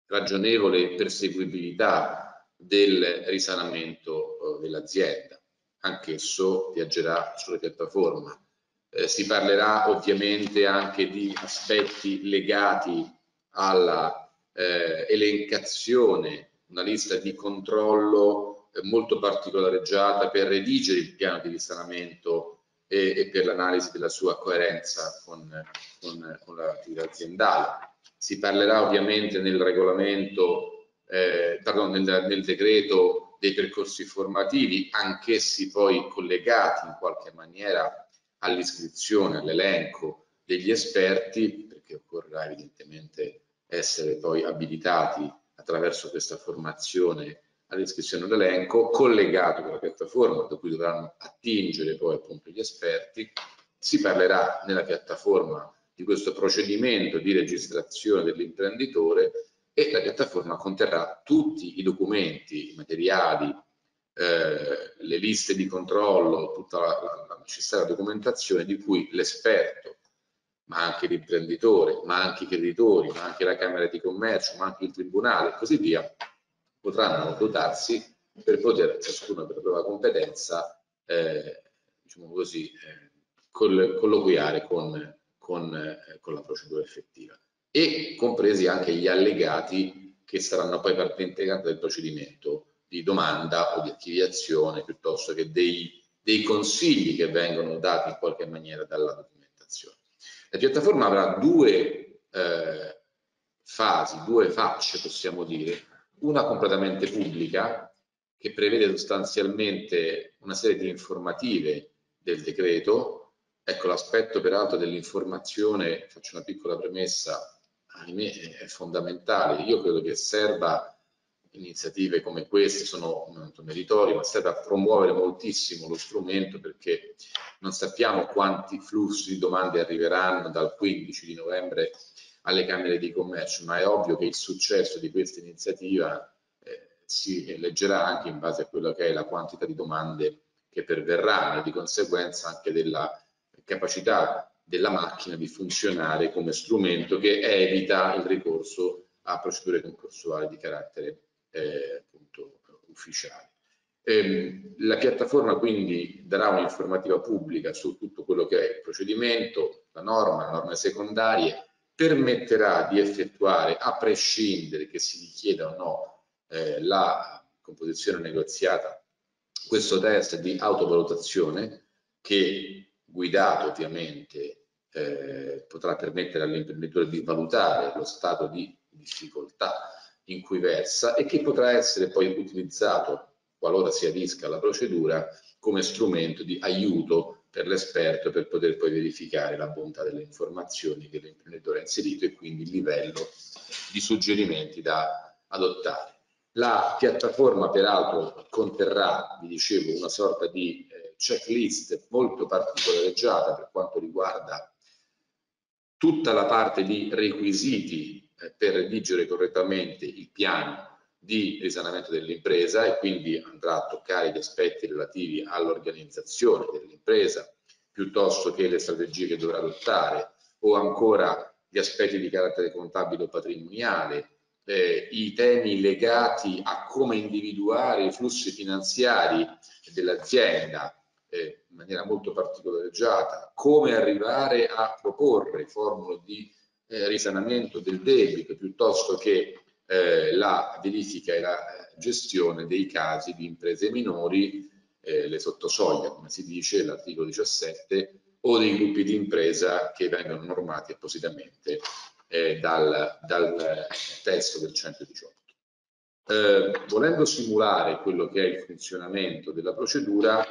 ragionevole perseguibilità del risanamento eh, dell'azienda. Anch'esso viaggerà sulla piattaforma. Eh, si parlerà ovviamente anche di aspetti legati alla Eh, elencazione, una lista di controllo eh, molto particolareggiata per redigere il piano di risanamento e, e per l'analisi della sua coerenza con, con, con l'attività aziendale. Si parlerà ovviamente nel regolamento, eh, pardon, nel, nel decreto, dei percorsi formativi, anch'essi poi collegati in qualche maniera all'iscrizione, all'elenco degli esperti, perché occorrerà evidentemente essere poi abilitati attraverso questa formazione all'iscrizione all'elenco, collegato con la piattaforma da cui dovranno attingere poi appunto gli esperti. Si parlerà nella piattaforma di questo procedimento di registrazione dell'imprenditore e la piattaforma conterrà tutti i documenti, i materiali, eh, le liste di controllo, tutta la, la, la necessaria documentazione di cui l'esperto, ma anche l'imprenditore, ma anche i creditori, ma anche la Camera di Commercio, ma anche il Tribunale e così via, potranno dotarsi per poter, ciascuno per la propria competenza, eh, diciamo così, eh, col, colloquiare con, con, eh, con la procedura effettiva, e compresi anche gli allegati che saranno poi parte integrante del procedimento di domanda o di archiviazione, piuttosto che dei, dei consigli che vengono dati in qualche maniera dalla documentazione. La piattaforma avrà due eh, fasi, due facce possiamo dire, una completamente pubblica che prevede sostanzialmente una serie di informative del decreto. Ecco, l'aspetto peraltro dell'informazione, faccio una piccola premessa, ahimè è fondamentale, io credo che serva, iniziative come queste sono molto meritorie, ma serve a promuovere moltissimo lo strumento, perché non sappiamo quanti flussi di domande arriveranno dal quindici di novembre alle Camere di Commercio, ma è ovvio che il successo di questa iniziativa eh, si eleggerà anche in base a quella che è la quantità di domande che perverranno e di conseguenza anche della capacità della macchina di funzionare come strumento che evita il ricorso a procedure concorsuali di carattere eh, appunto, ufficiale. Ehm, la piattaforma quindi darà un'informativa pubblica su tutto quello che è il procedimento, la norma, le norme secondarie, permetterà di effettuare, a prescindere che si richieda o no eh, la composizione negoziata, questo test di autovalutazione che, guidato ovviamente, eh, potrà permettere all'imprenditore di valutare lo stato di difficoltà in cui versa e che potrà essere poi utilizzato, qualora si adisca alla procedura, come strumento di aiuto per l'esperto per poter poi verificare la bontà delle informazioni che l'imprenditore ha inserito e quindi il livello di suggerimenti da adottare. La piattaforma peraltro conterrà, vi dicevo, una sorta di checklist molto particolareggiata per quanto riguarda tutta la parte di requisiti per redigere correttamente il piano di risanamento dell'impresa e quindi andrà a toccare gli aspetti relativi all'organizzazione dell'impresa piuttosto che le strategie che dovrà adottare o ancora gli aspetti di carattere contabile o patrimoniale, Eh, i temi legati a come individuare i flussi finanziari dell'azienda eh, in maniera molto particolareggiata, come arrivare a proporre formule di eh, risanamento del debito piuttosto che eh, la verifica e la gestione dei casi di imprese minori, eh, le sottosoglia come si dice, l'articolo diciassette, o dei gruppi di impresa che vengono normati appositamente Eh, dal, dal testo del centodiciotto. Eh, volendo simulare quello che è il funzionamento della procedura,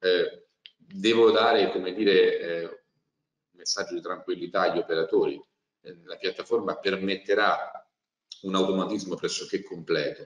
eh, devo dare, come dire, eh, un messaggio di tranquillità agli operatori. Eh, la piattaforma permetterà un automatismo pressoché completo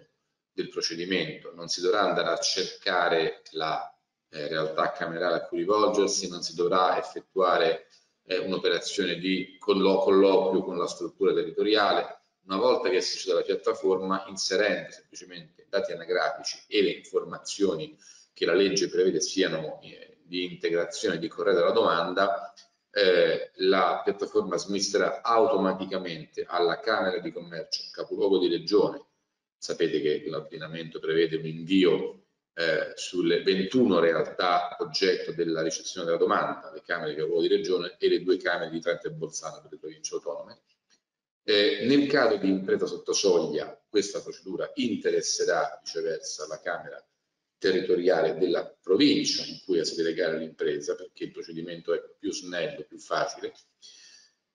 del procedimento, non si dovrà andare a cercare la eh, realtà camerale a cui rivolgersi, non si dovrà effettuare un'operazione di colloquio con la struttura territoriale. Una volta che si accede alla piattaforma, inserendo semplicemente dati anagrafici e le informazioni che la legge prevede siano di integrazione di corretta alla domanda, eh, la piattaforma smisterà automaticamente alla Camera di Commercio, capoluogo di regione. Sapete che l'ordinamento prevede un invio Eh, sulle ventuno realtà oggetto della ricezione della domanda, le Camere di Capoluogo di Regione e le due Camere di Trento e Bolzano per le province autonome. Eh, nel caso di impresa sotto soglia, questa procedura interesserà viceversa la Camera territoriale della provincia in cui è sede legale l'impresa, perché il procedimento è più snello, più facile,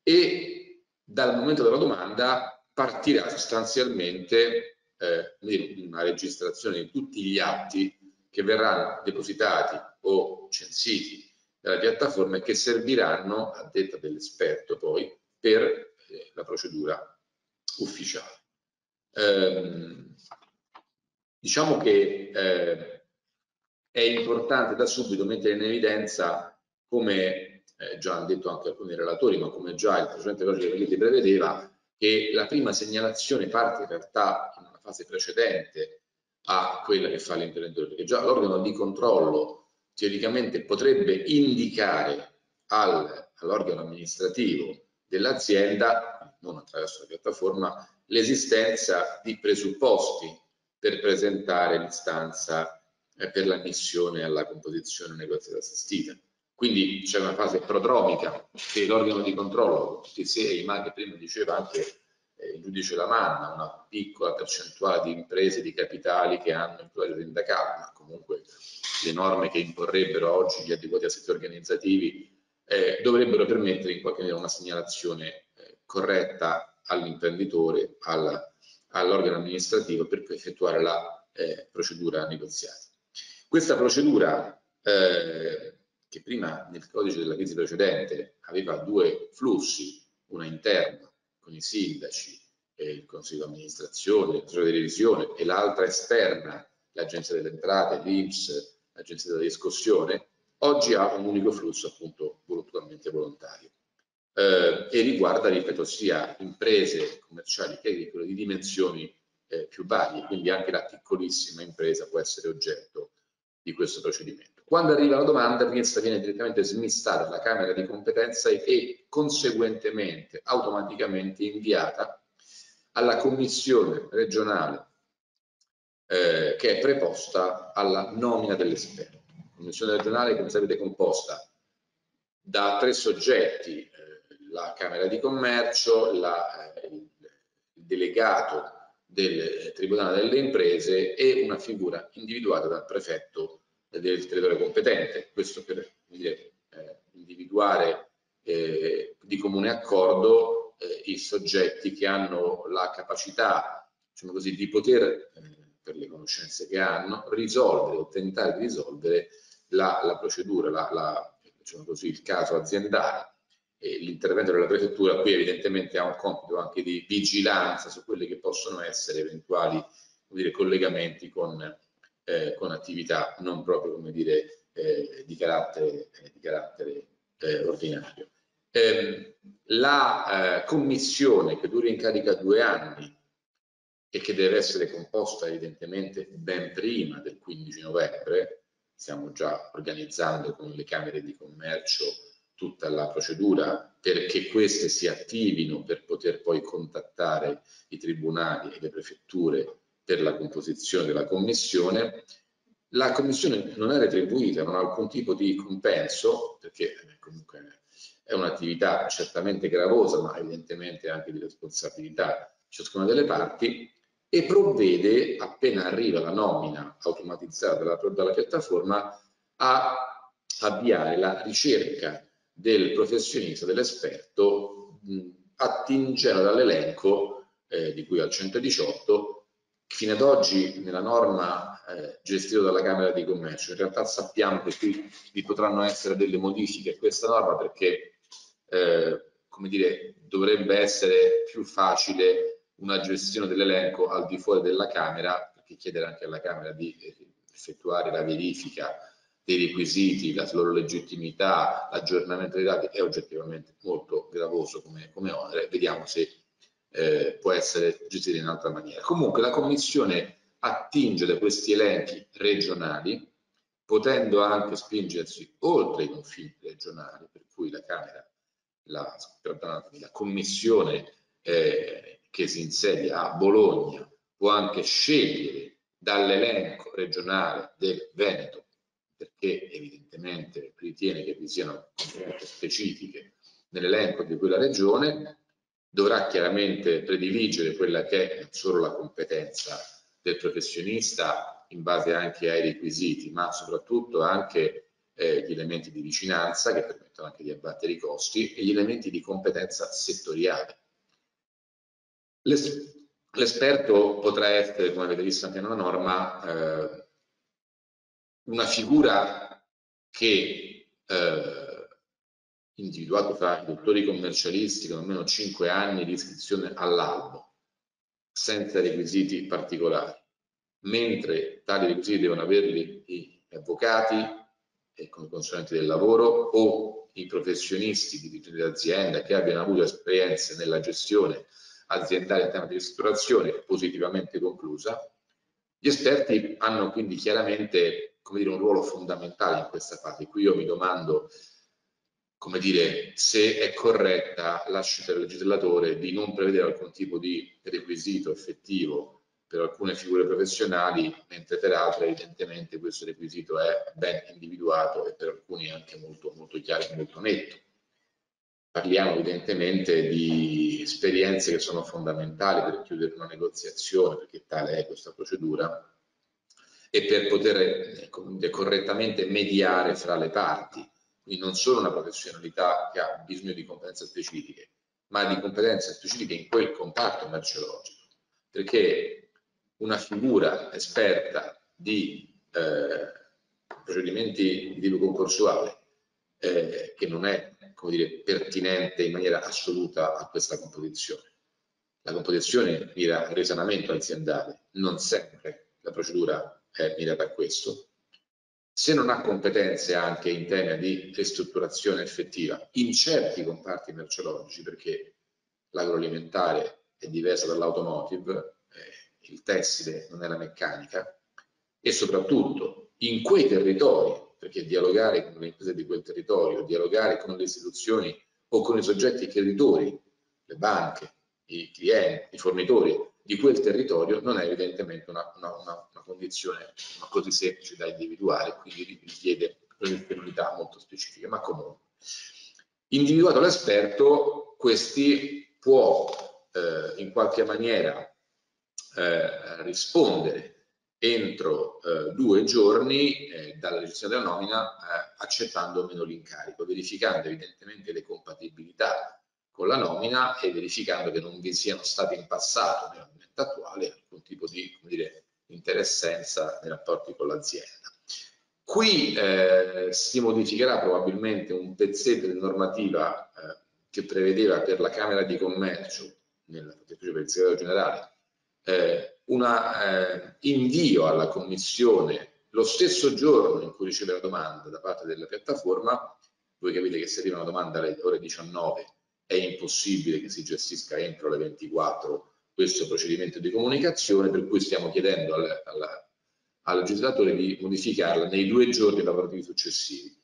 e dal momento della domanda partirà sostanzialmente una registrazione di tutti gli atti che verranno depositati o censiti dalla piattaforma e che serviranno, a detta dell'esperto, poi per la procedura ufficiale. Ehm, diciamo che eh, è importante da subito mettere in evidenza, come eh, già hanno detto anche alcuni relatori, ma come già il Presidente della Repubblica prevedeva, che la prima segnalazione parte in realtà in una fase precedente a quella che fa l'imprenditore, perché già l'organo di controllo teoricamente potrebbe indicare al, all'organo amministrativo dell'azienda, non attraverso la piattaforma, l'esistenza di presupposti per presentare l'istanza per l'ammissione alla composizione negoziata assistita. Quindi c'è una fase prodromica che l'organo di controllo, tutti i sei, ma che prima diceva anche eh, il giudice Lamanna, una piccola percentuale di imprese, di capitali che hanno il plagio sindacale, ma comunque le norme che imporrebbero oggi gli adeguati assetti organizzativi eh, dovrebbero permettere in qualche maniera una segnalazione eh, corretta all'imprenditore, all'organo amministrativo per effettuare la eh, procedura negoziata. Questa procedura eh, che prima nel codice della crisi precedente aveva due flussi, una interna con i sindaci e il consiglio di amministrazione, il consiglio di revisione, e l'altra esterna, l'agenzia delle entrate, l'I N P S, l'agenzia della riscossione, oggi ha un unico flusso appunto voluttualmente volontario eh, e riguarda, ripeto, sia imprese commerciali che agricole di dimensioni eh, più vari, quindi anche la piccolissima impresa può essere oggetto di questo procedimento. Quando arriva la domanda, essa viene direttamente smistata dalla Camera di competenza e, e conseguentemente automaticamente inviata alla commissione regionale eh, che è preposta alla nomina dell'esperto. La commissione regionale, come sapete, è composta da tre soggetti: la Camera di Commercio, la, il delegato del Tribunale delle Imprese e una figura individuata dal prefetto del territorio competente. Questo per dire, eh, individuare eh, di comune accordo eh, i soggetti che hanno la capacità, diciamo così, di poter, eh, per le conoscenze che hanno, risolvere o tentare di risolvere la, la procedura, la, la, diciamo così, il caso aziendale. L'intervento della prefettura qui evidentemente ha un compito anche di vigilanza su quelli che possono essere eventuali, come dire, collegamenti con, eh, con attività non proprio, come dire, eh, di carattere, eh, di carattere eh, ordinario. Eh, la eh, commissione, che dura in carica due anni e che deve essere composta evidentemente ben prima del quindici novembre, stiamo già organizzando con le Camere di Commercio tutta la procedura perché queste si attivino per poter poi contattare i tribunali e le prefetture per la composizione della commissione. La commissione non è retribuita, non ha alcun tipo di compenso, perché comunque è un'attività certamente gravosa, ma evidentemente anche di responsabilità ciascuna delle parti, e provvede, appena arriva la nomina automatizzata dalla, dalla piattaforma, a avviare la ricerca del professionista, dell'esperto, attingendo dall'elenco eh, di cui al centodiciotto, fino ad oggi nella norma eh, gestita dalla Camera di Commercio. In realtà sappiamo che qui vi potranno essere delle modifiche a questa norma perché, eh, come dire, dovrebbe essere più facile una gestione dell'elenco al di fuori della Camera, perché chiedere anche alla Camera di effettuare la verifica dei requisiti, la loro legittimità, l'aggiornamento dei dati è oggettivamente molto gravoso come, come onere. Vediamo se eh, può essere gestita in un'altra maniera. Comunque la Commissione attinge da questi elenchi regionali, potendo anche spingersi oltre i confini regionali, per cui la Camera, la, la Commissione eh, che si insedia a Bologna può anche scegliere dall'elenco regionale del Veneto, perché evidentemente ritiene che vi siano competenze specifiche nell'elenco di quella regione. Dovrà chiaramente prediligere quella che è non solo la competenza del professionista in base anche ai requisiti, ma soprattutto anche eh, gli elementi di vicinanza che permettono anche di abbattere i costi e gli elementi di competenza settoriale. L'es- l'esperto potrà essere, come avete visto anche nella norma, eh, una figura che, eh, individuato tra i dottori commercialisti con almeno cinque anni di iscrizione all'albo, senza requisiti particolari, mentre tali requisiti devono averli gli avvocati e come consulenti del lavoro o i professionisti di diritto dell'azienda che abbiano avuto esperienze nella gestione aziendale in tema di ristrutturazione positivamente conclusa. Gli esperti hanno quindi chiaramente, come dire, un ruolo fondamentale in questa fase. Qui io mi domando, come dire, se è corretta la scelta del legislatore di non prevedere alcun tipo di requisito effettivo per alcune figure professionali, mentre per altre evidentemente questo requisito è ben individuato e per alcuni è anche molto, molto chiaro e molto netto. Parliamo evidentemente di esperienze che sono fondamentali per chiudere una negoziazione, perché tale è questa procedura, e per poter eh, correttamente mediare fra le parti. Quindi non solo una professionalità che ha bisogno di competenze specifiche, ma di competenze specifiche in quel comparto merceologico, perché una figura esperta di eh, procedimenti di concorsuale eh, che non è, come dire, pertinente in maniera assoluta a questa composizione. La composizione mira al risanamento aziendale, non sempre la procedura è mirata a questo. Se non ha competenze anche in tema di ristrutturazione effettiva in certi comparti merceologici, perché l'agroalimentare è diverso dall'automotive, eh, il tessile, non è la meccanica, e soprattutto in quei territori, perché dialogare con le imprese di quel territorio, dialogare con le istituzioni o con i soggetti creditori, le banche, i clienti, i fornitori di quel territorio, non è evidentemente una, una, una, una condizione così semplice da individuare, quindi richiede un'esperienza molto specifica, ma comunque. Individuato l'esperto, questi può eh, in qualche maniera eh, rispondere entro eh, due giorni eh, dalla registrazione della nomina, eh, accettando o meno l'incarico, verificando evidentemente le compatibilità con la nomina e verificando che non vi siano stati in passato, nel momento attuale, alcun tipo di, come dire, interessenza nei rapporti con l'azienda. Qui eh, si modificherà probabilmente un pezzetto di normativa eh, che prevedeva per la Camera di Commercio, nella fattispecie per il Segretario Generale, eh, un eh, invio alla Commissione lo stesso giorno in cui riceve la domanda da parte della piattaforma. Voi capite che se arriva una domanda alle ore diciannove è impossibile che si gestisca entro le ventiquattro questo procedimento di comunicazione, per cui stiamo chiedendo al, alla, al legislatore di modificarla nei due giorni lavorativi successivi.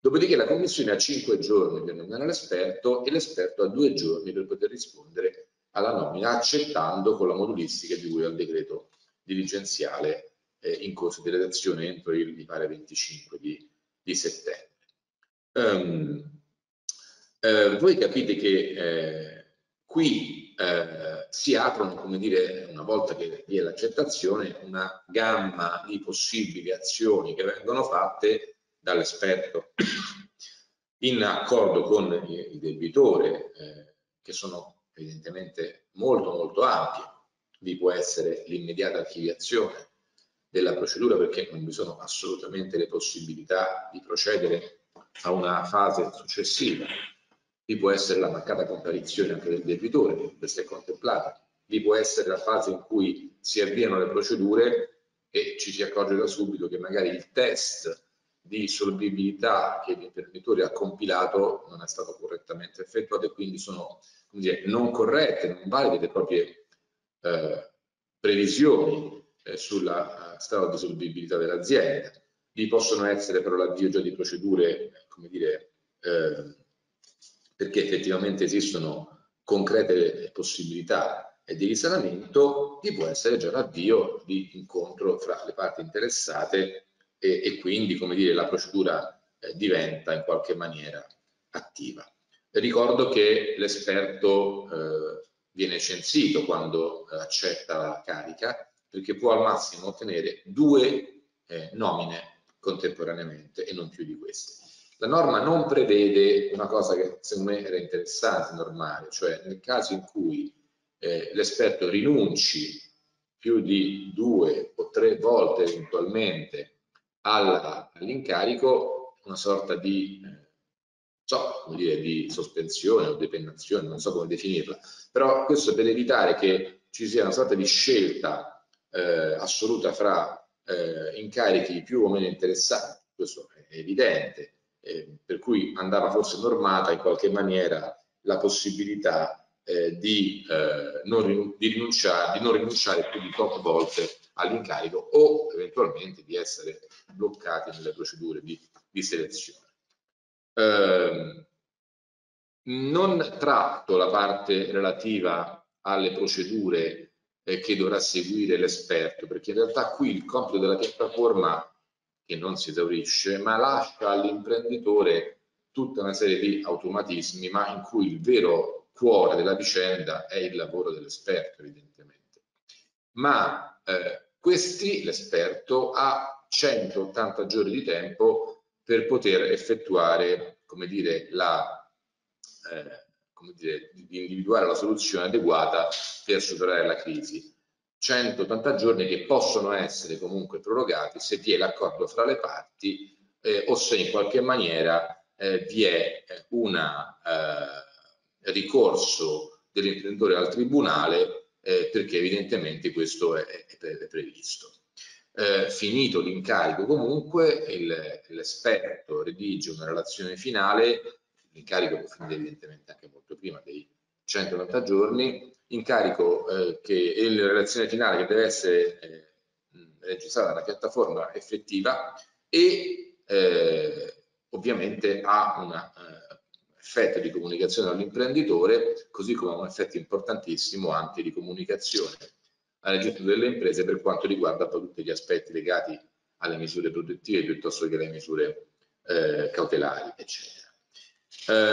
Dopodiché la Commissione ha cinque giorni per nominare l'esperto e l'esperto ha due giorni per poter rispondere alla nomina, accettando con la modulistica di cui al decreto dirigenziale eh, in corso di redazione entro il mi pare venticinque di, di settembre. Um, eh, voi capite che eh, qui eh, si aprono, come dire, una volta che vi è l'accettazione, una gamma di possibili azioni che vengono fatte dall'esperto in accordo con il debitore, eh, che sono evidentemente molto molto ampie. Vi può essere l'immediata archiviazione della procedura, perché non vi sono assolutamente le possibilità di procedere a una fase successiva. Vi può essere la mancata comparizione anche del debitore, questa è contemplata. Vi può essere la fase in cui si avviano le procedure e ci si accorge da subito che magari il test di solvibilità che l'imprenditore ha compilato non è stato correttamente effettuato e quindi sono, come dire, non corrette, non valide le proprie eh, previsioni eh, sulla uh, stato di solvibilità dell'azienda. Vi possono essere però l'avvio già di procedure, come dire, eh, perché effettivamente esistono concrete possibilità di risanamento, vi può essere già l'avvio di incontro fra le parti interessate E, e quindi, come dire, la procedura eh, diventa in qualche maniera attiva. Ricordo che l'esperto eh, viene censito quando eh, accetta la carica, perché può al massimo ottenere due eh, nomine contemporaneamente e non più di queste. La norma non prevede una cosa che secondo me era interessante, normale, cioè nel caso in cui eh, l'esperto rinunci più di due o tre volte eventualmente all'incarico, una sorta di, eh, so, come dire, di sospensione o depennazione, non so come definirla, però questo per evitare che ci sia una sorta di scelta eh, assoluta fra eh, incarichi più o meno interessanti. Questo è evidente, eh, per cui andava forse normata in qualche maniera la possibilità eh, di, eh, non di, rinunciare, di non rinunciare più di tot volte all'incarico o eventualmente di essere bloccati nelle procedure di, di selezione. Eh, non tratto la parte relativa alle procedure eh, che dovrà seguire l'esperto, perché in realtà qui il compito della piattaforma, che non si esaurisce, ma lascia all'imprenditore tutta una serie di automatismi, ma in cui il vero cuore della vicenda è il lavoro dell'esperto, evidentemente. Ma eh, questi, l'esperto, ha centottanta giorni di tempo per poter effettuare, come dire, la, eh, come dire, di individuare la soluzione adeguata per superare la crisi. centottanta giorni che possono essere comunque prorogati se vi è l'accordo fra le parti eh, o se in qualche maniera eh, vi è un eh, ricorso dell'imprenditore al tribunale, Eh, perché evidentemente questo è, è, è previsto. Eh, finito l'incarico comunque, l'esperto redige una relazione finale, l'incarico può finire evidentemente anche molto prima dei centonovanta giorni, incarico eh, che è la relazione finale che deve essere eh, registrata dalla piattaforma effettiva e eh, ovviamente ha un eh, effetto di comunicazione all'imprenditore, così come ha un effetto importantissimo anche di comunicazione alla giunta delle imprese per quanto riguarda poi tutti gli aspetti legati alle misure protettive piuttosto che alle misure eh, cautelari, eccetera.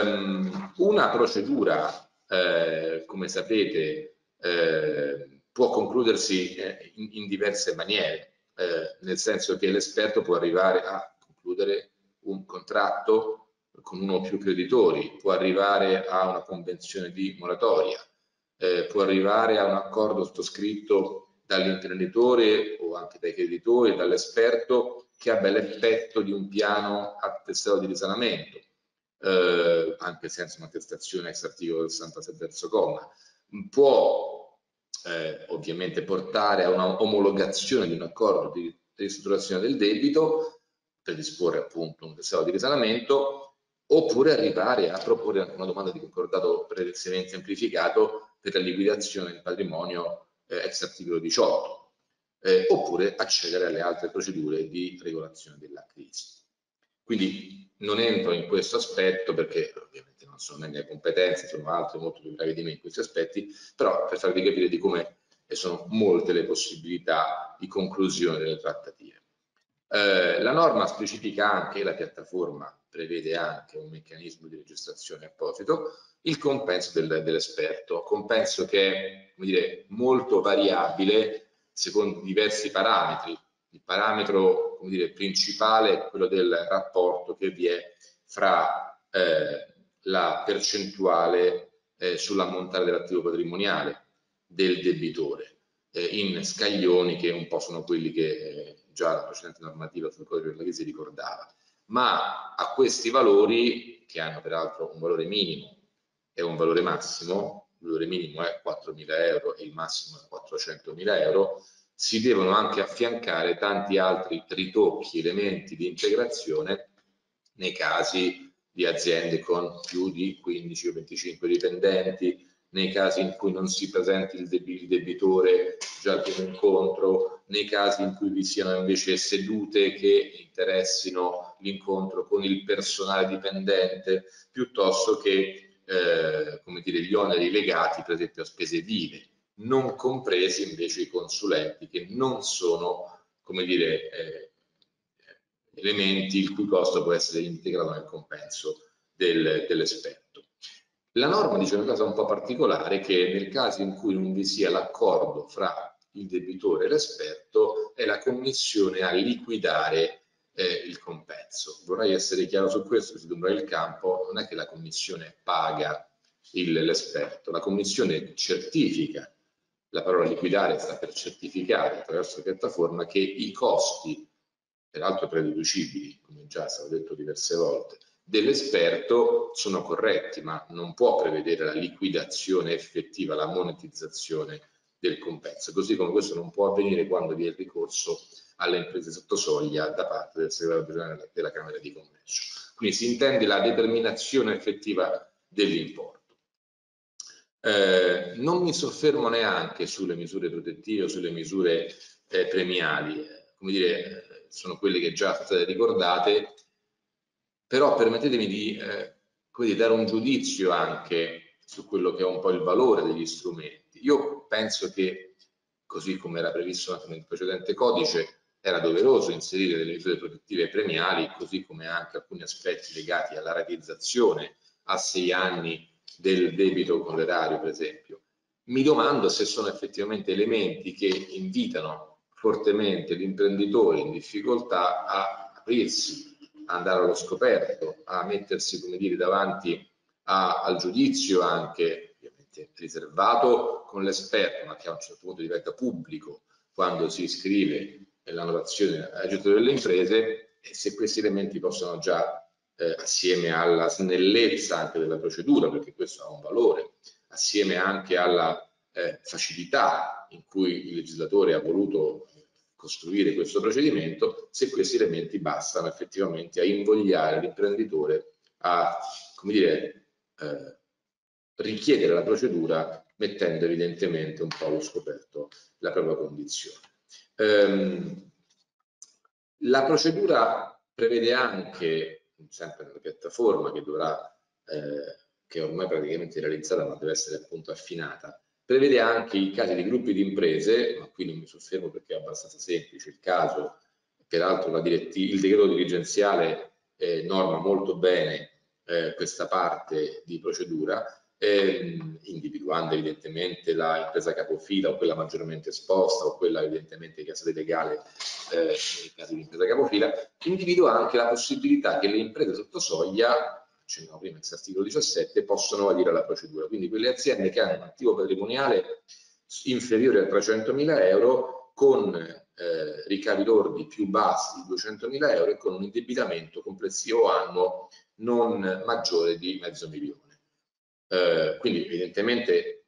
Um, una procedura Eh, come sapete eh, può concludersi eh, in, in diverse maniere, eh, nel senso che l'esperto può arrivare a concludere un contratto con uno o più creditori, può arrivare a una convenzione di moratoria, eh, può arrivare a un accordo sottoscritto dall'imprenditore o anche dai creditori, dall'esperto, che abbia l'effetto di un piano attestato di risanamento. Eh, anche senza un'attestazione ex articolo sessantasette terzo comma, può eh, ovviamente portare a una omologazione di un accordo di ristrutturazione del debito per disporre appunto un testato di risanamento, oppure arrivare a proporre anche una domanda di concordato predezione semplificato per la liquidazione del patrimonio eh, ex articolo diciotto, eh, oppure accedere alle altre procedure di regolazione della crisi. Quindi non entro in questo aspetto perché ovviamente non sono le mie competenze, sono altri molto più bravi di me in questi aspetti, però per farvi capire di come sono molte le possibilità di conclusione delle trattative. Eh, la norma specifica anche, la piattaforma prevede anche un meccanismo di registrazione apposito, il compenso del, dell'esperto, compenso che è, come dire, molto variabile secondo diversi parametri. Il parametro, come dire, principale è quello del rapporto che vi è fra eh, la percentuale eh, sull'ammontare dell'attivo patrimoniale del debitore, eh, in scaglioni che un po' sono quelli che eh, già la precedente normativa sul codice della crisi ricordava, ma a questi valori, che hanno peraltro un valore minimo e un valore massimo, il valore minimo è quattromila euro e il massimo è quattrocentomila euro, si devono anche affiancare tanti altri ritocchi, elementi di integrazione nei casi di aziende con più di quindici o venticinque dipendenti, nei casi in cui non si presenti il debitore già al primo incontro, nei casi in cui vi siano invece sedute che interessino l'incontro con il personale dipendente, piuttosto che eh, come dire, gli oneri legati per esempio a spese vive, non compresi invece i consulenti, che non sono, come dire, eh, elementi il cui costo può essere integrato nel compenso del, dell'esperto. La norma dice una cosa un po' particolare, che nel caso in cui non vi sia l'accordo fra il debitore e l'esperto, è la commissione a liquidare eh, il compenso. Vorrei essere chiaro su questo, si dovrà il campo, non è che la commissione paga l'esperto, la commissione certifica. La parola liquidare sta per certificare attraverso la piattaforma che i costi, peraltro prededucibili, come già è stato detto diverse volte, dell'esperto sono corretti, ma non può prevedere la liquidazione effettiva, la monetizzazione del compenso. Così come questo non può avvenire quando vi è il ricorso alle imprese sotto soglia da parte del segretario generale della Camera di Commercio. Quindi si intende la determinazione effettiva dell'importo. Eh, non mi soffermo neanche sulle misure protettive o sulle misure eh, premiali, come dire, sono quelle che già sono state ricordate, però permettetemi di eh, quindi dare un giudizio anche su quello che è un po' il valore degli strumenti. Io penso che, così come era previsto anche nel precedente codice, era doveroso inserire delle misure protettive e premiali, così come anche alcuni aspetti legati alla rateizzazione a sei anni del debito con l'erario, per esempio. Mi domando se sono effettivamente elementi che invitano fortemente l'imprenditore in difficoltà a aprirsi, a andare allo scoperto, a mettersi, come dire, davanti a, al giudizio anche ovviamente riservato con l'esperto, ma che a un certo punto diventa pubblico quando si iscrive la notazione all'aiuto delle imprese, e se questi elementi possono già Eh, assieme alla snellezza anche della procedura, perché questo ha un valore, assieme anche alla eh, facilità in cui il legislatore ha voluto costruire questo procedimento, se questi elementi bastano effettivamente a invogliare l'imprenditore a, come dire, eh, richiedere la procedura mettendo evidentemente un po' allo scoperto la propria condizione. Ehm, la procedura prevede anche, sempre nella piattaforma che dovrà, eh, che ormai praticamente realizzata ma deve essere appunto affinata, prevede anche i casi di gruppi di imprese, ma qui non mi soffermo perché è abbastanza semplice il caso, peraltro la il decreto dirigenziale eh, norma molto bene eh, questa parte di procedura, eh, individuando evidentemente la impresa capofila o quella maggiormente esposta o quella evidentemente che è stata legale eh, nel caso di impresa capofila, individua anche la possibilità che le imprese sotto soglia, accennavo prima in articolo diciassette, possono valire la procedura, quindi quelle aziende che hanno un attivo patrimoniale inferiore a trecentomila euro con eh, ricavi lordi più bassi di duecentomila euro e con un indebitamento complessivo annuo non maggiore di mezzo milione. Eh, quindi evidentemente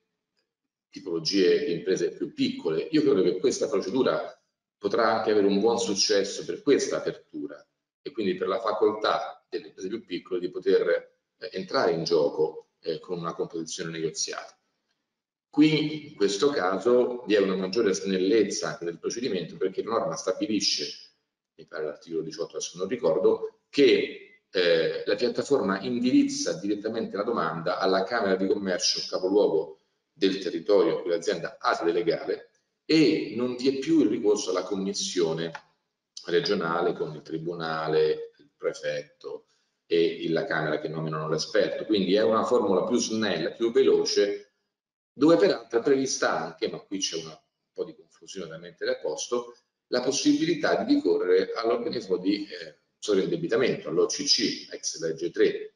tipologie di imprese più piccole. Io credo che questa procedura potrà anche avere un buon successo per questa apertura e quindi per la facoltà delle imprese più piccole di poter eh, entrare in gioco eh, con una composizione negoziata. Qui in questo caso vi è una maggiore snellezza anche del procedimento, perché la norma stabilisce, mi pare l'articolo diciotto se non ricordo, che eh, la piattaforma indirizza direttamente la domanda alla Camera di Commercio capoluogo del territorio in cui l'azienda ha sede legale e non vi è più il ricorso alla commissione regionale con il tribunale, il prefetto e la Camera che nominano l'esperto. Quindi è una formula più snella, più veloce, dove peraltro è prevista anche, ma qui c'è un po' di confusione da mettere a posto, la possibilità di ricorrere all'organismo di eh, sovraindebitamento, all'O C C, ex legge tre,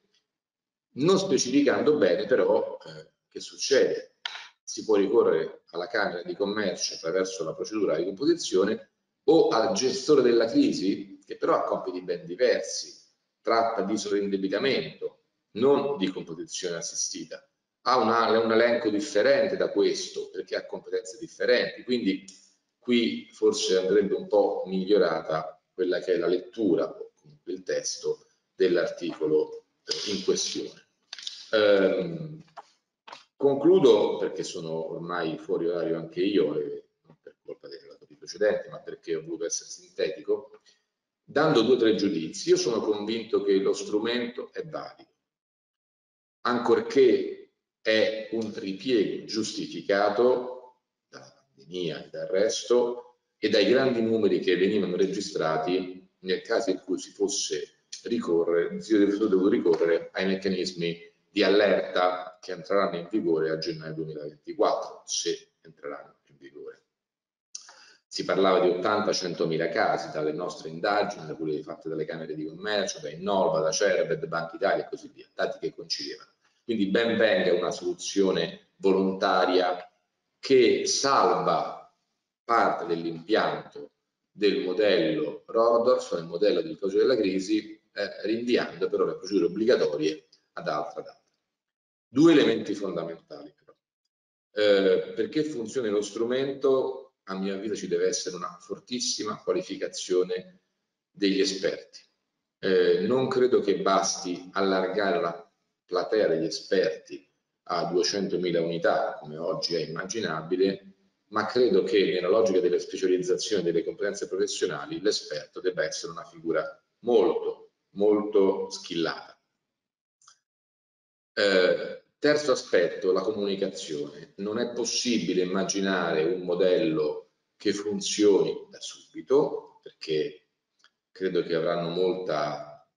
non specificando bene però eh, che succede. Si può ricorrere alla Camera di Commercio attraverso la procedura di composizione o al gestore della crisi, che però ha compiti ben diversi, tratta di sovraindebitamento, non di composizione assistita, ha una, un elenco differente da questo perché ha competenze differenti, quindi qui forse andrebbe un po' migliorata quella che è la lettura del testo dell'articolo in questione. Ehm, concludo, perché sono ormai fuori orario anche io, e non per colpa dei relatori precedenti, ma perché ho voluto essere sintetico, dando due o tre giudizi. Io sono convinto che lo strumento è valido, ancorché è un ripiego giustificato dalla pandemia e dal resto e dai grandi numeri che venivano registrati nel caso in cui si fosse ricorrere, si dovuto ricorrere ai meccanismi di allerta che entreranno in vigore a gennaio duemilaventiquattro, se entreranno in vigore. Si parlava di ottanta centomila casi dalle nostre indagini, da quelle fatte dalle Camere di Commercio, da Innova, da CERVED, Banca Italia e così via, dati che coincidevano. Quindi ben venga una soluzione volontaria che salva parte dell'impianto del modello RORDOF, del modello del codice della crisi, eh, rinviando però le procedure obbligatorie ad altra data. Due elementi fondamentali però. Eh, perché funzioni lo strumento, a mio avviso ci deve essere una fortissima qualificazione degli esperti. Eh, non credo che basti allargare la platea degli esperti a duecentomila unità, come oggi è immaginabile, ma credo che nella logica della specializzazione delle competenze professionali l'esperto debba essere una figura molto, molto skillata. Eh, Terzo aspetto, la comunicazione. Non è possibile immaginare un modello che funzioni da subito, perché credo che avranno molta,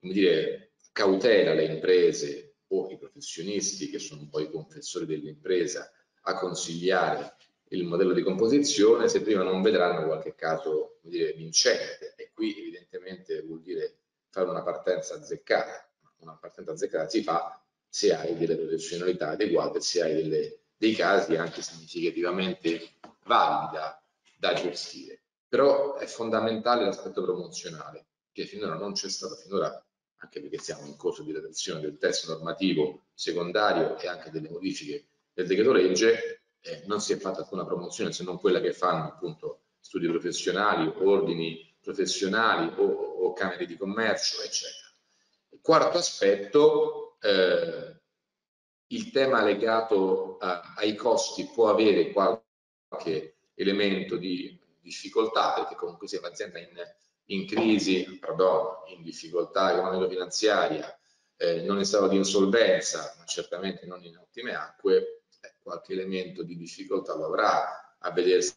come dire, cautela le imprese o i professionisti, che sono poi i confessori dell'impresa, a consigliare il modello di composizione se prima non vedranno qualche caso, come dire, vincente. E qui evidentemente vuol dire fare una partenza azzeccata. Una partenza azzeccata si fa se hai delle professionalità adeguate, se hai delle, dei casi anche significativamente validi da, da gestire. Però è fondamentale l'aspetto promozionale, che finora non c'è stato, finora, anche perché siamo in corso di redazione del testo normativo secondario e anche delle modifiche del decreto legge, eh, non si è fatta alcuna promozione, se non quella che fanno appunto studi professionali, ordini professionali o, o camere di commercio, eccetera. Quarto aspetto, Eh, il tema legato a, ai costi può avere qualche elemento di difficoltà, perché comunque sia un'azienda in, in crisi, perdono, in difficoltà economico-finanziaria, eh, non in stato di insolvenza, ma certamente non in ottime acque, eh, qualche elemento di difficoltà lo avrà a vedersi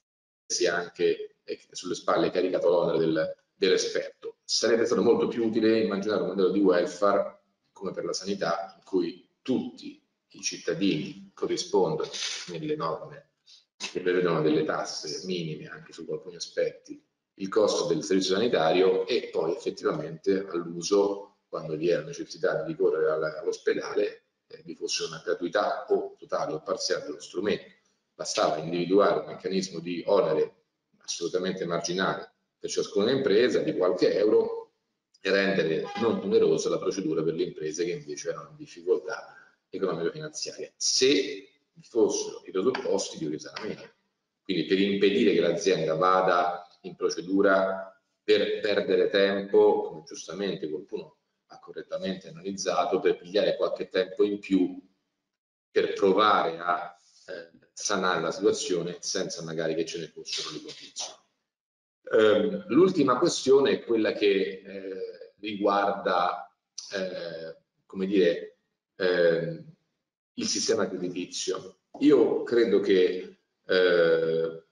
anche eh, sulle spalle caricato l'onere del, dell'esperto. Sarebbe stato molto più utile immaginare un modello di welfare come per la sanità, in cui tutti i cittadini corrispondono nelle norme che prevedono delle tasse minime anche su alcuni aspetti, il costo del servizio sanitario, e poi effettivamente all'uso, quando vi è la necessità di ricorrere all'ospedale, eh, vi fosse una gratuità o totale o parziale dello strumento. Bastava individuare un meccanismo di onere assolutamente marginale per ciascuna impresa di qualche euro e rendere non onerosa la procedura per le imprese che invece erano in difficoltà economico-finanziaria, se vi fossero i presupposti di un risanamento. Quindi, per impedire che l'azienda vada in procedura per perdere tempo, come giustamente qualcuno ha correttamente analizzato, per pigliare qualche tempo in più per provare a eh, sanare la situazione senza magari che ce ne fossero le condizioni. Eh, l'ultima questione è quella che eh, riguarda eh, come dire eh, il sistema creditizio. Io credo che eh,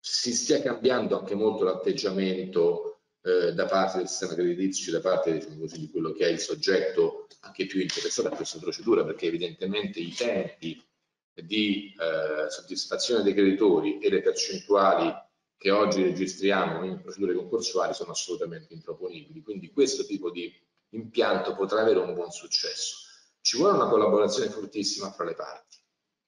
si stia cambiando anche molto l'atteggiamento eh, da parte del sistema creditizio, da parte, diciamo così, di quello che è il soggetto anche più interessato a questa procedura, perché evidentemente i tempi di eh, soddisfazione dei creditori e le percentuali che oggi registriamo in procedure concorsuali sono assolutamente improponibili. Quindi questo tipo di impianto potrà avere un buon successo. Ci vuole una collaborazione fortissima fra le parti.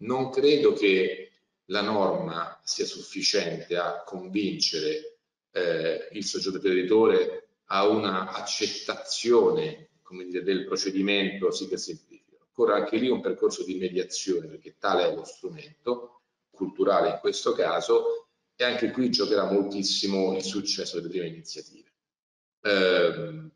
Non credo che la norma sia sufficiente a convincere eh, il soggetto creditore a una accettazione, come dire, del procedimento sì che semplifica. Occorre anche lì un percorso di mediazione, perché tale è lo strumento culturale in questo caso, e anche qui giocherà moltissimo il successo delle prime iniziative. Eh,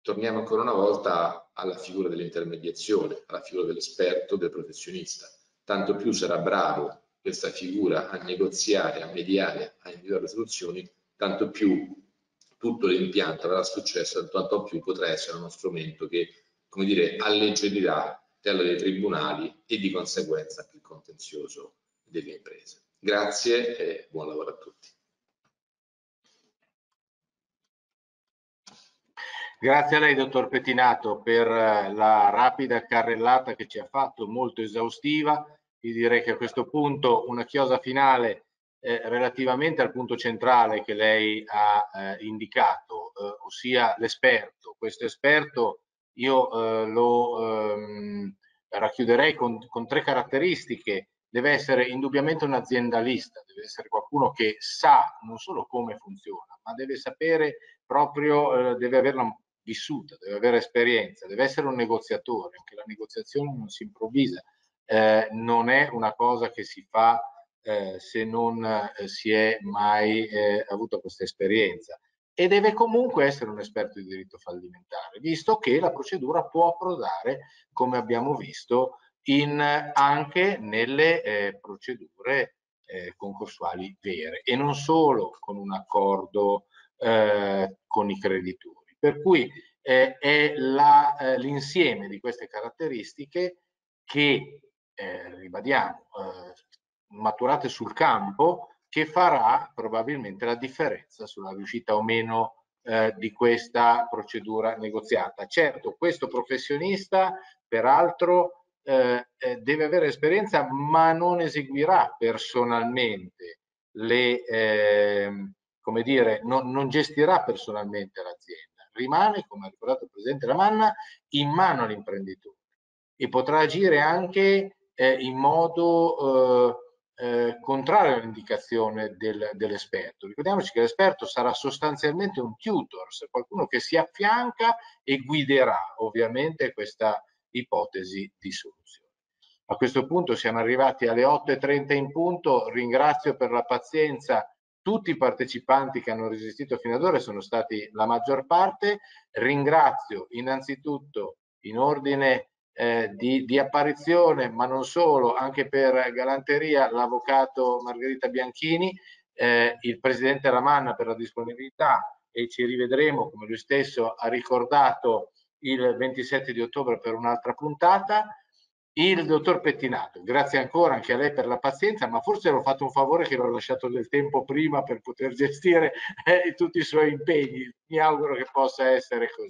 torniamo ancora una volta alla figura dell'intermediazione, alla figura dell'esperto, del professionista. Tanto più sarà bravo questa figura a negoziare, a mediare, a individuare le soluzioni, tanto più tutto l'impianto avrà successo, tanto più potrà essere uno strumento che, come dire, alleggerirà l'attività dei tribunali e di conseguenza anche il contenzioso delle imprese. Grazie e buon lavoro a tutti. Grazie a lei, dottor Pettinato, per la rapida carrellata che ci ha fatto, molto esaustiva. Io direi che a questo punto una chiosa finale eh, relativamente al punto centrale che lei ha eh, indicato, eh, ossia l'esperto. Questo esperto io eh, lo ehm, racchiuderei con, con tre caratteristiche. Deve essere indubbiamente un aziendalista, deve essere qualcuno che sa non solo come funziona, ma deve sapere proprio, eh, deve averla vissuta, deve avere esperienza, deve essere un negoziatore, anche la negoziazione non si improvvisa, eh, non è una cosa che si fa eh, se non eh, si è mai eh, avuto questa esperienza, e deve comunque essere un esperto di diritto fallimentare, visto che la procedura può approdare, come abbiamo visto, in, anche nelle eh, procedure eh, concorsuali vere, e non solo con un accordo eh, con i creditori. Per cui eh, è l'insieme eh, di queste caratteristiche che, eh, ribadiamo, eh, maturate sul campo, che farà probabilmente la differenza sulla riuscita o meno Eh, di questa procedura negoziata. Certo, questo professionista peraltro eh, deve avere esperienza, ma non eseguirà personalmente le, eh, come dire, non, non gestirà personalmente l'azienda, rimane, come ha ricordato il Presidente Lamanna, in mano all'imprenditore, e potrà agire anche eh, in modo eh, Eh, contrario all'indicazione del, dell'esperto. Ricordiamoci che l'esperto sarà sostanzialmente un tutor, qualcuno che si affianca e guiderà ovviamente questa ipotesi di soluzione. A questo punto siamo arrivati alle otto e trenta in punto. Ringrazio per la pazienza tutti i partecipanti che hanno resistito fino ad ora, sono stati la maggior parte. Ringrazio innanzitutto, in ordine eh, di, di apparizione, ma non solo, anche per galanteria, l'avvocato Margherita Bianchini, eh, il presidente Lamanna per la disponibilità, e ci rivedremo, come lui stesso ha ricordato, il ventisette di ottobre per un'altra puntata, il dottor Pettinato. Grazie ancora anche a lei per la pazienza, ma forse ero fatto un favore che l'ho lasciato del tempo prima per poter gestire eh, tutti i suoi impegni. Mi auguro che possa essere così.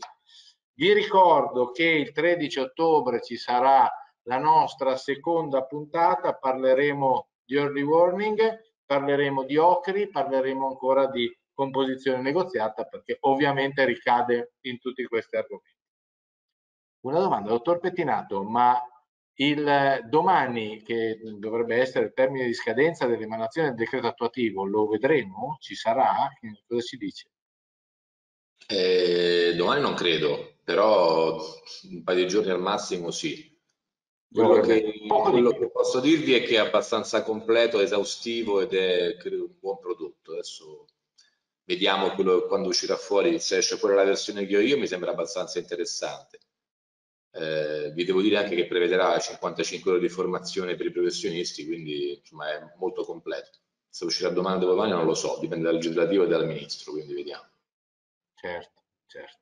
Vi ricordo che il tredici ottobre ci sarà la nostra seconda puntata, parleremo di early warning, parleremo di O C R I, parleremo ancora di composizione negoziata, perché ovviamente ricade in tutti questi argomenti. Una domanda, dottor Pettinato, ma il domani, che dovrebbe essere il termine di scadenza dell'emanazione del decreto attuativo, lo vedremo? Ci sarà? Cosa ci dice? Eh, domani non credo, però un paio di giorni al massimo sì. Quello, che, quello che posso dirvi è che è abbastanza completo, esaustivo ed è credo un buon prodotto. Adesso vediamo quello, quando uscirà fuori, se esce fuori la versione che ho io, mi sembra abbastanza interessante. Eh, vi devo dire anche che prevederà cinquantacinque ore di formazione per i professionisti, quindi insomma è molto completo. Se uscirà domani o domani non lo so, dipende dal legislativo e dal ministro, quindi vediamo. Certo, certo.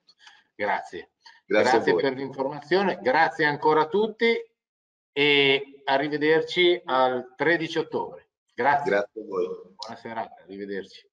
Grazie. Grazie, grazie per l'informazione, grazie ancora a tutti e arrivederci al tredici ottobre. Grazie. Grazie a voi. Buona serata, arrivederci.